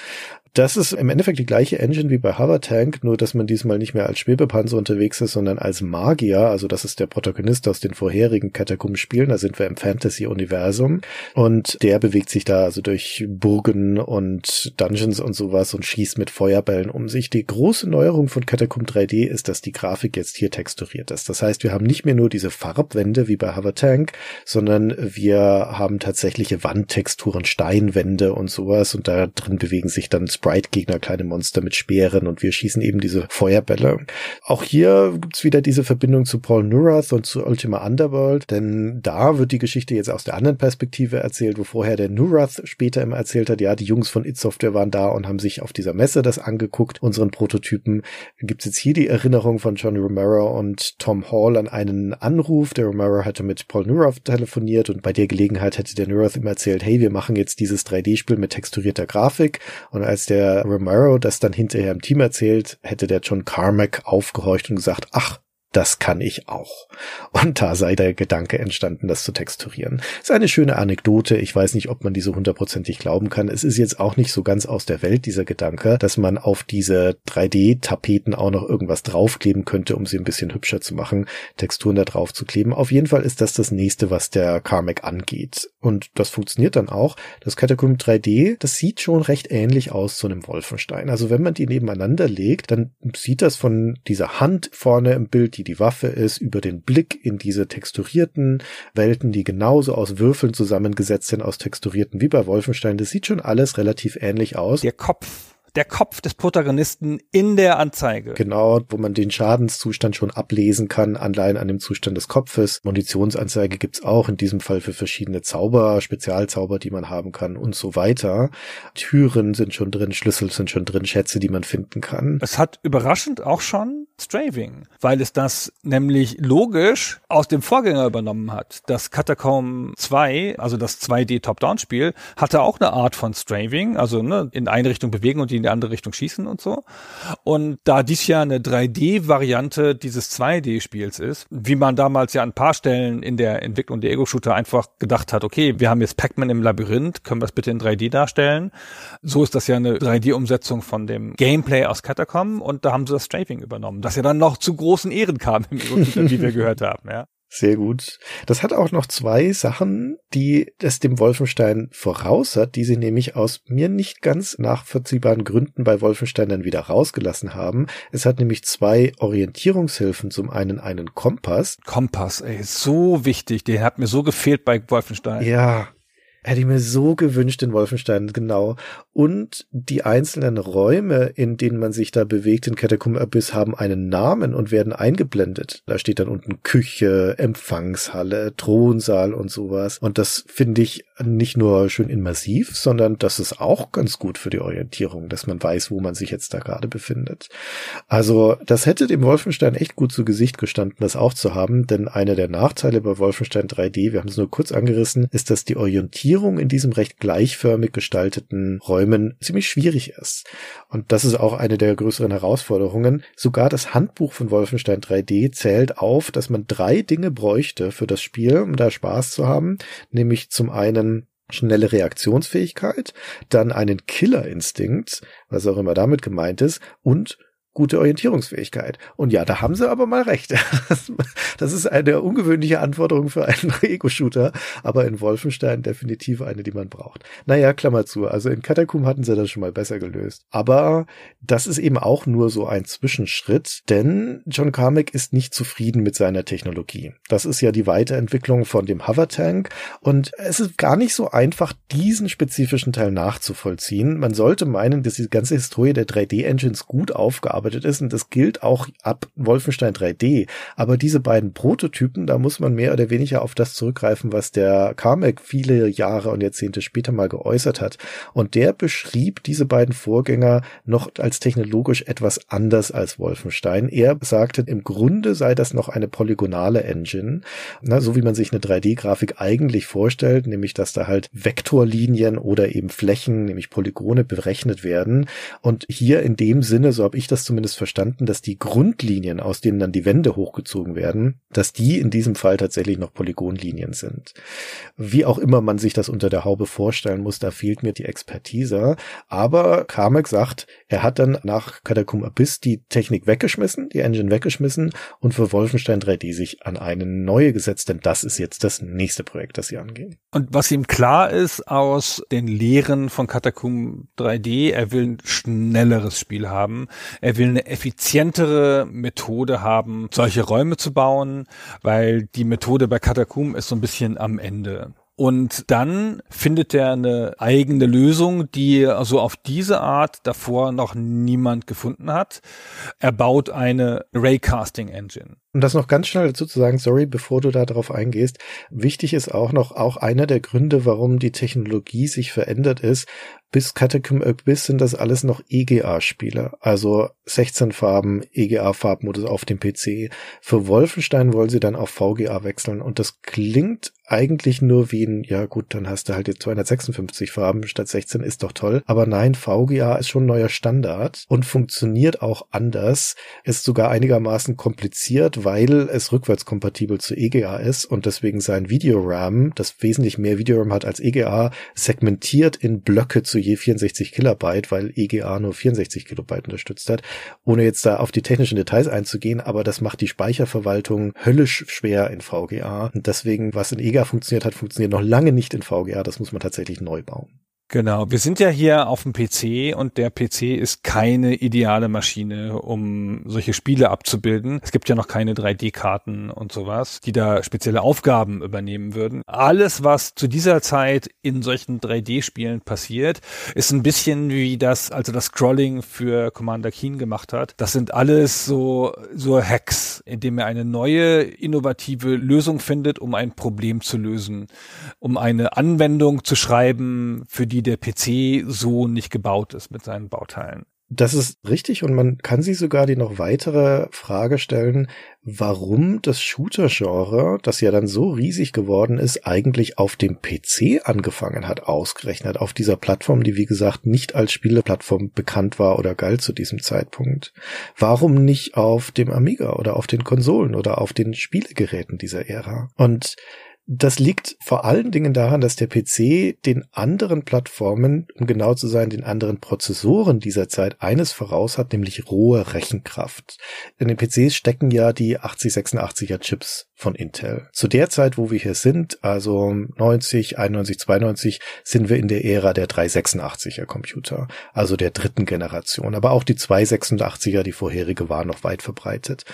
Das ist im Endeffekt die gleiche Engine wie bei Hover Tank, nur dass man diesmal nicht mehr als Schwebepanzer unterwegs ist, sondern als Magier. Also das ist der Protagonist aus den vorherigen Katakomben-Spielen. Da sind wir im Fantasy-Universum. Und der bewegt sich da also durch Burgen und Dungeons und sowas und schießt mit Feuerbällen um sich. Die große Neuerung von Catacomb drei D ist, dass die Grafik jetzt hier texturiert ist. Das heißt, wir haben nicht mehr nur diese Farbwände wie bei Hover Tank, sondern wir haben tatsächliche Wandtexturen, Steinwände und sowas. Und da drin bewegen sich dann Sprite-Gegner, kleine Monster mit Speeren, und wir schießen eben diese Feuerbälle. Auch hier gibt's wieder diese Verbindung zu Paul Neurath und zu Ultima Underworld, denn da wird die Geschichte jetzt aus der anderen Perspektive erzählt, wo vorher der Neurath später immer erzählt hat, ja, die Jungs von id Software waren da und haben sich auf dieser Messe das angeguckt, unseren Prototypen. Gibt's jetzt hier die Erinnerung von John Romero und Tom Hall an einen Anruf. Der Romero hatte mit Paul Neurath telefoniert, und bei der Gelegenheit hätte der Neurath ihm erzählt, hey, wir machen jetzt dieses drei D-Spiel mit texturierter Grafik, und als der Romero das dann hinterher im Team erzählt, hätte der John Carmack aufgehorcht und gesagt, ach, Das kann ich auch. Und da sei der Gedanke entstanden, das zu texturieren. Ist eine schöne Anekdote. Ich weiß nicht, ob man diese hundertprozentig glauben kann. Es ist jetzt auch nicht so ganz aus der Welt, dieser Gedanke, dass man auf diese drei D-Tapeten auch noch irgendwas draufkleben könnte, um sie ein bisschen hübscher zu machen, Texturen da drauf zu kleben. Auf jeden Fall ist das das Nächste, was der Carmack angeht. Und das funktioniert dann auch. Das Catacomb drei D, das sieht schon recht ähnlich aus zu einem Wolfenstein. Also wenn man die nebeneinander legt, dann sieht das von dieser Hand vorne im Bild, die die Waffe ist, über den Blick in diese texturierten Welten, die genauso aus Würfeln zusammengesetzt sind, aus texturierten wie bei Wolfenstein. Das sieht schon alles relativ ähnlich aus. Der Kopf. Der Kopf des Protagonisten in der Anzeige. Genau, wo man den Schadenszustand schon ablesen kann, Anleihen an dem Zustand des Kopfes. Munitionsanzeige gibt's auch, in diesem Fall für verschiedene Zauber, Spezialzauber, die man haben kann und so weiter. Türen sind schon drin, Schlüssel sind schon drin, Schätze, die man finden kann. Es hat überraschend auch schon Straving, weil es das nämlich logisch aus dem Vorgänger übernommen hat. Das Catacomb zwei, also das zwei D Top-Down-Spiel, hatte auch eine Art von Straving, also ne, in eine Richtung bewegen und die in die andere Richtung schießen und so. Und da dies ja eine drei D-Variante dieses zwei D-Spiels ist, wie man damals ja an ein paar Stellen in der Entwicklung der Ego-Shooter einfach gedacht hat, okay, wir haben jetzt Pac-Man im Labyrinth, können wir es bitte in drei D darstellen? So ist das ja eine drei D-Umsetzung von dem Gameplay aus Catacomb und da haben sie das Strafing übernommen, das ja dann noch zu großen Ehren kam im Ego-Shooter, wie wir gehört haben, ja. Sehr gut. Das hat auch noch zwei Sachen, die es dem Wolfenstein voraus hat, die sie nämlich aus mir nicht ganz nachvollziehbaren Gründen bei Wolfenstein dann wieder rausgelassen haben. Es hat nämlich zwei Orientierungshilfen. Zum einen einen Kompass. Kompass, ey, so wichtig. Der hat mir so gefehlt bei Wolfenstein. Ja. Hätte ich mir so gewünscht in Wolfenstein, genau. Und die einzelnen Räume, in denen man sich da bewegt, in Catacomb Abyss, haben einen Namen und werden eingeblendet. Da steht dann unten Küche, Empfangshalle, Thronsaal und sowas. Und das finde ich nicht nur schön immersiv, sondern das ist auch ganz gut für die Orientierung, dass man weiß, wo man sich jetzt da gerade befindet. Also das hätte dem Wolfenstein echt gut zu Gesicht gestanden, das auch zu haben. Denn einer der Nachteile bei Wolfenstein drei D, wir haben es nur kurz angerissen, ist, dass die Orientierung in diesem recht gleichförmig gestalteten Räumen ziemlich schwierig ist. Und das ist auch eine der größeren Herausforderungen. Sogar das Handbuch von Wolfenstein drei D zählt auf, dass man drei Dinge bräuchte für das Spiel, um da Spaß zu haben. Nämlich zum einen schnelle Reaktionsfähigkeit, dann einen Killerinstinkt, was auch immer damit gemeint ist, und gute Orientierungsfähigkeit. Und ja, da haben sie aber mal recht. Das ist eine ungewöhnliche Anforderung für einen Ego-Shooter, aber in Wolfenstein definitiv eine, die man braucht. Naja, Klammer zu. Also in Catacomb hatten sie das schon mal besser gelöst. Aber das ist eben auch nur so ein Zwischenschritt, denn John Carmack ist nicht zufrieden mit seiner Technologie. Das ist ja die Weiterentwicklung von dem Hover Tank und es ist gar nicht so einfach, diesen spezifischen Teil nachzuvollziehen. Man sollte meinen, dass die ganze Historie der drei D-Engines gut aufgearbeitet ist und das gilt auch ab Wolfenstein drei D. Aber diese beiden Prototypen, da muss man mehr oder weniger auf das zurückgreifen, was der Carmack viele Jahre und Jahrzehnte später mal geäußert hat. Und der beschrieb diese beiden Vorgänger noch als technologisch etwas anders als Wolfenstein. Er sagte, im Grunde sei das noch eine polygonale Engine, na, so wie man sich eine drei D-Grafik eigentlich vorstellt, nämlich dass da halt Vektorlinien oder eben Flächen, nämlich Polygone, berechnet werden. Und hier in dem Sinne, so habe ich das zumindest verstanden, dass die Grundlinien, aus denen dann die Wände hochgezogen werden, dass die in diesem Fall tatsächlich noch Polygonlinien sind. Wie auch immer man sich das unter der Haube vorstellen muss, da fehlt mir die Expertise. Aber Carmack sagt, er hat dann nach Catacomb Abyss die Technik weggeschmissen, die Engine weggeschmissen und für Wolfenstein drei D sich an eine neue gesetzt, denn das ist jetzt das nächste Projekt, das sie angehen. Und was ihm klar ist aus den Lehren von Catacomb drei D, er will ein schnelleres Spiel haben. Er will eine effizientere Methode haben, solche Räume zu bauen, weil die Methode bei Catacomb ist so ein bisschen am Ende. Und dann findet er eine eigene Lösung, die also auf diese Art davor noch niemand gefunden hat. Er baut eine Raycasting Engine. Um das noch ganz schnell dazu zu sagen, sorry, bevor du da drauf eingehst, wichtig ist auch noch, auch einer der Gründe, warum die Technologie sich verändert ist, bis Catacomb Abyss sind das alles noch E G A-Spiele, also sechzehn Farben, E G A-Farbmodus auf dem P C. Für Wolfenstein wollen sie dann auf V G A wechseln und das klingt eigentlich nur wie ein, ja gut, dann hast du halt jetzt zweihundertsechsundfünfzig Farben statt sechzehn, ist doch toll. Aber nein, V G A ist schon ein neuer Standard und funktioniert auch anders, ist sogar einigermaßen kompliziert, weil es rückwärtskompatibel zu E G A ist und deswegen sein Videoram, das wesentlich mehr Videoram hat als E G A, segmentiert in Blöcke zu je vierundsechzig Kilobyte, weil E G A nur vierundsechzig Kilobyte unterstützt hat, ohne jetzt da auf die technischen Details einzugehen, aber das macht die Speicherverwaltung höllisch schwer in V G A und deswegen, was in E G A funktioniert hat, funktioniert noch lange nicht in V G A. Das muss man tatsächlich neu bauen. Genau. Wir sind ja hier auf dem P C und der P C ist keine ideale Maschine, um solche Spiele abzubilden. Es gibt ja noch keine drei D-Karten und sowas, die da spezielle Aufgaben übernehmen würden. Alles, was zu dieser Zeit in solchen drei D-Spielen passiert, ist ein bisschen wie das, also das Scrolling für Commander Keen gemacht hat. Das sind alles so, so Hacks, indem er eine neue, innovative Lösung findet, um ein Problem zu lösen, um eine Anwendung zu schreiben, für die der P C so nicht gebaut ist mit seinen Bauteilen. Das ist richtig und man kann sich sogar die noch weitere Frage stellen, warum das Shooter-Genre, das ja dann so riesig geworden ist, eigentlich auf dem P C angefangen hat, ausgerechnet auf dieser Plattform, die wie gesagt nicht als Spieleplattform bekannt war oder galt zu diesem Zeitpunkt. Warum nicht auf dem Amiga oder auf den Konsolen oder auf den Spielegeräten dieser Ära? Und das liegt vor allen Dingen daran, dass der P C den anderen Plattformen, um genau zu sein, den anderen Prozessoren dieser Zeit eines voraus hat, nämlich rohe Rechenkraft. In den P Cs stecken ja die achtzig sechsundachtziger Chips von Intel. Zu der Zeit, wo wir hier sind, also neunzig, einundneunzig, zweiundneunzig, sind wir in der Ära der dreihundertsechsundachtziger Computer, also der dritten Generation. Aber auch die zweihundertsechsundachtziger, die vorherige, waren noch weit verbreitet.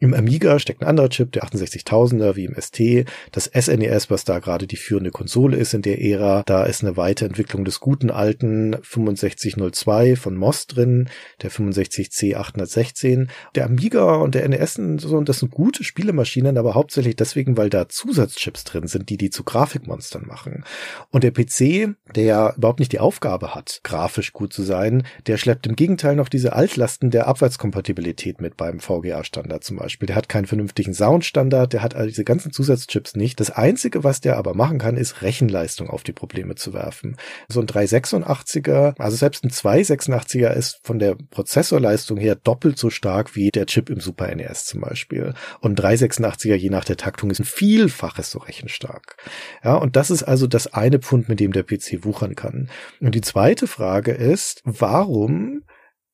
Im Amiga steckt ein anderer Chip, der achtundsechzigtausender, wie im S T. Das S N E S, was da gerade die führende Konsole ist in der Ära, da ist eine Weiterentwicklung des guten alten fünfundsechzig null zwei von M O S drin, der fünfundsechzig C achthundertsechzehn. Der Amiga und der N E S und so, das sind gute Spielemaschinen, aber hauptsächlich deswegen, weil da Zusatzchips drin sind, die die zu Grafikmonstern machen. Und der P C, der ja überhaupt nicht die Aufgabe hat, grafisch gut zu sein, der schleppt im Gegenteil noch diese Altlasten der Abwärtskompatibilität mit beim V G A-Standard zum Beispiel. Der hat keinen vernünftigen Soundstandard, der hat all diese ganzen Zusatzchips nicht. Das Einzige, was der aber machen kann, ist Rechenleistung auf die Probleme zu werfen. So ein dreihundertsechsundachtziger, also selbst ein zweihundertsechsundachtziger ist von der Prozessorleistung her doppelt so stark wie der Chip im Super N E S zum Beispiel. Und ein dreihundertsechsundachtziger, je nach der Taktung, ist ein Vielfaches so rechenstark. Ja, und das ist also das eine Pfund, mit dem der P C wuchern kann. Und die zweite Frage ist, warum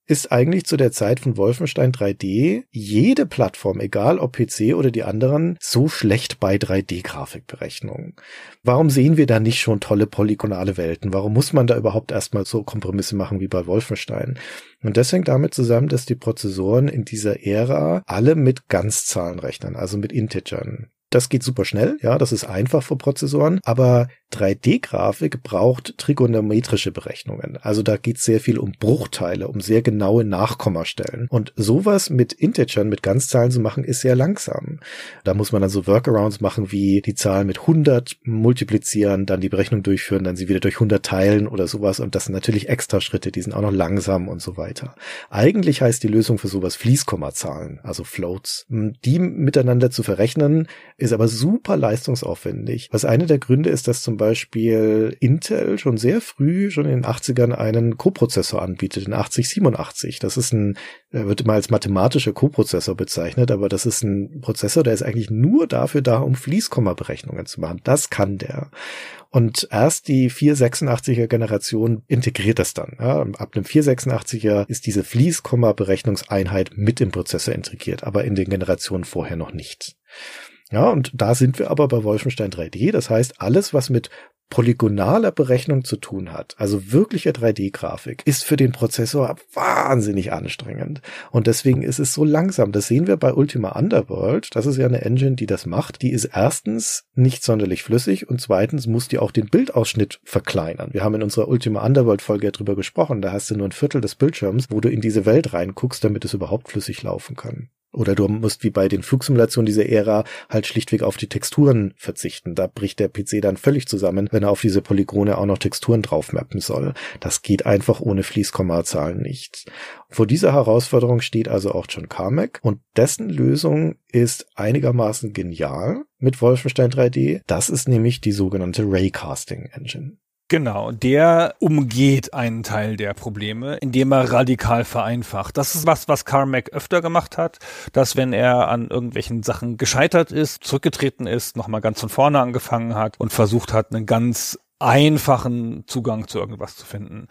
ist eigentlich zu der Zeit von Wolfenstein drei D jede Plattform, egal ob P C oder die anderen, so schlecht bei drei D-Grafikberechnungen? Warum sehen wir da nicht schon tolle polygonale Welten? Warum muss man da überhaupt erstmal so Kompromisse machen wie bei Wolfenstein? Und das hängt damit zusammen, dass die Prozessoren in dieser Ära alle mit Ganzzahlenrechnern, also mit Integern. Das geht super schnell, ja, das ist einfach für Prozessoren, aber drei D-Grafik braucht trigonometrische Berechnungen. Also da geht es sehr viel um Bruchteile, um sehr genaue Nachkommastellen. Und sowas mit Integern, mit Ganzzahlen zu machen, ist sehr langsam. Da muss man dann so Workarounds machen, wie die Zahlen mit hundert multiplizieren, dann die Berechnung durchführen, dann sie wieder durch hundert teilen oder sowas. Und das sind natürlich extra Schritte, die sind auch noch langsam und so weiter. Eigentlich heißt die Lösung für sowas Fließkommazahlen, also Floats. Die miteinander zu verrechnen, ist aber super leistungsaufwendig. Was einer der Gründe ist, dass zum Beispiel Intel schon sehr früh, schon in den achtzigern, einen Coprozessor anbietet, den achtzig siebenundachtzig. Das ist ein, wird immer als mathematischer Coprozessor bezeichnet, aber das ist ein Prozessor, der ist eigentlich nur dafür da, um Fließkommaberechnungen zu machen. Das kann der. Und erst die vierhundertsechsundachtziger Generation integriert das dann. Ja, ab einem vierhundertsechsundachtziger ist diese Fließkommaberechnungseinheit mit im Prozessor integriert, aber in den Generationen vorher noch nicht. Ja, und da sind wir aber bei Wolfenstein drei D. Das heißt, alles, was mit polygonaler Berechnung zu tun hat, also wirkliche drei D-Grafik, ist für den Prozessor wahnsinnig anstrengend. Und deswegen ist es so langsam. Das sehen wir bei Ultima Underworld. Das ist ja eine Engine, die das macht. Die ist erstens nicht sonderlich flüssig und zweitens muss die auch den Bildausschnitt verkleinern. Wir haben in unserer Ultima Underworld-Folge ja drüber gesprochen. Da hast du nur ein Viertel des Bildschirms, wo du in diese Welt reinguckst, damit es überhaupt flüssig laufen kann. Oder du musst wie bei den Flugsimulationen dieser Ära halt schlichtweg auf die Texturen verzichten. Da bricht der P C dann völlig zusammen, wenn er auf diese Polygone auch noch Texturen draufmappen soll. Das geht einfach ohne Fließkommazahlen nicht. Vor dieser Herausforderung steht also auch John Carmack und dessen Lösung ist einigermaßen genial mit Wolfenstein drei D. Das ist nämlich die sogenannte Raycasting Engine. Genau, der umgeht einen Teil der Probleme, indem er radikal vereinfacht. Das ist was, was Carmack öfter gemacht hat, dass wenn er an irgendwelchen Sachen gescheitert ist, zurückgetreten ist, nochmal ganz von vorne angefangen hat und versucht hat, einen ganz einfachen Zugang zu irgendwas zu finden.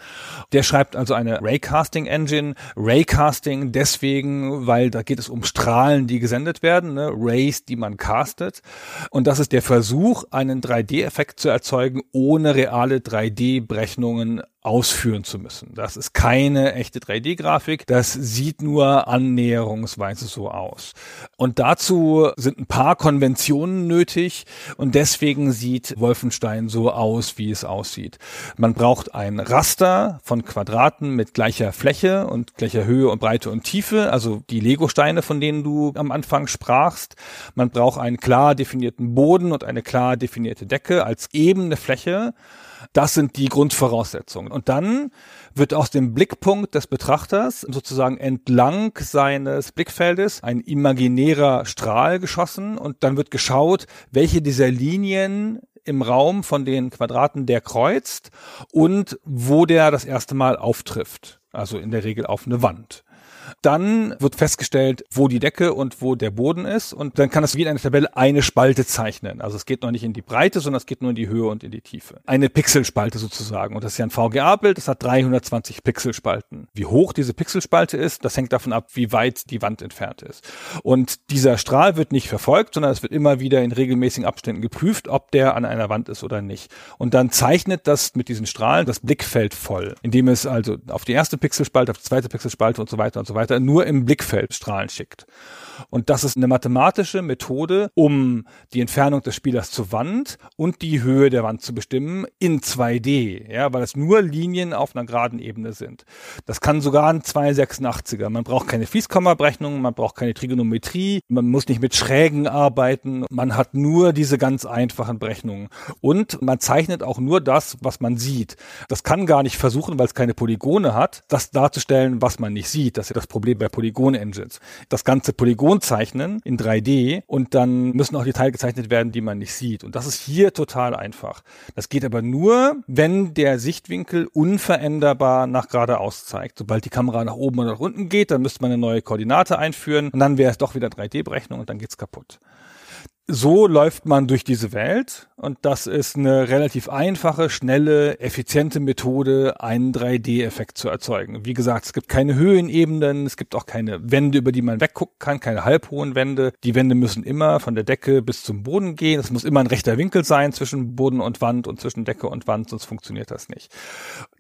Der schreibt also eine Raycasting Engine. Raycasting deswegen, weil da geht es um Strahlen, die gesendet werden, ne? Rays, die man castet. Und das ist der Versuch, einen drei D-Effekt zu erzeugen, ohne reale drei D-Berechnungen ausführen zu müssen. Das ist keine echte drei D-Grafik, das sieht nur annäherungsweise so aus. Und dazu sind ein paar Konventionen nötig und deswegen sieht Wolfenstein so aus, wie es aussieht. Man braucht ein Raster von Quadraten mit gleicher Fläche und gleicher Höhe und Breite und Tiefe, also die Lego-Steine, von denen du am Anfang sprachst. Man braucht einen klar definierten Boden und eine klar definierte Decke als ebene Fläche. Das sind die Grundvoraussetzungen. Und dann wird aus dem Blickpunkt des Betrachters sozusagen entlang seines Blickfeldes ein imaginärer Strahl geschossen und dann wird geschaut, welche dieser Linien im Raum von den Quadraten der kreuzt und wo der das erste Mal auftrifft, also in der Regel auf eine Wand. Dann wird festgestellt, wo die Decke und wo der Boden ist und dann kann es wie in einer Tabelle eine Spalte zeichnen. Also es geht noch nicht in die Breite, sondern es geht nur in die Höhe und in die Tiefe. Eine Pixelspalte sozusagen und das ist ja ein V G A-Bild, das hat dreihundertzwanzig Pixelspalten. Wie hoch diese Pixelspalte ist, das hängt davon ab, wie weit die Wand entfernt ist. Und dieser Strahl wird nicht verfolgt, sondern es wird immer wieder in regelmäßigen Abständen geprüft, ob der an einer Wand ist oder nicht. Und dann zeichnet das mit diesen Strahlen das Blickfeld voll, indem es also auf die erste Pixelspalte, auf die zweite Pixelspalte und so weiter und so weiter, nur im Blickfeld Strahlen schickt. Und das ist eine mathematische Methode, um die Entfernung des Spielers zur Wand und die Höhe der Wand zu bestimmen in zwei D, ja, weil es nur Linien auf einer geraden Ebene sind. Das kann sogar ein zwei Komma sechsundachtziger. Man braucht keine Fließkommaberechnung, man braucht keine Trigonometrie, man muss nicht mit Schrägen arbeiten, man hat nur diese ganz einfachen Berechnungen. Und man zeichnet auch nur das, was man sieht. Das kann gar nicht versuchen, weil es keine Polygone hat, das darzustellen, was man nicht sieht. Das ist ja das Problem bei Polygon-Engines. Das ganze Polygon zeichnen in drei D und dann müssen auch die Teile gezeichnet werden, die man nicht sieht. Und das ist hier total einfach. Das geht aber nur, wenn der Sichtwinkel unveränderbar nach geradeaus zeigt. Sobald die Kamera nach oben oder nach unten geht, dann müsste man eine neue Koordinate einführen und dann wäre es doch wieder drei D-Berechnung und dann geht's kaputt. So läuft man durch diese Welt und das ist eine relativ einfache, schnelle, effiziente Methode, einen drei D-Effekt zu erzeugen. Wie gesagt, es gibt keine Höhenebenen, es gibt auch keine Wände, über die man weggucken kann, keine halbhohen Wände. Die Wände müssen immer von der Decke bis zum Boden gehen. Es muss immer ein rechter Winkel sein zwischen Boden und Wand und zwischen Decke und Wand, sonst funktioniert das nicht.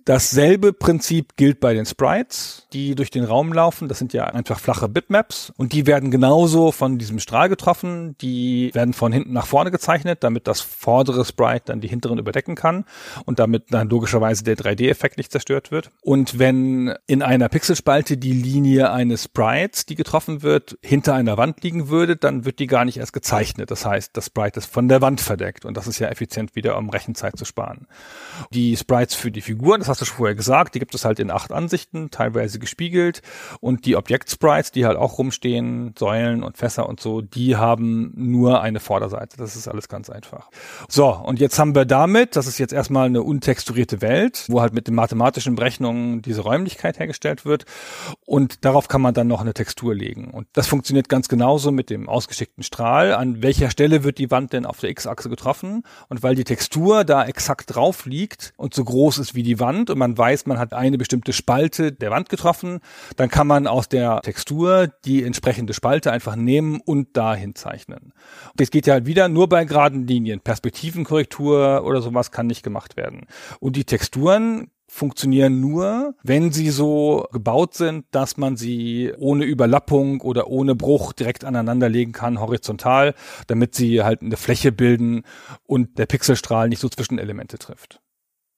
Dasselbe Prinzip gilt bei den Sprites, die durch den Raum laufen. Das sind ja einfach flache Bitmaps und die werden genauso von diesem Strahl getroffen. Die werden von hinten nach vorne gezeichnet, damit das vordere Sprite dann die hinteren überdecken kann und damit dann logischerweise der drei D-Effekt nicht zerstört wird. Und wenn in einer Pixelspalte die Linie eines Sprites, die getroffen wird, hinter einer Wand liegen würde, dann wird die gar nicht erst gezeichnet. Das heißt, das Sprite ist von der Wand verdeckt und das ist ja effizient wieder, um Rechenzeit zu sparen. Die Sprites für die Figuren, das hast du schon vorher gesagt, die gibt es halt in acht Ansichten, teilweise gespiegelt und die Objekt-Sprites, die halt auch rumstehen, Säulen und Fässer und so, die haben nur eine Vorderseite. Das ist alles ganz einfach. So, und jetzt haben wir damit, das ist jetzt erstmal eine untexturierte Welt, wo halt mit den mathematischen Berechnungen diese Räumlichkeit hergestellt wird und darauf kann man dann noch eine Textur legen. Und das funktioniert ganz genauso mit dem ausgeschickten Strahl. An welcher Stelle wird die Wand denn auf der X-Achse getroffen? Und weil die Textur da exakt drauf liegt und so groß ist wie die Wand und man weiß, man hat eine bestimmte Spalte der Wand getroffen, dann kann man aus der Textur die entsprechende Spalte einfach nehmen und dahin zeichnen. Das geht ja halt wieder nur bei geraden Linien. Perspektivenkorrektur oder sowas kann nicht gemacht werden. Und die Texturen funktionieren nur, wenn sie so gebaut sind, dass man sie ohne Überlappung oder ohne Bruch direkt aneinanderlegen kann, horizontal, damit sie halt eine Fläche bilden und der Pixelstrahl nicht so Zwischenelemente trifft.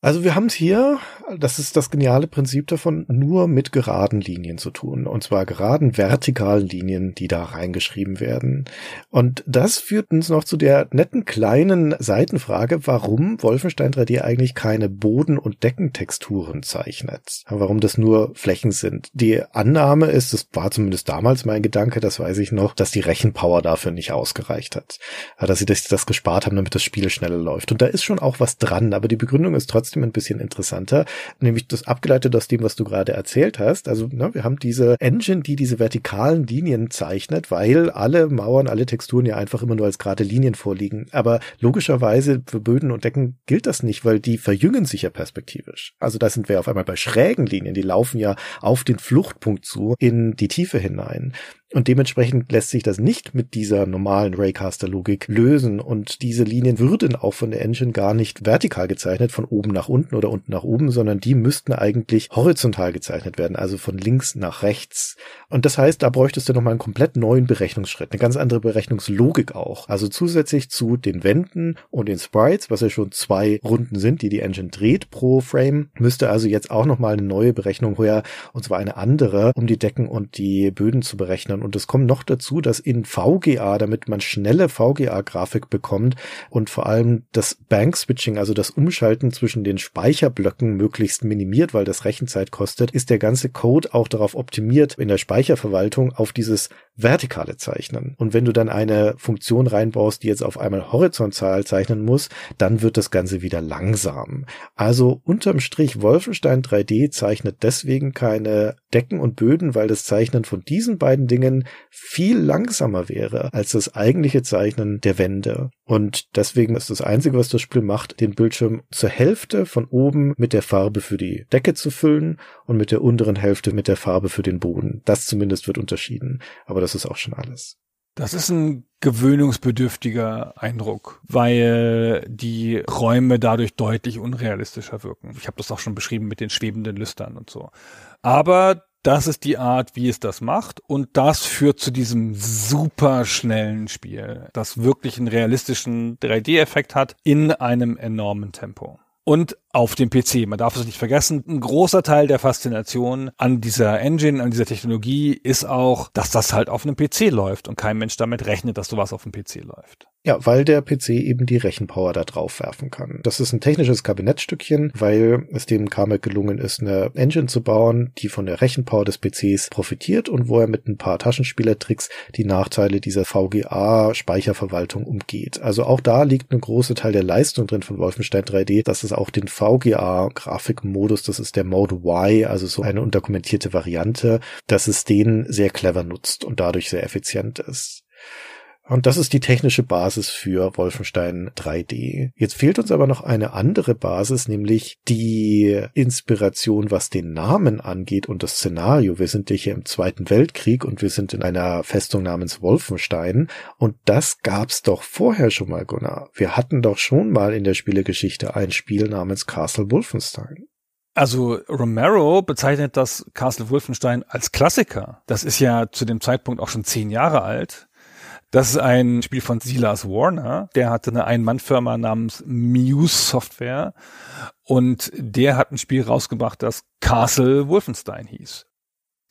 Also wir haben es hier, das ist das geniale Prinzip davon, nur mit geraden Linien zu tun. Und zwar geraden, vertikalen Linien, die da reingeschrieben werden. Und das führt uns noch zu der netten kleinen Seitenfrage, warum Wolfenstein drei D eigentlich keine Boden- und Deckentexturen zeichnet. Warum das nur Flächen sind. Die Annahme ist, das war zumindest damals mein Gedanke, das weiß ich noch, dass die Rechenpower dafür nicht ausgereicht hat. Dass sie das, das gespart haben, damit das Spiel schneller läuft. Und da ist schon auch was dran, aber die Begründung ist trotzdem ein bisschen interessanter, nämlich das abgeleitet aus dem, was du gerade erzählt hast. Also ne, wir haben diese Engine, die diese vertikalen Linien zeichnet, weil alle Mauern, alle Texturen ja einfach immer nur als gerade Linien vorliegen. Aber logischerweise für Böden und Decken gilt das nicht, weil die verjüngen sich ja perspektivisch. Also da sind wir auf einmal bei schrägen Linien, die laufen ja auf den Fluchtpunkt zu, in die Tiefe hinein. Und dementsprechend lässt sich das nicht mit dieser normalen Raycaster-Logik lösen. Und diese Linien würden auch von der Engine gar nicht vertikal gezeichnet, von oben nach unten oder unten nach oben, sondern die müssten eigentlich horizontal gezeichnet werden, also von links nach rechts. Und das heißt, da bräuchtest du nochmal einen komplett neuen Berechnungsschritt, eine ganz andere Berechnungslogik auch. Also zusätzlich zu den Wänden und den Sprites, was ja schon zwei Runden sind, die die Engine dreht pro Frame, müsste also jetzt auch nochmal eine neue Berechnung her, und zwar eine andere, um die Decken und die Böden zu berechnen. Und es kommt noch dazu, dass in V G A, damit man schnelle V G A-Grafik bekommt und vor allem das Bank-Switching, also das Umschalten zwischen den Speicherblöcken möglichst minimiert, weil das Rechenzeit kostet, ist der ganze Code auch darauf optimiert, in der Speicherverwaltung auf dieses vertikale Zeichnen. Und wenn du dann eine Funktion reinbaust, die jetzt auf einmal horizontal zeichnen muss, dann wird das Ganze wieder langsam. Also unterm Strich, Wolfenstein drei D zeichnet deswegen keine Decken und Böden, weil das Zeichnen von diesen beiden Dingen viel langsamer wäre als das eigentliche Zeichnen der Wände. Und deswegen ist das Einzige, was das Spiel macht, den Bildschirm zur Hälfte von oben mit der Farbe für die Decke zu füllen und mit der unteren Hälfte mit der Farbe für den Boden. Das zumindest wird unterschieden, aber das ist auch schon alles. Das ist ein gewöhnungsbedürftiger Eindruck, weil die Räume dadurch deutlich unrealistischer wirken. Ich habe das auch schon beschrieben mit den schwebenden Lüstern und so. Aber das ist die Art, wie es das macht, und das führt zu diesem superschnellen Spiel, das wirklich einen realistischen drei D-Effekt hat in einem enormen Tempo. Und auf dem P C, man darf es nicht vergessen, ein großer Teil der Faszination an dieser Engine, an dieser Technologie ist auch, dass das halt auf einem P C läuft und kein Mensch damit rechnet, dass sowas auf dem P C läuft. Ja, weil der P C eben die Rechenpower da drauf werfen kann. Das ist ein technisches Kabinettstückchen, weil es dem Carmack gelungen ist, eine Engine zu bauen, die von der Rechenpower des P Cs profitiert und wo er mit ein paar Taschenspielertricks die Nachteile dieser V G A-Speicherverwaltung umgeht. Also auch da liegt ein großer Teil der Leistung drin von Wolfenstein drei D, dass es auch den V G A-Grafikmodus, das ist der Mode Y, also so eine undokumentierte Variante, dass es den sehr clever nutzt und dadurch sehr effizient ist. Und das ist die technische Basis für Wolfenstein drei D. Jetzt fehlt uns aber noch eine andere Basis, nämlich die Inspiration, was den Namen angeht und das Szenario. Wir sind hier im Zweiten Weltkrieg und wir sind in einer Festung namens Wolfenstein. Und das gab's doch vorher schon mal, Gunnar. Wir hatten doch schon mal in der Spielegeschichte ein Spiel namens Castle Wolfenstein. Also Romero bezeichnet das Castle Wolfenstein als Klassiker. Das ist ja zu dem Zeitpunkt auch schon zehn Jahre alt. Das ist ein Spiel von Silas Warner, der hatte eine Ein-Mann-Firma namens Muse Software und der hat ein Spiel rausgebracht, das Castle Wolfenstein hieß.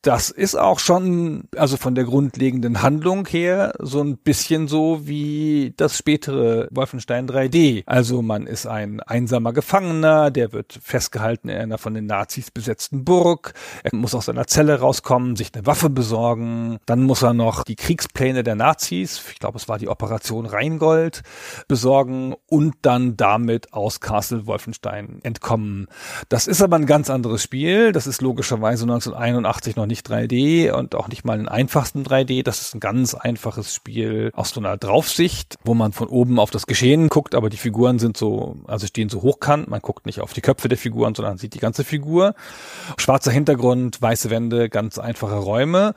Das ist auch schon, also von der grundlegenden Handlung her, so ein bisschen so wie das spätere Wolfenstein drei D. Also man ist ein einsamer Gefangener, der wird festgehalten in einer von den Nazis besetzten Burg. Er muss aus seiner Zelle rauskommen, sich eine Waffe besorgen. Dann muss er noch die Kriegspläne der Nazis, ich glaube es war die Operation Rheingold, besorgen und dann damit aus Castle Wolfenstein entkommen. Das ist aber ein ganz anderes Spiel. Das ist logischerweise neunzehnhunderteinundachtzig noch nicht drei D und auch nicht mal den einfachsten drei D. Das ist ein ganz einfaches Spiel aus so einer Draufsicht, wo man von oben auf das Geschehen guckt, aber die Figuren sind so, also stehen so hochkant. Man guckt nicht auf die Köpfe der Figuren, sondern sieht die ganze Figur. Schwarzer Hintergrund, weiße Wände, ganz einfache Räume.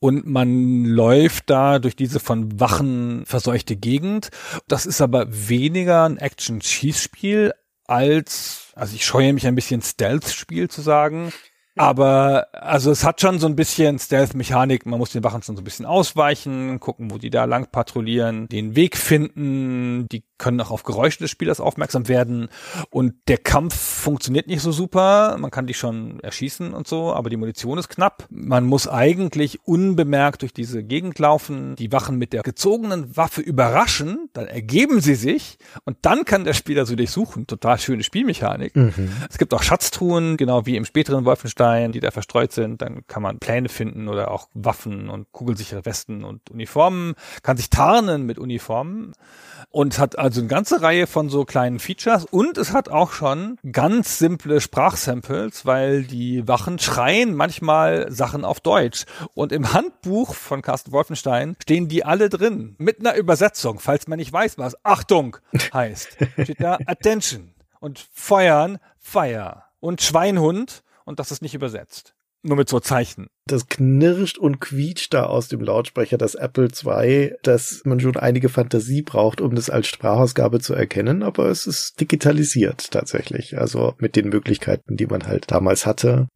Und man läuft da durch diese von Wachen verseuchte Gegend. Das ist aber weniger ein Action-Schießspiel als, also ich scheue mich ein bisschen Stealth-Spiel zu sagen. Aber also es hat schon so ein bisschen Stealth-Mechanik, man muss den Wachen schon so ein bisschen ausweichen, gucken, wo die da lang patrouillieren, den Weg finden, die können auch auf Geräusche des Spielers aufmerksam werden und der Kampf funktioniert nicht so super, man kann dich schon erschießen und so, aber die Munition ist knapp. Man muss eigentlich unbemerkt durch diese Gegend laufen, die Wachen mit der gezogenen Waffe überraschen, dann ergeben sie sich und dann kann der Spieler sie durchsuchen. Total schöne Spielmechanik. Mhm. Es gibt auch Schatztruhen, genau wie im späteren Wolfenstein, die da verstreut sind, dann kann man Pläne finden oder auch Waffen und kugelsichere Westen und Uniformen, kann sich tarnen mit Uniformen und hat also eine ganze Reihe von so kleinen Features und es hat auch schon ganz simple Sprachsamples, weil die Wachen schreien manchmal Sachen auf Deutsch und im Handbuch von Castle Wolfenstein stehen die alle drin, mit einer Übersetzung, falls man nicht weiß, was Achtung heißt. Steht da Attention und Feuern, Fire und Schweinhund und das ist nicht übersetzt. Nur mit so Zeichen. Das knirscht und quietscht da aus dem Lautsprecher des Apple zwei, dass man schon einige Fantasie braucht, um das als Sprachausgabe zu erkennen, aber es ist digitalisiert tatsächlich, also mit den Möglichkeiten, die man halt damals hatte.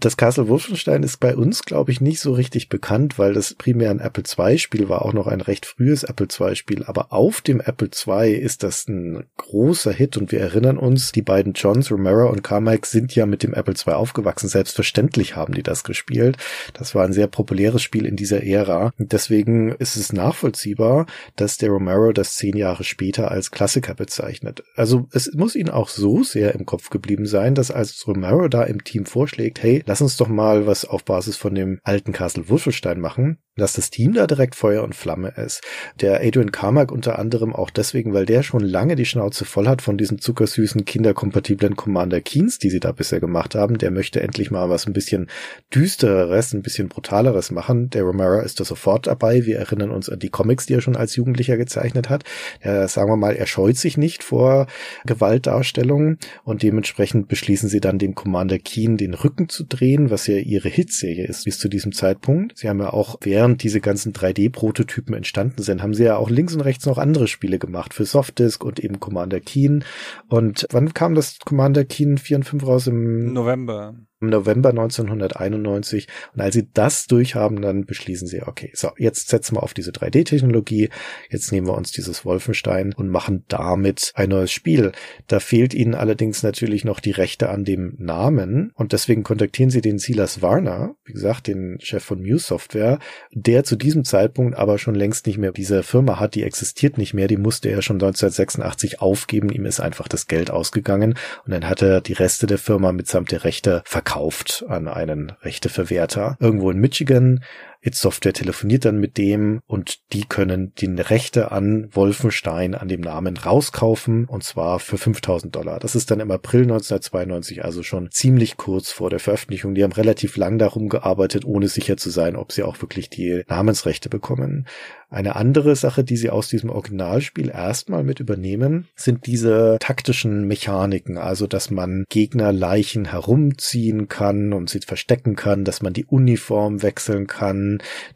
Das Castle Wolfenstein ist bei uns, glaube ich, nicht so richtig bekannt, weil das primär ein Apple zwei Spiel war, auch noch ein recht frühes Apple zwei Spiel. Aber auf dem Apple zwei ist das ein großer Hit und wir erinnern uns, die beiden Johns, Romero und Carmack, sind ja mit dem Apple zwei aufgewachsen. Selbstverständlich haben die das gespielt. Das war ein sehr populäres Spiel in dieser Ära. Deswegen ist es nachvollziehbar, dass der Romero das zehn Jahre später als Klassiker bezeichnet. Also es muss ihnen auch so sehr im Kopf geblieben sein, dass als Romero da im Team vorschlägt, hey, lass uns doch mal was auf Basis von dem alten Castle Wolfenstein machen, dass das Team da direkt Feuer und Flamme ist. Der Adrian Carmack unter anderem auch deswegen, weil der schon lange die Schnauze voll hat von diesen zuckersüßen, kinderkompatiblen Commander Keens, die sie da bisher gemacht haben. Der möchte endlich mal was ein bisschen düstereres, ein bisschen brutaleres machen. Der Romero ist da sofort dabei. Wir erinnern uns an die Comics, die er schon als Jugendlicher gezeichnet hat. Er, sagen wir mal, er scheut sich nicht vor Gewaltdarstellungen und dementsprechend beschließen sie dann, dem Commander Keen den Rücken zu drehen, was ja ihre Hitserie ist bis zu diesem Zeitpunkt. Sie haben ja auch, während diese ganzen drei D Prototypen entstanden sind, haben sie ja auch links und rechts noch andere Spiele gemacht für Softdisk und eben Commander Keen. Und wann kam das Commander Keen vier und fünf raus? Im November. Im November neunzehnhunderteinundneunzig. Und als sie das durchhaben, dann beschließen sie, okay, so, jetzt setzen wir auf diese drei D Technologie, jetzt nehmen wir uns dieses Wolfenstein und machen damit ein neues Spiel. Da fehlt ihnen allerdings natürlich noch die Rechte an dem Namen und deswegen kontaktieren sie den Silas Warner, wie gesagt, den Chef von Muse Software, der zu diesem Zeitpunkt aber schon längst nicht mehr diese Firma hat, die existiert nicht mehr, die musste er schon neunzehnhundertsechsundachtzig aufgeben, ihm ist einfach das Geld ausgegangen und dann hat er die Reste der Firma mitsamt der Rechte verkauft. Kauft an einen Rechteverwerter irgendwo in Michigan. id Software telefoniert dann mit dem und die können den Rechte an Wolfenstein, an dem Namen, rauskaufen und zwar für fünftausend Dollar. Das ist dann im April neunzehnhundertzweiundneunzig, also schon ziemlich kurz vor der Veröffentlichung. Die haben relativ lang darum gearbeitet, ohne sicher zu sein, ob sie auch wirklich die Namensrechte bekommen. Eine andere Sache, die sie aus diesem Originalspiel erstmal mit übernehmen, sind diese taktischen Mechaniken, also dass man Gegnerleichen herumziehen kann und sie verstecken kann, dass man die Uniform wechseln kann,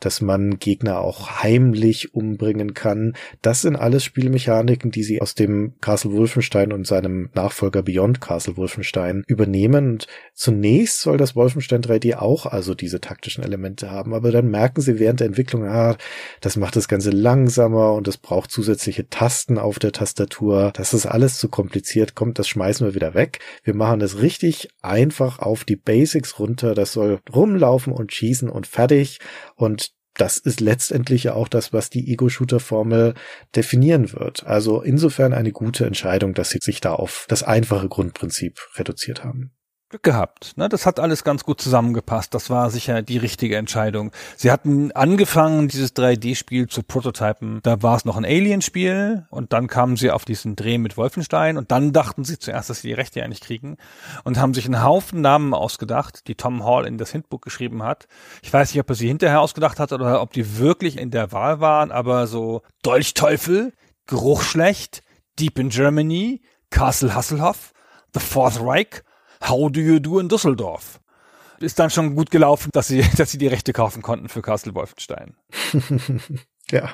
dass man Gegner auch heimlich umbringen kann. Das sind alles Spielmechaniken, die sie aus dem Castle Wolfenstein und seinem Nachfolger Beyond Castle Wolfenstein übernehmen. Und zunächst soll das Wolfenstein drei D auch also diese taktischen Elemente haben, aber dann merken sie während der Entwicklung, ah, das macht das Ganze langsamer und es braucht zusätzliche Tasten auf der Tastatur. Das ist alles zu kompliziert. Kommt, das schmeißen wir wieder weg. Wir machen das richtig einfach auf die Basics runter. Das soll rumlaufen und schießen und fertig. Und das ist letztendlich ja auch das, was die Ego-Shooter-Formel definieren wird. Also insofern eine gute Entscheidung, dass sie sich da auf das einfache Grundprinzip reduziert haben. Glück gehabt, ne? Das hat alles ganz gut zusammengepasst. Das war sicher die richtige Entscheidung. Sie hatten angefangen, dieses drei D Spiel zu prototypen. Da war es noch ein Alien-Spiel und dann kamen sie auf diesen Dreh mit Wolfenstein und dann dachten sie zuerst, dass sie die Rechte ja nicht kriegen und haben sich einen Haufen Namen ausgedacht, die Tom Hall in das Hintbook geschrieben hat. Ich weiß nicht, ob er sie hinterher ausgedacht hat oder ob die wirklich in der Wahl waren, aber so Dolchteufel, Geruch schlecht, Deep in Germany, Castle Hasselhoff, The Fourth Reich, How do you do in Düsseldorf? Ist dann schon gut gelaufen, dass sie, dass sie die Rechte kaufen konnten für Castle Wolfenstein. Ja.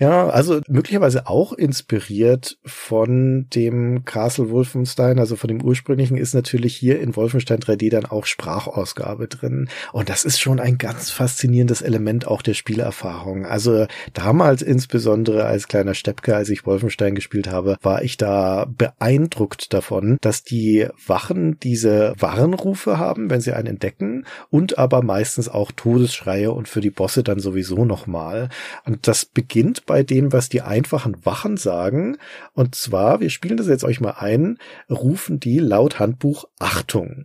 Ja, also möglicherweise auch inspiriert von dem Castle Wolfenstein, also von dem ursprünglichen, ist natürlich hier in Wolfenstein drei D dann auch Sprachausgabe drin. Und das ist schon ein ganz faszinierendes Element auch der Spielerfahrung. Also damals insbesondere als kleiner Steppke, als ich Wolfenstein gespielt habe, war ich da beeindruckt davon, dass die Wachen diese Warnrufe haben, wenn sie einen entdecken, und aber meistens auch Todesschreie und für die Bosse dann sowieso nochmal. Und das beginnt bei dem, was die einfachen Wachen sagen. Und zwar, wir spielen das jetzt euch mal ein, rufen die laut Handbuch Achtung.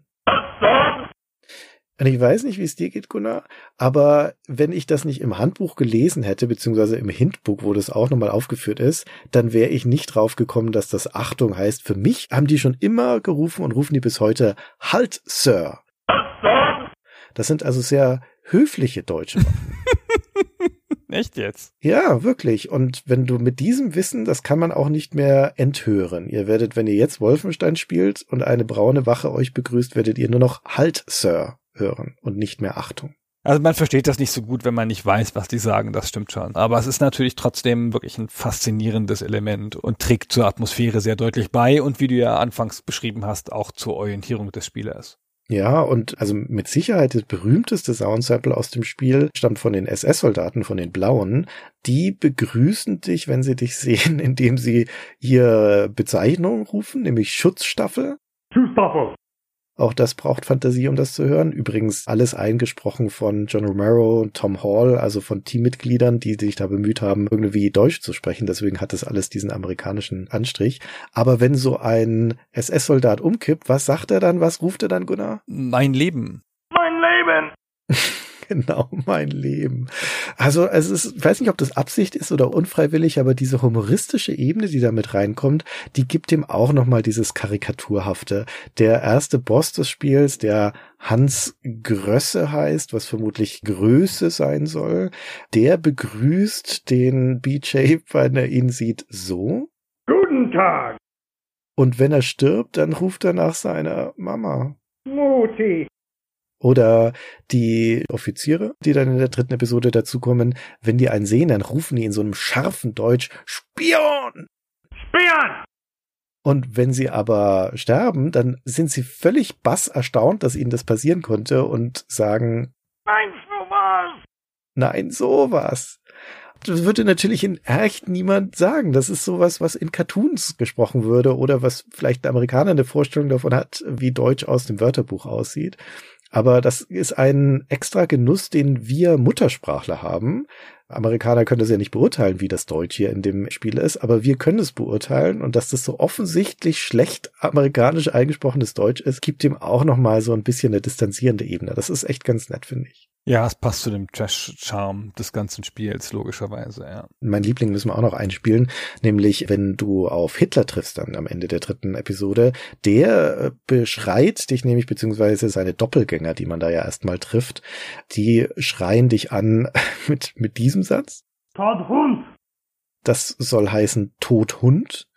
Und ich weiß nicht, wie es dir geht, Gunnar, aber wenn ich das nicht im Handbuch gelesen hätte, beziehungsweise im Hintbook, wo das auch nochmal aufgeführt ist, dann wäre ich nicht drauf gekommen, dass das Achtung heißt. Für mich haben die schon immer gerufen und rufen die bis heute Halt, Sir. Das sind also sehr höfliche deutsche Waffen. Echt jetzt? Ja, wirklich. Und wenn du mit diesem Wissen, das kann man auch nicht mehr enthören. Ihr werdet, wenn ihr jetzt Wolfenstein spielt und eine braune Wache euch begrüßt, werdet ihr nur noch Halt, Sir hören und nicht mehr Achtung. Also man versteht das nicht so gut, wenn man nicht weiß, was die sagen, das stimmt schon. Aber es ist natürlich trotzdem wirklich ein faszinierendes Element und trägt zur Atmosphäre sehr deutlich bei und wie du ja anfangs beschrieben hast, auch zur Orientierung des Spielers. Ja, und also mit Sicherheit das berühmteste Soundsample aus dem Spiel stammt von den S S-Soldaten, von den Blauen. Die begrüßen dich, wenn sie dich sehen, indem sie ihre Bezeichnung rufen, nämlich Schutzstaffel. Schutzstaffel. Auch das braucht Fantasie, um das zu hören. Übrigens alles eingesprochen von John Romero und Tom Hall, also von Teammitgliedern, die sich da bemüht haben, irgendwie Deutsch zu sprechen. Deswegen hat das alles diesen amerikanischen Anstrich. Aber wenn so ein S S-Soldat umkippt, was sagt er dann? Was ruft er dann, Gunnar? Mein Leben. Mein Leben. Genau, mein Leben. Also es ist, ich weiß nicht, ob das Absicht ist oder unfreiwillig, aber diese humoristische Ebene, die da mit reinkommt, die gibt dem auch nochmal dieses Karikaturhafte. Der erste Boss des Spiels, der Hans Grösse heißt, was vermutlich Größe sein soll, der begrüßt den B J, wenn er ihn sieht, so. Guten Tag. Und wenn er stirbt, dann ruft er nach seiner Mama. Mutti. Oder die Offiziere, die dann in der dritten Episode dazukommen, wenn die einen sehen, dann rufen die in so einem scharfen Deutsch Spion! Spion! Und wenn sie aber sterben, dann sind sie völlig basserstaunt, dass ihnen das passieren konnte und sagen Nein, sowas! Nein, sowas! Das würde natürlich in echt niemand sagen. Das ist sowas, was in Cartoons gesprochen würde oder was vielleicht ein Amerikaner eine Vorstellung davon hat, wie Deutsch aus dem Wörterbuch aussieht. Aber das ist ein extra Genuss, den wir Muttersprachler haben. Amerikaner können das ja nicht beurteilen, wie das Deutsch hier in dem Spiel ist, aber wir können es beurteilen. Und dass das so offensichtlich schlecht amerikanisch eingesprochenes Deutsch ist, gibt dem auch nochmal so ein bisschen eine distanzierende Ebene. Das ist echt ganz nett, finde ich. Ja, es passt zu dem Trash-Charme des ganzen Spiels, logischerweise, ja. Mein Liebling müssen wir auch noch einspielen, nämlich wenn du auf Hitler triffst dann am Ende der dritten Episode, der beschreit dich nämlich, beziehungsweise seine Doppelgänger, die man da ja erstmal trifft, die schreien dich an mit, mit diesem Satz. Tothund! Das soll heißen Tothund.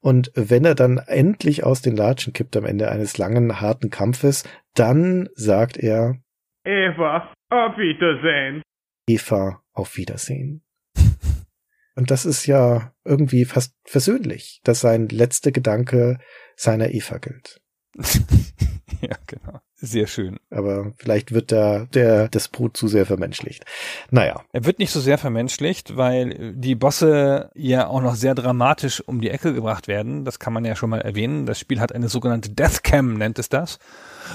Und wenn er dann endlich aus den Latschen kippt am Ende eines langen, harten Kampfes, dann sagt er Eva, auf Wiedersehen. Eva, auf Wiedersehen. Und das ist ja irgendwie fast versöhnlich, dass sein letzter Gedanke seiner Eva gilt. Ja, genau. Sehr schön. Aber vielleicht wird da der Despot zu sehr vermenschlicht. Naja. Er wird nicht so sehr vermenschlicht, weil die Bosse ja auch noch sehr dramatisch um die Ecke gebracht werden. Das kann man ja schon mal erwähnen. Das Spiel hat eine sogenannte Deathcam, nennt es das.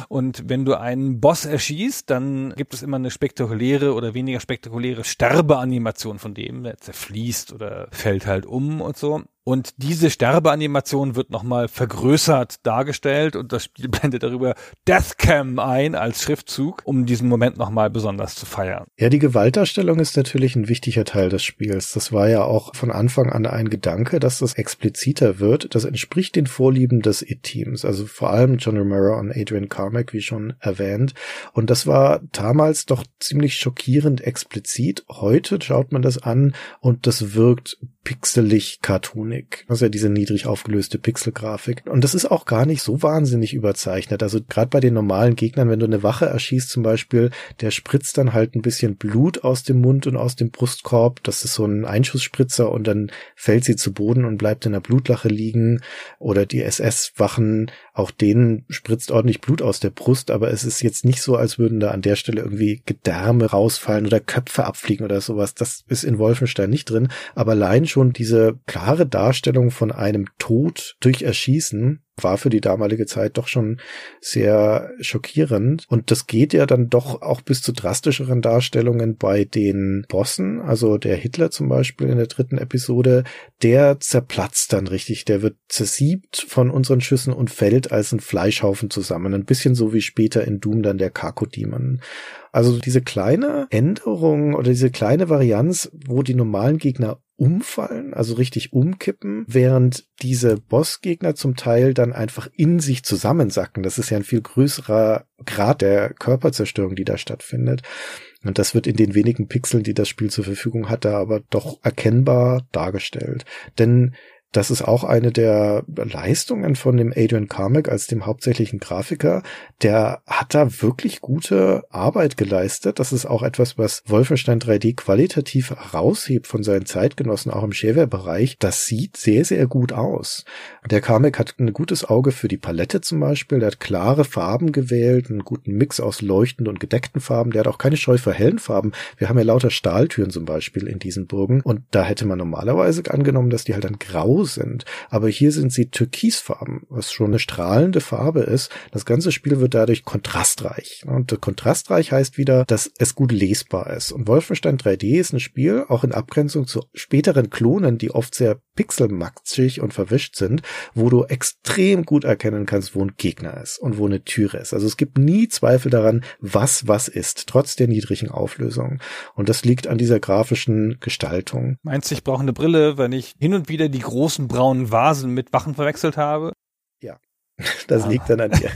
Und wenn du einen Boss erschießt, dann gibt es immer eine spektakuläre oder weniger spektakuläre Sterbeanimation von dem. Der zerfließt oder fällt halt um und so. Und diese Sterbeanimation wird nochmal vergrößert dargestellt und das Spiel blendet darüber Deathcam ein als Schriftzug, um diesen Moment nochmal besonders zu feiern. Ja, die Gewaltdarstellung ist natürlich ein wichtiger Teil des Spiels. Das war ja auch von Anfang an ein Gedanke, dass das expliziter wird. Das entspricht den Vorlieben des I D-Teams, also vor allem John Romero und Adrian Carmack, wie schon erwähnt. Und das war damals doch ziemlich schockierend explizit. Heute schaut man das an und das wirkt pixelig, cartoonisch. Technik. Das ist ja diese niedrig aufgelöste Pixelgrafik. Und das ist auch gar nicht so wahnsinnig überzeichnet. Also gerade bei den normalen Gegnern, wenn du eine Wache erschießt zum Beispiel, der spritzt dann halt ein bisschen Blut aus dem Mund und aus dem Brustkorb. Das ist so ein Einschussspritzer und dann fällt sie zu Boden und bleibt in der Blutlache liegen. Oder die S S-Wachen, auch denen spritzt ordentlich Blut aus der Brust, aber es ist jetzt nicht so, als würden da an der Stelle irgendwie Gedärme rausfallen oder Köpfe abfliegen oder sowas. Das ist in Wolfenstein nicht drin, aber allein schon diese klare Darstellung von einem Tod durch Erschießen war für die damalige Zeit doch schon sehr schockierend. Und das geht ja dann doch auch bis zu drastischeren Darstellungen bei den Bossen. Also der Hitler zum Beispiel in der dritten Episode, der zerplatzt dann richtig. Der wird zersiebt von unseren Schüssen und fällt als ein Fleischhaufen zusammen. Ein bisschen so wie später in Doom dann der Kakodemon. Also diese kleine Änderung oder diese kleine Varianz, wo die normalen Gegner umfallen, also richtig umkippen, während diese Bossgegner zum Teil dann einfach in sich zusammensacken. Das ist ja ein viel größerer Grad der Körperzerstörung, die da stattfindet. Und das wird in den wenigen Pixeln, die das Spiel zur Verfügung hatte, aber doch erkennbar dargestellt. Denn das ist auch eine der Leistungen von dem Adrian Carmack als dem hauptsächlichen Grafiker. Der hat da wirklich gute Arbeit geleistet. Das ist auch etwas, was Wolfenstein drei D qualitativ raushebt von seinen Zeitgenossen, auch im Shareware-Bereich. Das sieht sehr, sehr gut aus. Der Carmack hat ein gutes Auge für die Palette zum Beispiel. Der hat klare Farben gewählt, einen guten Mix aus leuchtenden und gedeckten Farben. Der hat auch keine Scheu für hellen Farben. Wir haben ja lauter Stahltüren zum Beispiel in diesen Burgen. Und da hätte man normalerweise angenommen, dass die halt dann grau sind. Aber hier sind sie türkisfarben, was schon eine strahlende Farbe ist. Das ganze Spiel wird dadurch kontrastreich. Und kontrastreich heißt wieder, dass es gut lesbar ist. Und Wolfenstein drei D ist ein Spiel, auch in Abgrenzung zu späteren Klonen, die oft sehr pixelmatschig und verwischt sind, wo du extrem gut erkennen kannst, wo ein Gegner ist und wo eine Türe ist. Also es gibt nie Zweifel daran, was was ist, trotz der niedrigen Auflösung. Und das liegt an dieser grafischen Gestaltung. Meinst du, ich brauche eine Brille, wenn ich hin und wieder die große braunen Vasen mit Wachen verwechselt habe. Ja, das ah. liegt dann an dir.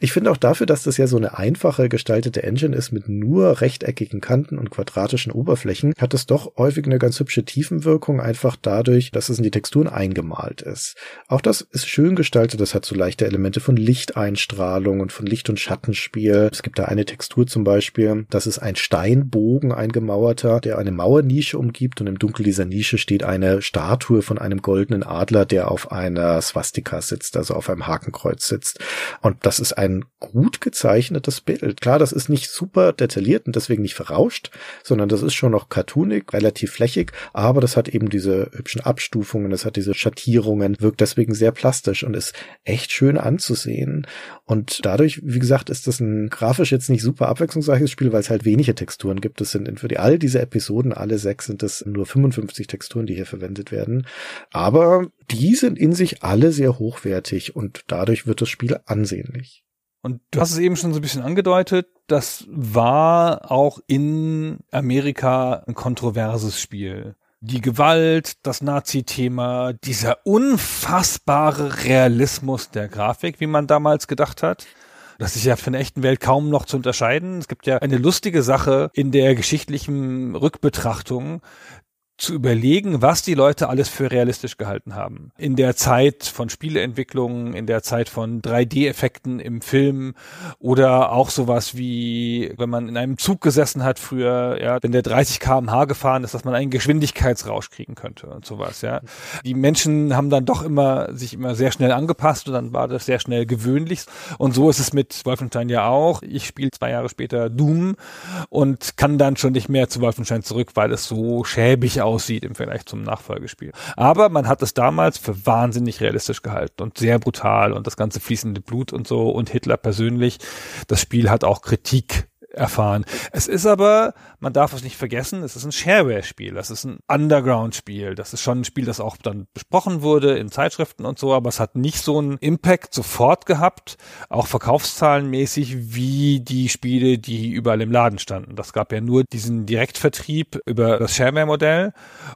Ich finde auch dafür, dass das ja so eine einfache gestaltete Engine ist mit nur rechteckigen Kanten und quadratischen Oberflächen, hat es doch häufig eine ganz hübsche Tiefenwirkung, einfach dadurch, dass es in die Texturen eingemalt ist. Auch das ist schön gestaltet, das hat so leichte Elemente von Lichteinstrahlung und von Licht- und Schattenspiel. Es gibt da eine Textur zum Beispiel, das ist ein Steinbogen, ein gemauerter, der eine Mauernische umgibt und im Dunkel dieser Nische steht eine Statue von einem goldenen Adler, der auf einer Swastika sitzt, also auf einem Hakenkreuz sitzt. Und das ist ein gut gezeichnetes Bild. Klar, das ist nicht super detailliert und deswegen nicht verrauscht, sondern das ist schon noch cartoonig, relativ flächig, aber das hat eben diese hübschen Abstufungen, das hat diese Schattierungen, wirkt deswegen sehr plastisch und ist echt schön anzusehen. Und dadurch, wie gesagt, ist das ein grafisch jetzt nicht super abwechslungsreiches Spiel, weil es halt wenige Texturen gibt. Es sind für die, all diese Episoden, alle sechs, sind es nur fünfundfünfzig Texturen, die hier verwendet werden. Aber die sind in sich alle sehr hochwertig und dadurch wird das Spiel ansehnlich. Und du hast es eben schon so ein bisschen angedeutet, das war auch in Amerika ein kontroverses Spiel. Die Gewalt, das Nazi-Thema, dieser unfassbare Realismus der Grafik, wie man damals gedacht hat. Das ist ja von der echten Welt kaum noch zu unterscheiden. Es gibt ja eine lustige Sache in der geschichtlichen Rückbetrachtung, zu überlegen, was die Leute alles für realistisch gehalten haben. In der Zeit von Spieleentwicklungen, in der Zeit von drei D-Effekten im Film oder auch sowas wie, wenn man in einem Zug gesessen hat früher, ja, wenn der dreißig Kilometer pro Stunde gefahren ist, dass man einen Geschwindigkeitsrausch kriegen könnte und sowas, ja. Die Menschen haben dann doch immer, sich immer sehr schnell angepasst und dann war das sehr schnell gewöhnlich. Und so ist es mit Wolfenstein ja auch. Ich spiele zwei Jahre später Doom und kann dann schon nicht mehr zu Wolfenstein zurück, weil es so schäbig aussieht im Vergleich zum Nachfolgespiel. Aber man hat es damals für wahnsinnig realistisch gehalten und sehr brutal und das ganze fließende Blut und so und Hitler persönlich. Das Spiel hat auch Kritik erfahren. Es ist aber, man darf es nicht vergessen, es ist ein Shareware-Spiel, das ist ein Underground-Spiel, das ist schon ein Spiel, das auch dann besprochen wurde in Zeitschriften und so, aber es hat nicht so einen Impact sofort gehabt, auch verkaufszahlenmäßig, wie die Spiele, die überall im Laden standen. Das gab ja nur diesen Direktvertrieb über das Shareware-Modell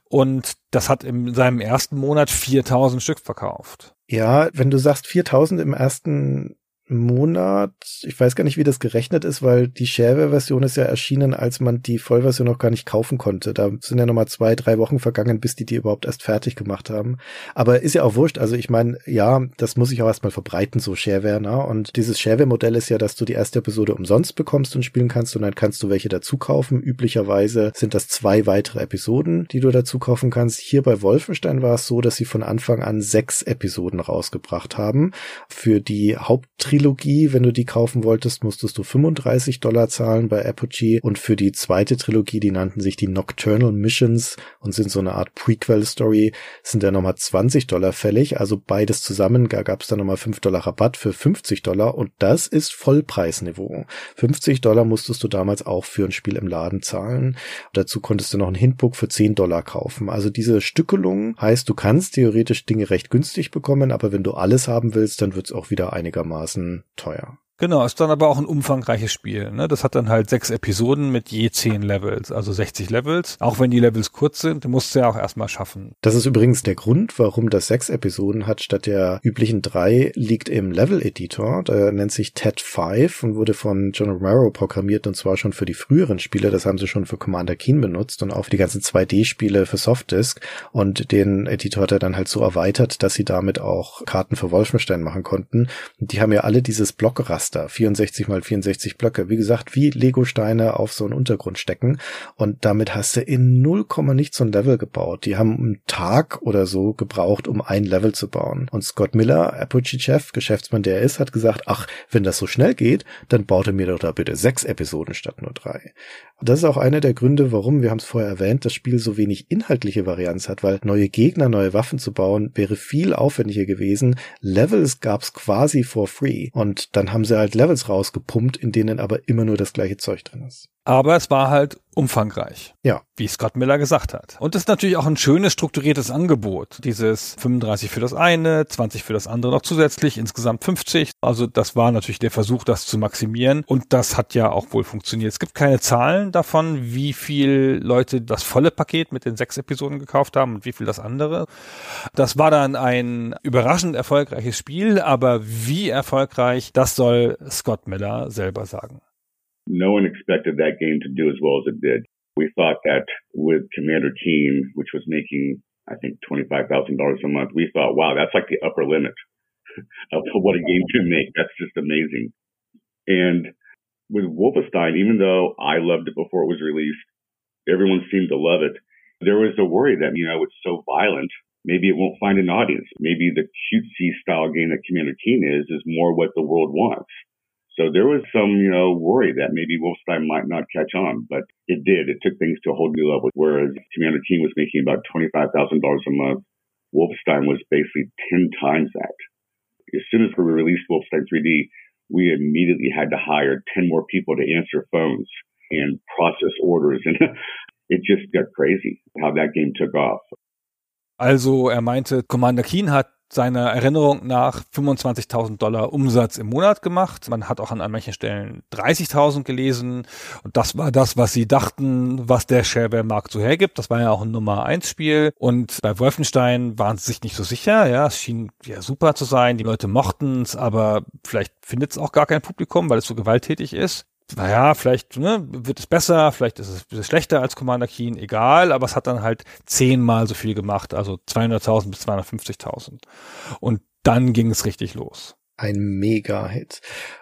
und das hat in seinem ersten Monat viertausend Stück verkauft. Ja, wenn du sagst viertausend im ersten Monat, ich weiß gar nicht, wie das gerechnet ist, weil die Shareware-Version ist ja erschienen, als man die Vollversion noch gar nicht kaufen konnte. Da sind ja nochmal zwei, drei Wochen vergangen, bis die die überhaupt erst fertig gemacht haben. Aber ist ja auch wurscht. Also ich meine, ja, das muss ich auch erstmal verbreiten, so Shareware. Ne? Und dieses Shareware-Modell ist ja, dass du die erste Episode umsonst bekommst und spielen kannst und dann kannst du welche dazu kaufen. Üblicherweise sind das zwei weitere Episoden, die du dazu kaufen kannst. Hier bei Wolfenstein war es so, dass sie von Anfang an sechs Episoden rausgebracht haben. Für die Haupttrilogie, wenn du die kaufen wolltest, musstest du fünfunddreißig Dollar zahlen bei Apogee und für die zweite Trilogie, die nannten sich die Nocturnal Missions und sind so eine Art Prequel-Story, sind da nochmal zwanzig Dollar fällig, also beides zusammen, da gab es dann nochmal fünf Dollar Rabatt für fünfzig Dollar und das ist Vollpreisniveau. fünfzig Dollar musstest du damals auch für ein Spiel im Laden zahlen. Dazu konntest du noch ein Hintbook für zehn Dollar kaufen. Also diese Stückelung heißt, du kannst theoretisch Dinge recht günstig bekommen, aber wenn du alles haben willst, dann wird es auch wieder einigermaßen teuer. Genau, ist dann aber auch ein umfangreiches Spiel. Ne? Das hat dann halt sechs Episoden mit je zehn Levels, also sechzig Levels. Auch wenn die Levels kurz sind, musst du ja auch erstmal schaffen. Das ist übrigens der Grund, warum das sechs Episoden hat statt der üblichen drei, liegt im Level-Editor. Der nennt sich T E D fünf und wurde von John Romero programmiert und zwar schon für die früheren Spiele. Das haben sie schon für Commander Keen benutzt und auch für die ganzen zwei D-Spiele für Softdisk. Und den Editor hat er dann halt so erweitert, dass sie damit auch Karten für Wolfenstein machen konnten. Und die haben ja alle dieses Blockraster. vierundsechzig mal vierundsechzig Blöcke. Wie gesagt, wie Lego-Steine auf so einen Untergrund stecken. Und damit hast du in null, nichts so ein Level gebaut. Die haben einen Tag oder so gebraucht, um ein Level zu bauen. Und Scott Miller, Apogee-Chef, Geschäftsmann, der er ist, hat gesagt, ach, wenn das so schnell geht, dann baut er mir doch da bitte sechs Episoden statt nur drei. Das ist auch einer der Gründe, warum, wir haben es vorher erwähnt, das Spiel so wenig inhaltliche Varianz hat, weil neue Gegner, neue Waffen zu bauen, wäre viel aufwendiger gewesen. Levels gab's quasi for free. Und dann haben sie halt Levels rausgepumpt, in denen aber immer nur das gleiche Zeug drin ist. Aber es war halt umfangreich, ja, wie Scott Miller gesagt hat. Und es ist natürlich auch ein schönes, strukturiertes Angebot. Dieses fünfunddreißig für das eine, zwanzig für das andere noch zusätzlich, insgesamt fünfzig. Also das war natürlich der Versuch, das zu maximieren. Und das hat ja auch wohl funktioniert. Es gibt keine Zahlen davon, wie viel Leute das volle Paket mit den sechs Episoden gekauft haben und wie viel das andere. Das war dann ein überraschend erfolgreiches Spiel, aber wie erfolgreich, das soll Scott Miller selber sagen. No one expected that game to do as well as it did. We thought that with Commander Keen, which was making, I think, twenty-five thousand dollars a month, we thought, wow, that's like the upper limit of what a game can make. That's just amazing. And with Wolfenstein, even though I loved it before it was released, everyone seemed to love it. There was a worry that, you know, it's so violent, maybe it won't find an audience. Maybe the cutesy style game that Commander Keen is is more what the world wants. So there was some, you know, worry that maybe Wolfenstein might not catch on, but it did. It took things to a whole new level. Whereas Commander Keen was making about twenty-five thousand dollars a month, Wolfenstein was basically ten times that. As soon as we released Wolfenstein three D, we immediately had to hire ten more people to answer phones and process orders. And it just got crazy how that game took off. Also er meinte, Commander Keen hat seiner Erinnerung nach fünfundzwanzigtausend Dollar Umsatz im Monat gemacht. Man hat auch an manchen Stellen dreißigtausend gelesen. Und das war das, was sie dachten, was der Shareware-Markt so hergibt. Das war ja auch ein Nummer eins Spiel. Und bei Wolfenstein waren sie sich nicht so sicher. Ja, es schien ja super zu sein. Die Leute mochten es, aber vielleicht findet es auch gar kein Publikum, weil es so gewalttätig ist. Naja, vielleicht ne, wird es besser, vielleicht ist es ein bisschen schlechter als Commander Keen, egal, aber es hat dann halt zehnmal so viel gemacht, also zweihunderttausend bis zweihundertfünfzigtausend. Und dann ging es richtig los. Ein Mega-Hit.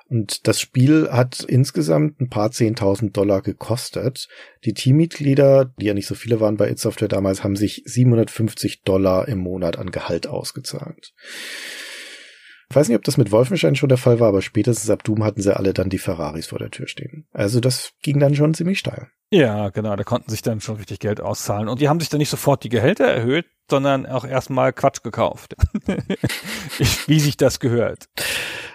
Und das Spiel hat insgesamt ein paar zehntausend Dollar gekostet. Die Teammitglieder, die ja nicht so viele waren bei id Software damals, haben sich siebenhundertfünfzig Dollar im Monat an Gehalt ausgezahlt. Ich weiß nicht, ob das mit Wolfenstein schon der Fall war, aber spätestens ab Doom hatten sie alle dann die Ferraris vor der Tür stehen. Also das ging dann schon ziemlich steil. Ja, genau, da konnten sich dann schon richtig Geld auszahlen. Und die haben sich dann nicht sofort die Gehälter erhöht, sondern auch erstmal Quatsch gekauft. Wie sich das gehört.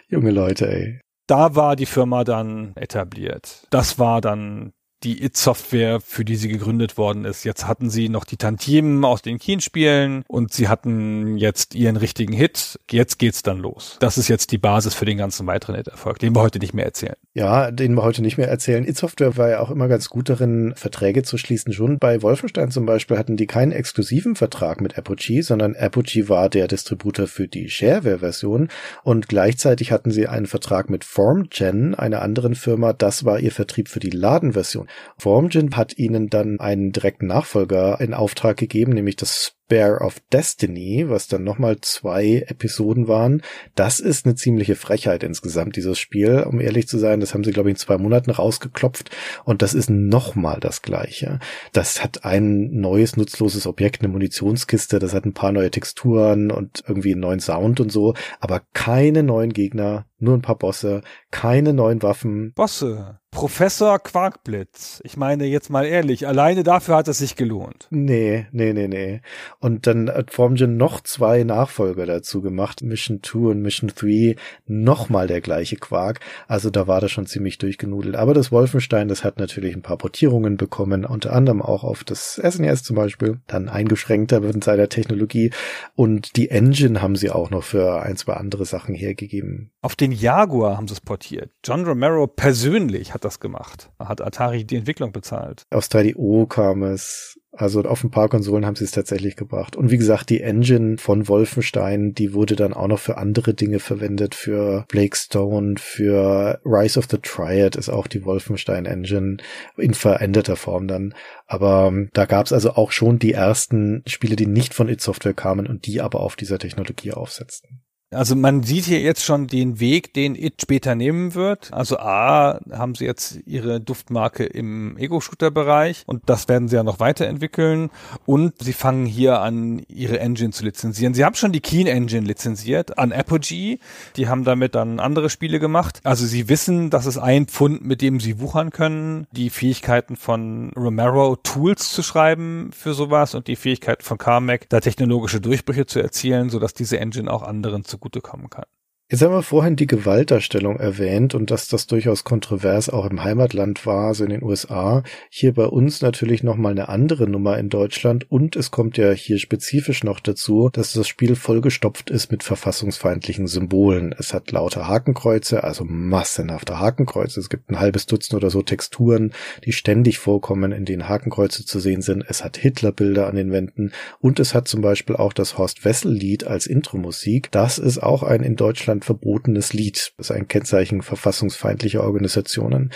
Junge Leute, ey. Da war die Firma dann etabliert. Das war dann die id Software, für die sie gegründet worden ist. Jetzt hatten sie noch die Tantiemen aus den Keen-Spielen und sie hatten jetzt ihren richtigen Hit. Jetzt geht's dann los. Das ist jetzt die Basis für den ganzen weiteren Hit-Erfolg, den wir heute nicht mehr erzählen. Ja, den wir heute nicht mehr erzählen. id Software war ja auch immer ganz gut darin, Verträge zu schließen. Schon bei Wolfenstein zum Beispiel hatten die keinen exklusiven Vertrag mit Apogee, sondern Apogee war der Distributor für die Shareware-Version und gleichzeitig hatten sie einen Vertrag mit Formgen, einer anderen Firma, das war ihr Vertrieb für die Ladenversion. Formgen hat ihnen dann einen direkten Nachfolger in Auftrag gegeben, nämlich das Bear of Destiny, was dann nochmal zwei Episoden waren. Das ist eine ziemliche Frechheit insgesamt, dieses Spiel, um ehrlich zu sein. Das haben sie, glaube ich, in zwei Monaten rausgeklopft und das ist nochmal das Gleiche. Das hat ein neues, nutzloses Objekt, eine Munitionskiste, das hat ein paar neue Texturen und irgendwie einen neuen Sound und so, aber keine neuen Gegner, nur ein paar Bosse, keine neuen Waffen. Bosse. Professor Quarkblitz. Ich meine, jetzt mal ehrlich, alleine dafür hat es sich gelohnt. Nee, nee, nee, nee. Und dann hat Formgen noch zwei Nachfolger dazu gemacht, Mission zwei und Mission drei, nochmal der gleiche Quark. Also da war das schon ziemlich durchgenudelt. Aber das Wolfenstein, das hat natürlich ein paar Portierungen bekommen, unter anderem auch auf das S N E S zum Beispiel, dann eingeschränkter mit seiner Technologie. Und die Engine haben sie auch noch für ein, zwei andere Sachen hergegeben. Auf den Jaguar haben sie es portiert. John Romero persönlich hat das gemacht. Hat Atari die Entwicklung bezahlt. Aus drei D O kam es. Also auf ein paar Konsolen haben sie es tatsächlich gebracht. Und wie gesagt, die Engine von Wolfenstein, die wurde dann auch noch für andere Dinge verwendet, für Blackstone, für Rise of the Triad ist auch die Wolfenstein-Engine in veränderter Form dann. Aber da gab es also auch schon die ersten Spiele, die nicht von id Software kamen und die aber auf dieser Technologie aufsetzten. Also man sieht hier jetzt schon den Weg, den id später nehmen wird. Also A, haben sie jetzt ihre Duftmarke im Ego-Shooter-Bereich und das werden sie ja noch weiterentwickeln und sie fangen hier an, ihre Engine zu lizenzieren. Sie haben schon die Keen-Engine lizenziert an Apogee, die haben damit dann andere Spiele gemacht. Also sie wissen, das ist ein Pfund, mit dem sie wuchern können, die Fähigkeiten von Romero, Tools zu schreiben für sowas und die Fähigkeit von Carmack, da technologische Durchbrüche zu erzielen, sodass diese Engine auch anderen zu kommen kann. Jetzt haben wir vorhin die Gewaltdarstellung erwähnt und dass das durchaus kontrovers auch im Heimatland war, also in den U S A. Hier bei uns natürlich nochmal eine andere Nummer in Deutschland und es kommt ja hier spezifisch noch dazu, dass das Spiel vollgestopft ist mit verfassungsfeindlichen Symbolen. Es hat lauter Hakenkreuze, also massenhafte Hakenkreuze. Es gibt ein halbes Dutzend oder so Texturen, die ständig vorkommen, in denen Hakenkreuze zu sehen sind. Es hat Hitlerbilder an den Wänden und es hat zum Beispiel auch das Horst-Wessel-Lied als Intro-Musik. Das ist auch ein in Deutschland verbotenes Lied. Das ist ein Kennzeichen verfassungsfeindlicher Organisationen.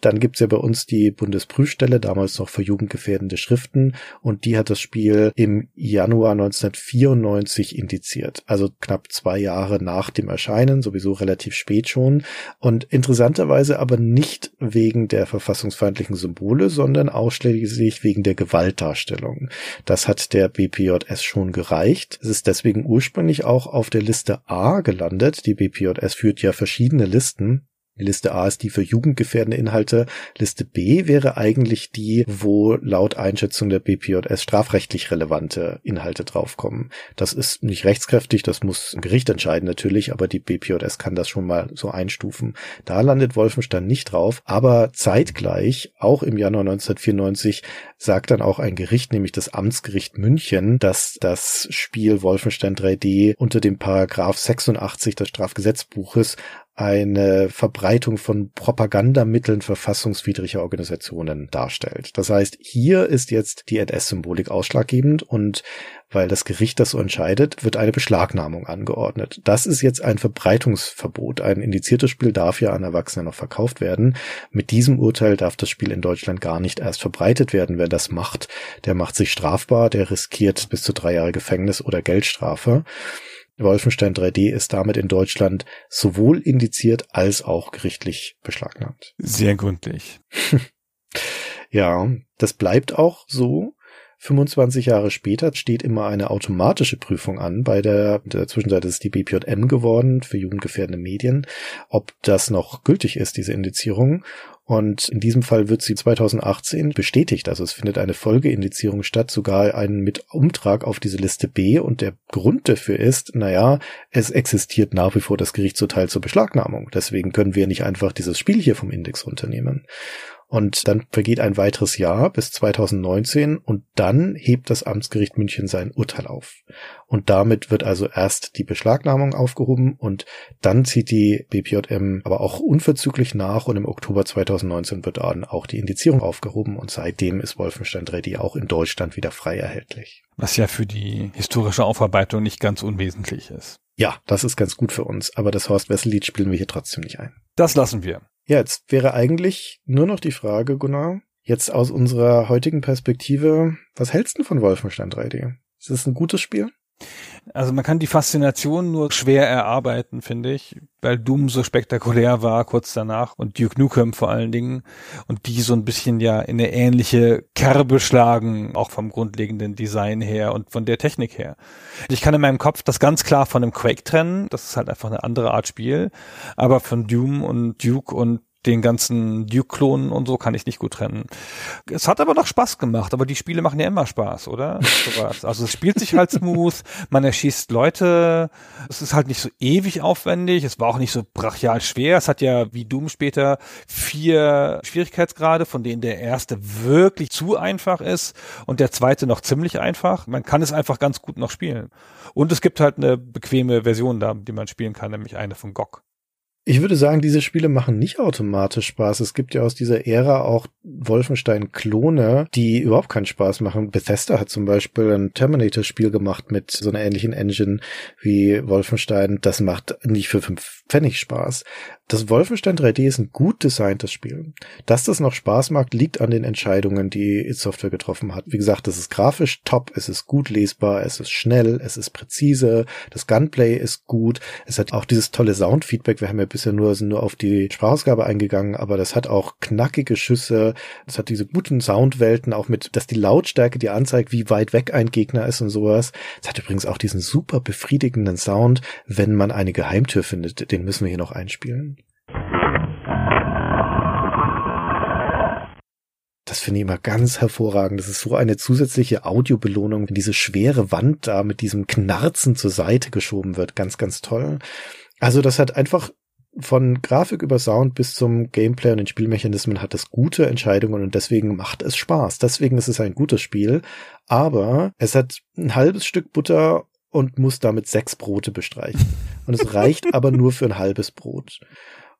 Dann gibt's ja bei uns die Bundesprüfstelle, damals noch für jugendgefährdende Schriften und die hat das Spiel im Januar neunzehnhundertvierundneunzig indiziert, also knapp zwei Jahre nach dem Erscheinen, sowieso relativ spät schon und interessanterweise aber nicht wegen der verfassungsfeindlichen Symbole, sondern ausschließlich wegen der Gewaltdarstellung. Das hat der B P J S schon gereicht. Es ist deswegen ursprünglich auch auf der Liste A gelandet. Die B P J S führt ja verschiedene Listen. Die Liste A ist die für jugendgefährdende Inhalte. Liste B wäre eigentlich die, wo laut Einschätzung der B P J S strafrechtlich relevante Inhalte draufkommen. Das ist nicht rechtskräftig, das muss ein Gericht entscheiden natürlich, aber die B P J S kann das schon mal so einstufen. Da landet Wolfenstein nicht drauf, aber zeitgleich, auch im Januar neunzehnhundertvierundneunzig, sagt dann auch ein Gericht, nämlich das Amtsgericht München, dass das Spiel Wolfenstein drei D unter dem Paragraph sechsundachtzig des Strafgesetzbuches eine Verbreitung von Propagandamitteln verfassungswidriger Organisationen darstellt. Das heißt, hier ist jetzt die N S-Symbolik ausschlaggebend und weil das Gericht das so entscheidet, wird eine Beschlagnahmung angeordnet. Das ist jetzt ein Verbreitungsverbot. Ein indiziertes Spiel darf ja an Erwachsene noch verkauft werden. Mit diesem Urteil darf das Spiel in Deutschland gar nicht erst verbreitet werden. Wer das macht, der macht sich strafbar, der riskiert bis zu drei Jahre Gefängnis oder Geldstrafe. Wolfenstein drei D ist damit in Deutschland sowohl indiziert als auch gerichtlich beschlagnahmt. Sehr gründlich. Ja, das bleibt auch so. fünfundzwanzig Jahre später steht immer eine automatische Prüfung an. Bei der, der Zwischenzeit ist die B P J M geworden für jugendgefährdende Medien, ob das noch gültig ist, diese Indizierung. Und in diesem Fall wird sie zweitausendachtzehn bestätigt. Also es findet eine Folgeindizierung statt, sogar einen mit Umtrag auf diese Liste B. Und der Grund dafür ist, naja, es existiert nach wie vor das Gerichtsurteil zur Beschlagnahmung. Deswegen können wir nicht einfach dieses Spiel hier vom Index runternehmen. Und dann vergeht ein weiteres Jahr bis zweitausendneunzehn und dann hebt das Amtsgericht München sein Urteil auf. Und damit wird also erst die Beschlagnahmung aufgehoben und dann zieht die B P J M aber auch unverzüglich nach und im Oktober zweitausendneunzehn wird dann auch die Indizierung aufgehoben und seitdem ist Wolfenstein drei D auch in Deutschland wieder frei erhältlich. Was ja für die historische Aufarbeitung nicht ganz unwesentlich ist. Ja, das ist ganz gut für uns, aber das Horst-Wessel-Lied spielen wir hier trotzdem nicht ein. Das lassen wir. Ja, jetzt wäre eigentlich nur noch die Frage, Gunnar, jetzt aus unserer heutigen Perspektive, was hältst du von Wolfenstein drei D? Ist das ein gutes Spiel? Also man kann die Faszination nur schwer erarbeiten, finde ich, weil Doom so spektakulär war kurz danach und Duke Nukem vor allen Dingen und die so ein bisschen ja in eine ähnliche Kerbe schlagen, auch vom grundlegenden Design her und von der Technik her. Ich kann in meinem Kopf das ganz klar von einem Quake trennen, das ist halt einfach eine andere Art Spiel, aber von Doom und Duke und den ganzen Duke-Klonen und so kann ich nicht gut trennen. Es hat aber noch Spaß gemacht, aber die Spiele machen ja immer Spaß, oder? Also es spielt sich halt smooth, man erschießt Leute, es ist halt nicht so ewig aufwendig, es war auch nicht so brachial schwer, es hat ja wie Doom später vier Schwierigkeitsgrade, von denen der erste wirklich zu einfach ist und der zweite noch ziemlich einfach. Man kann es einfach ganz gut noch spielen. Und es gibt halt eine bequeme Version da, die man spielen kann, nämlich eine von G O G. Ich würde sagen, diese Spiele machen nicht automatisch Spaß. Es gibt ja aus dieser Ära auch Wolfenstein-Klone, die überhaupt keinen Spaß machen. Bethesda hat zum Beispiel ein Terminator-Spiel gemacht mit so einer ähnlichen Engine wie Wolfenstein. Das macht nicht für fünf Pfennig Spaß. Das Wolfenstein drei D ist ein gut designtes Spiel. Dass das noch Spaß macht, liegt an den Entscheidungen, die id Software getroffen hat. Wie gesagt, es ist grafisch top, es ist gut lesbar, es ist schnell, es ist präzise, das Gunplay ist gut, es hat auch dieses tolle Soundfeedback. Wir haben ja bisher nur, sind nur auf die Sprachausgabe eingegangen, aber das hat auch knackige Schüsse, das hat diese guten Soundwelten, auch mit, dass die Lautstärke dir anzeigt, wie weit weg ein Gegner ist und sowas. Es hat übrigens auch diesen super befriedigenden Sound, wenn man eine Geheimtür findet, den müssen wir hier noch einspielen. Das finde ich immer ganz hervorragend. Das ist so eine zusätzliche Audiobelohnung, wenn diese schwere Wand da mit diesem Knarzen zur Seite geschoben wird. Ganz, ganz toll. Also das hat einfach von Grafik über Sound bis zum Gameplay und den Spielmechanismen hat es gute Entscheidungen und deswegen macht es Spaß. Deswegen ist es ein gutes Spiel, aber es hat ein halbes Stück Butter und muss damit sechs Brote bestreichen. Und es reicht aber nur für ein halbes Brot.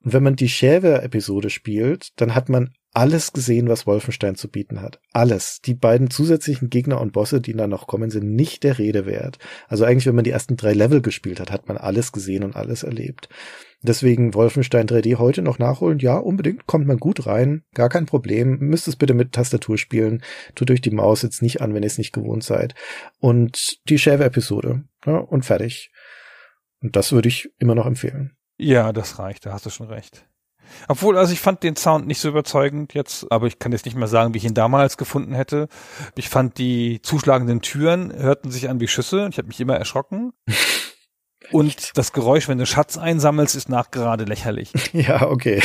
Und wenn man die Shareware-Episode spielt, dann hat man alles gesehen, was Wolfenstein zu bieten hat. Alles. Die beiden zusätzlichen Gegner und Bosse, die dann noch kommen, sind nicht der Rede wert. Also eigentlich, wenn man die ersten drei Level gespielt hat, hat man alles gesehen und alles erlebt. Deswegen Wolfenstein drei D heute noch nachholen. Ja, unbedingt. Kommt man gut rein. Gar kein Problem. Müsst es bitte mit Tastatur spielen. Tut euch die Maus jetzt nicht an, wenn ihr es nicht gewohnt seid. Und die Shareware-Episode. Ja, und fertig. Und das würde ich immer noch empfehlen. Ja, das reicht. Da hast du schon recht. Obwohl, also ich fand den Sound nicht so überzeugend jetzt, aber ich kann jetzt nicht mehr sagen, wie ich ihn damals gefunden hätte. Ich fand die zuschlagenden Türen, hörten sich an wie Schüsse. Ich habe mich immer erschrocken. Und das Geräusch, wenn du Schatz einsammelst, ist nachgerade lächerlich. Ja, okay.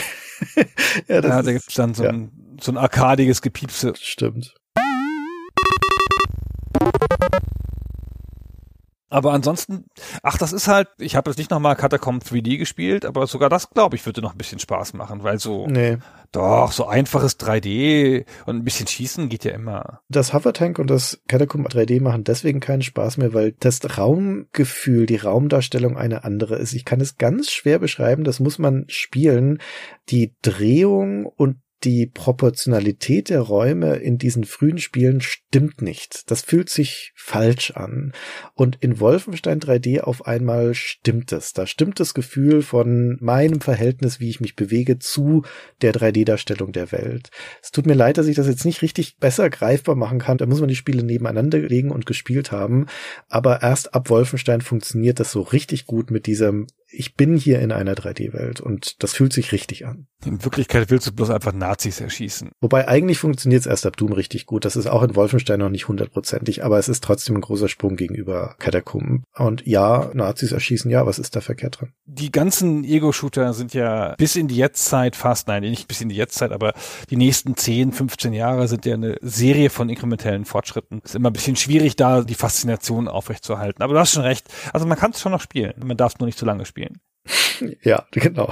Ja, das ja, da gibt's dann so, ja. ein, so ein arkadiges Gepiepse. Stimmt. Aber ansonsten, ach, das ist halt, ich habe jetzt nicht nochmal Catacomb drei D gespielt, aber sogar das, glaube ich, würde noch ein bisschen Spaß machen, weil so, nee. Doch, so einfaches drei D und ein bisschen Schießen geht ja immer. Das Hover Tank und das Catacomb drei D machen deswegen keinen Spaß mehr, weil das Raumgefühl, die Raumdarstellung eine andere ist. Ich kann es ganz schwer beschreiben, das muss man spielen. Die Drehung und die Proportionalität der Räume in diesen frühen Spielen stimmt nicht. Das fühlt sich falsch an. Und in Wolfenstein drei D auf einmal stimmt es. Da stimmt das Gefühl von meinem Verhältnis, wie ich mich bewege, zu der drei D-Darstellung der Welt. Es tut mir leid, dass ich das jetzt nicht richtig besser greifbar machen kann. Da muss man die Spiele nebeneinander legen und gespielt haben. Aber erst ab Wolfenstein funktioniert das so richtig gut mit diesem Ich bin hier in einer drei D-Welt und das fühlt sich richtig an. In Wirklichkeit willst du bloß einfach Nazis erschießen. Wobei eigentlich funktioniert es erst ab Doom richtig gut. Das ist auch in Wolfenstein noch nicht hundertprozentig, aber es ist trotzdem ein großer Sprung gegenüber Catacomb. Und ja, Nazis erschießen, ja, was ist da verkehrt dran? Die ganzen Ego-Shooter sind ja bis in die Jetztzeit fast, nein, nicht bis in die Jetztzeit, aber die nächsten zehn, fünfzehn Jahre sind ja eine Serie von inkrementellen Fortschritten. Ist immer ein bisschen schwierig, da die Faszination aufrechtzuerhalten. Aber du hast schon recht. Also man kann es schon noch spielen. Man darf es nur nicht zu lange spielen. Ja, genau.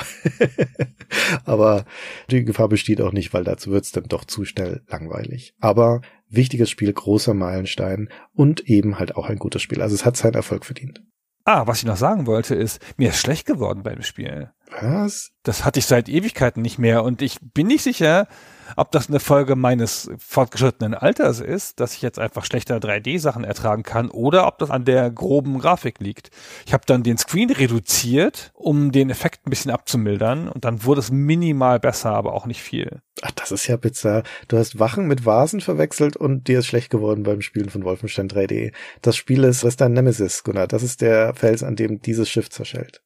Aber die Gefahr besteht auch nicht, weil dazu wird's dann doch zu schnell langweilig. Aber wichtiges Spiel, großer Meilenstein und eben halt auch ein gutes Spiel. Also es hat seinen Erfolg verdient. Ah, was ich noch sagen wollte ist, mir ist schlecht geworden beim Spiel. Was? Das hatte ich seit Ewigkeiten nicht mehr und ich bin nicht sicher, ob das eine Folge meines fortgeschrittenen Alters ist, dass ich jetzt einfach schlechter drei D-Sachen ertragen kann oder ob das an der groben Grafik liegt. Ich habe dann den Screen reduziert, um den Effekt ein bisschen abzumildern und dann wurde es minimal besser, aber auch nicht viel. Ach, das ist ja bizarr. Du hast Wachen mit Vasen verwechselt und dir ist schlecht geworden beim Spielen von Wolfenstein drei D. Das Spiel ist, das ist dein Nemesis, Gunnar. Das ist der Fels, an dem dieses Schiff zerschellt.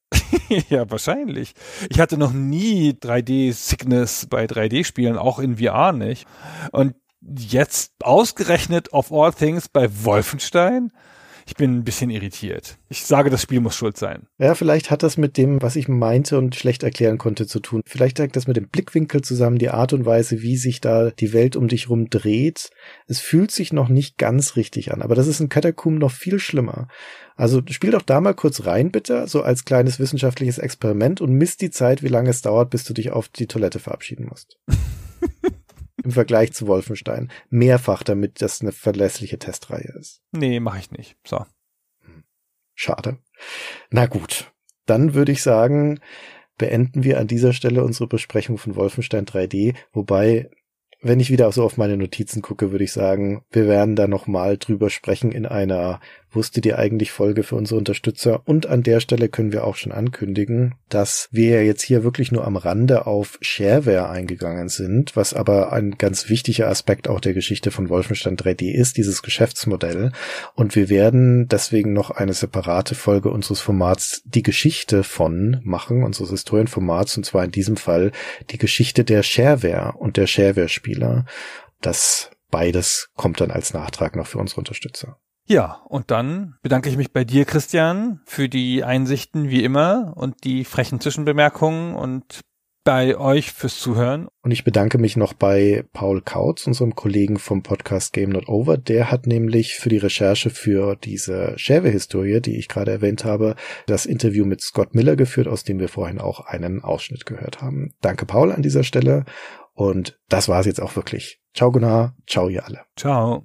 Ja, wahrscheinlich. Ich hatte noch nie drei D-Sickness bei drei D-Spielen, auch in V R nicht. Und jetzt ausgerechnet of all things bei Wolfenstein? Ich bin ein bisschen irritiert. Ich sage, das Spiel muss schuld sein. Ja, vielleicht hat das mit dem, was ich meinte und schlecht erklären konnte, zu tun. Vielleicht hängt das mit dem Blickwinkel zusammen, die Art und Weise, wie sich da die Welt um dich rum dreht. Es fühlt sich noch nicht ganz richtig an, aber das ist in Catacomb noch viel schlimmer. Also spiel doch da mal kurz rein, bitte, so als kleines wissenschaftliches Experiment und misst die Zeit, wie lange es dauert, bis du dich auf die Toilette verabschieden musst. Im Vergleich zu Wolfenstein. Mehrfach, damit das eine verlässliche Testreihe ist. Nee, mache ich nicht. So. Schade. Na gut, dann würde ich sagen, beenden wir an dieser Stelle unsere Besprechung von Wolfenstein drei D. Wobei, wenn ich wieder so auf meine Notizen gucke, würde ich sagen, wir werden da nochmal drüber sprechen in einer Wusstet ihr eigentlich Folge für unsere Unterstützer. Und an der Stelle können wir auch schon ankündigen, dass wir jetzt hier wirklich nur am Rande auf Shareware eingegangen sind, was aber ein ganz wichtiger Aspekt auch der Geschichte von Wolfenstein drei D ist, dieses Geschäftsmodell. Und wir werden deswegen noch eine separate Folge unseres Formats Die Geschichte von machen, unseres Historienformats, und zwar in diesem Fall die Geschichte der Shareware und der Shareware-Spieler. Das beides kommt dann als Nachtrag noch für unsere Unterstützer. Ja, und dann bedanke ich mich bei dir, Christian, für die Einsichten wie immer und die frechen Zwischenbemerkungen und bei euch fürs Zuhören. Und ich bedanke mich noch bei Paul Kautz, unserem Kollegen vom Podcast Game Not Over. Der hat nämlich für die Recherche für diese Shareware-Historie, die ich gerade erwähnt habe, das Interview mit Scott Miller geführt, aus dem wir vorhin auch einen Ausschnitt gehört haben. Danke, Paul, an dieser Stelle. Und das war's jetzt auch wirklich. Ciao, Gunnar. Ciao, ihr alle. Ciao.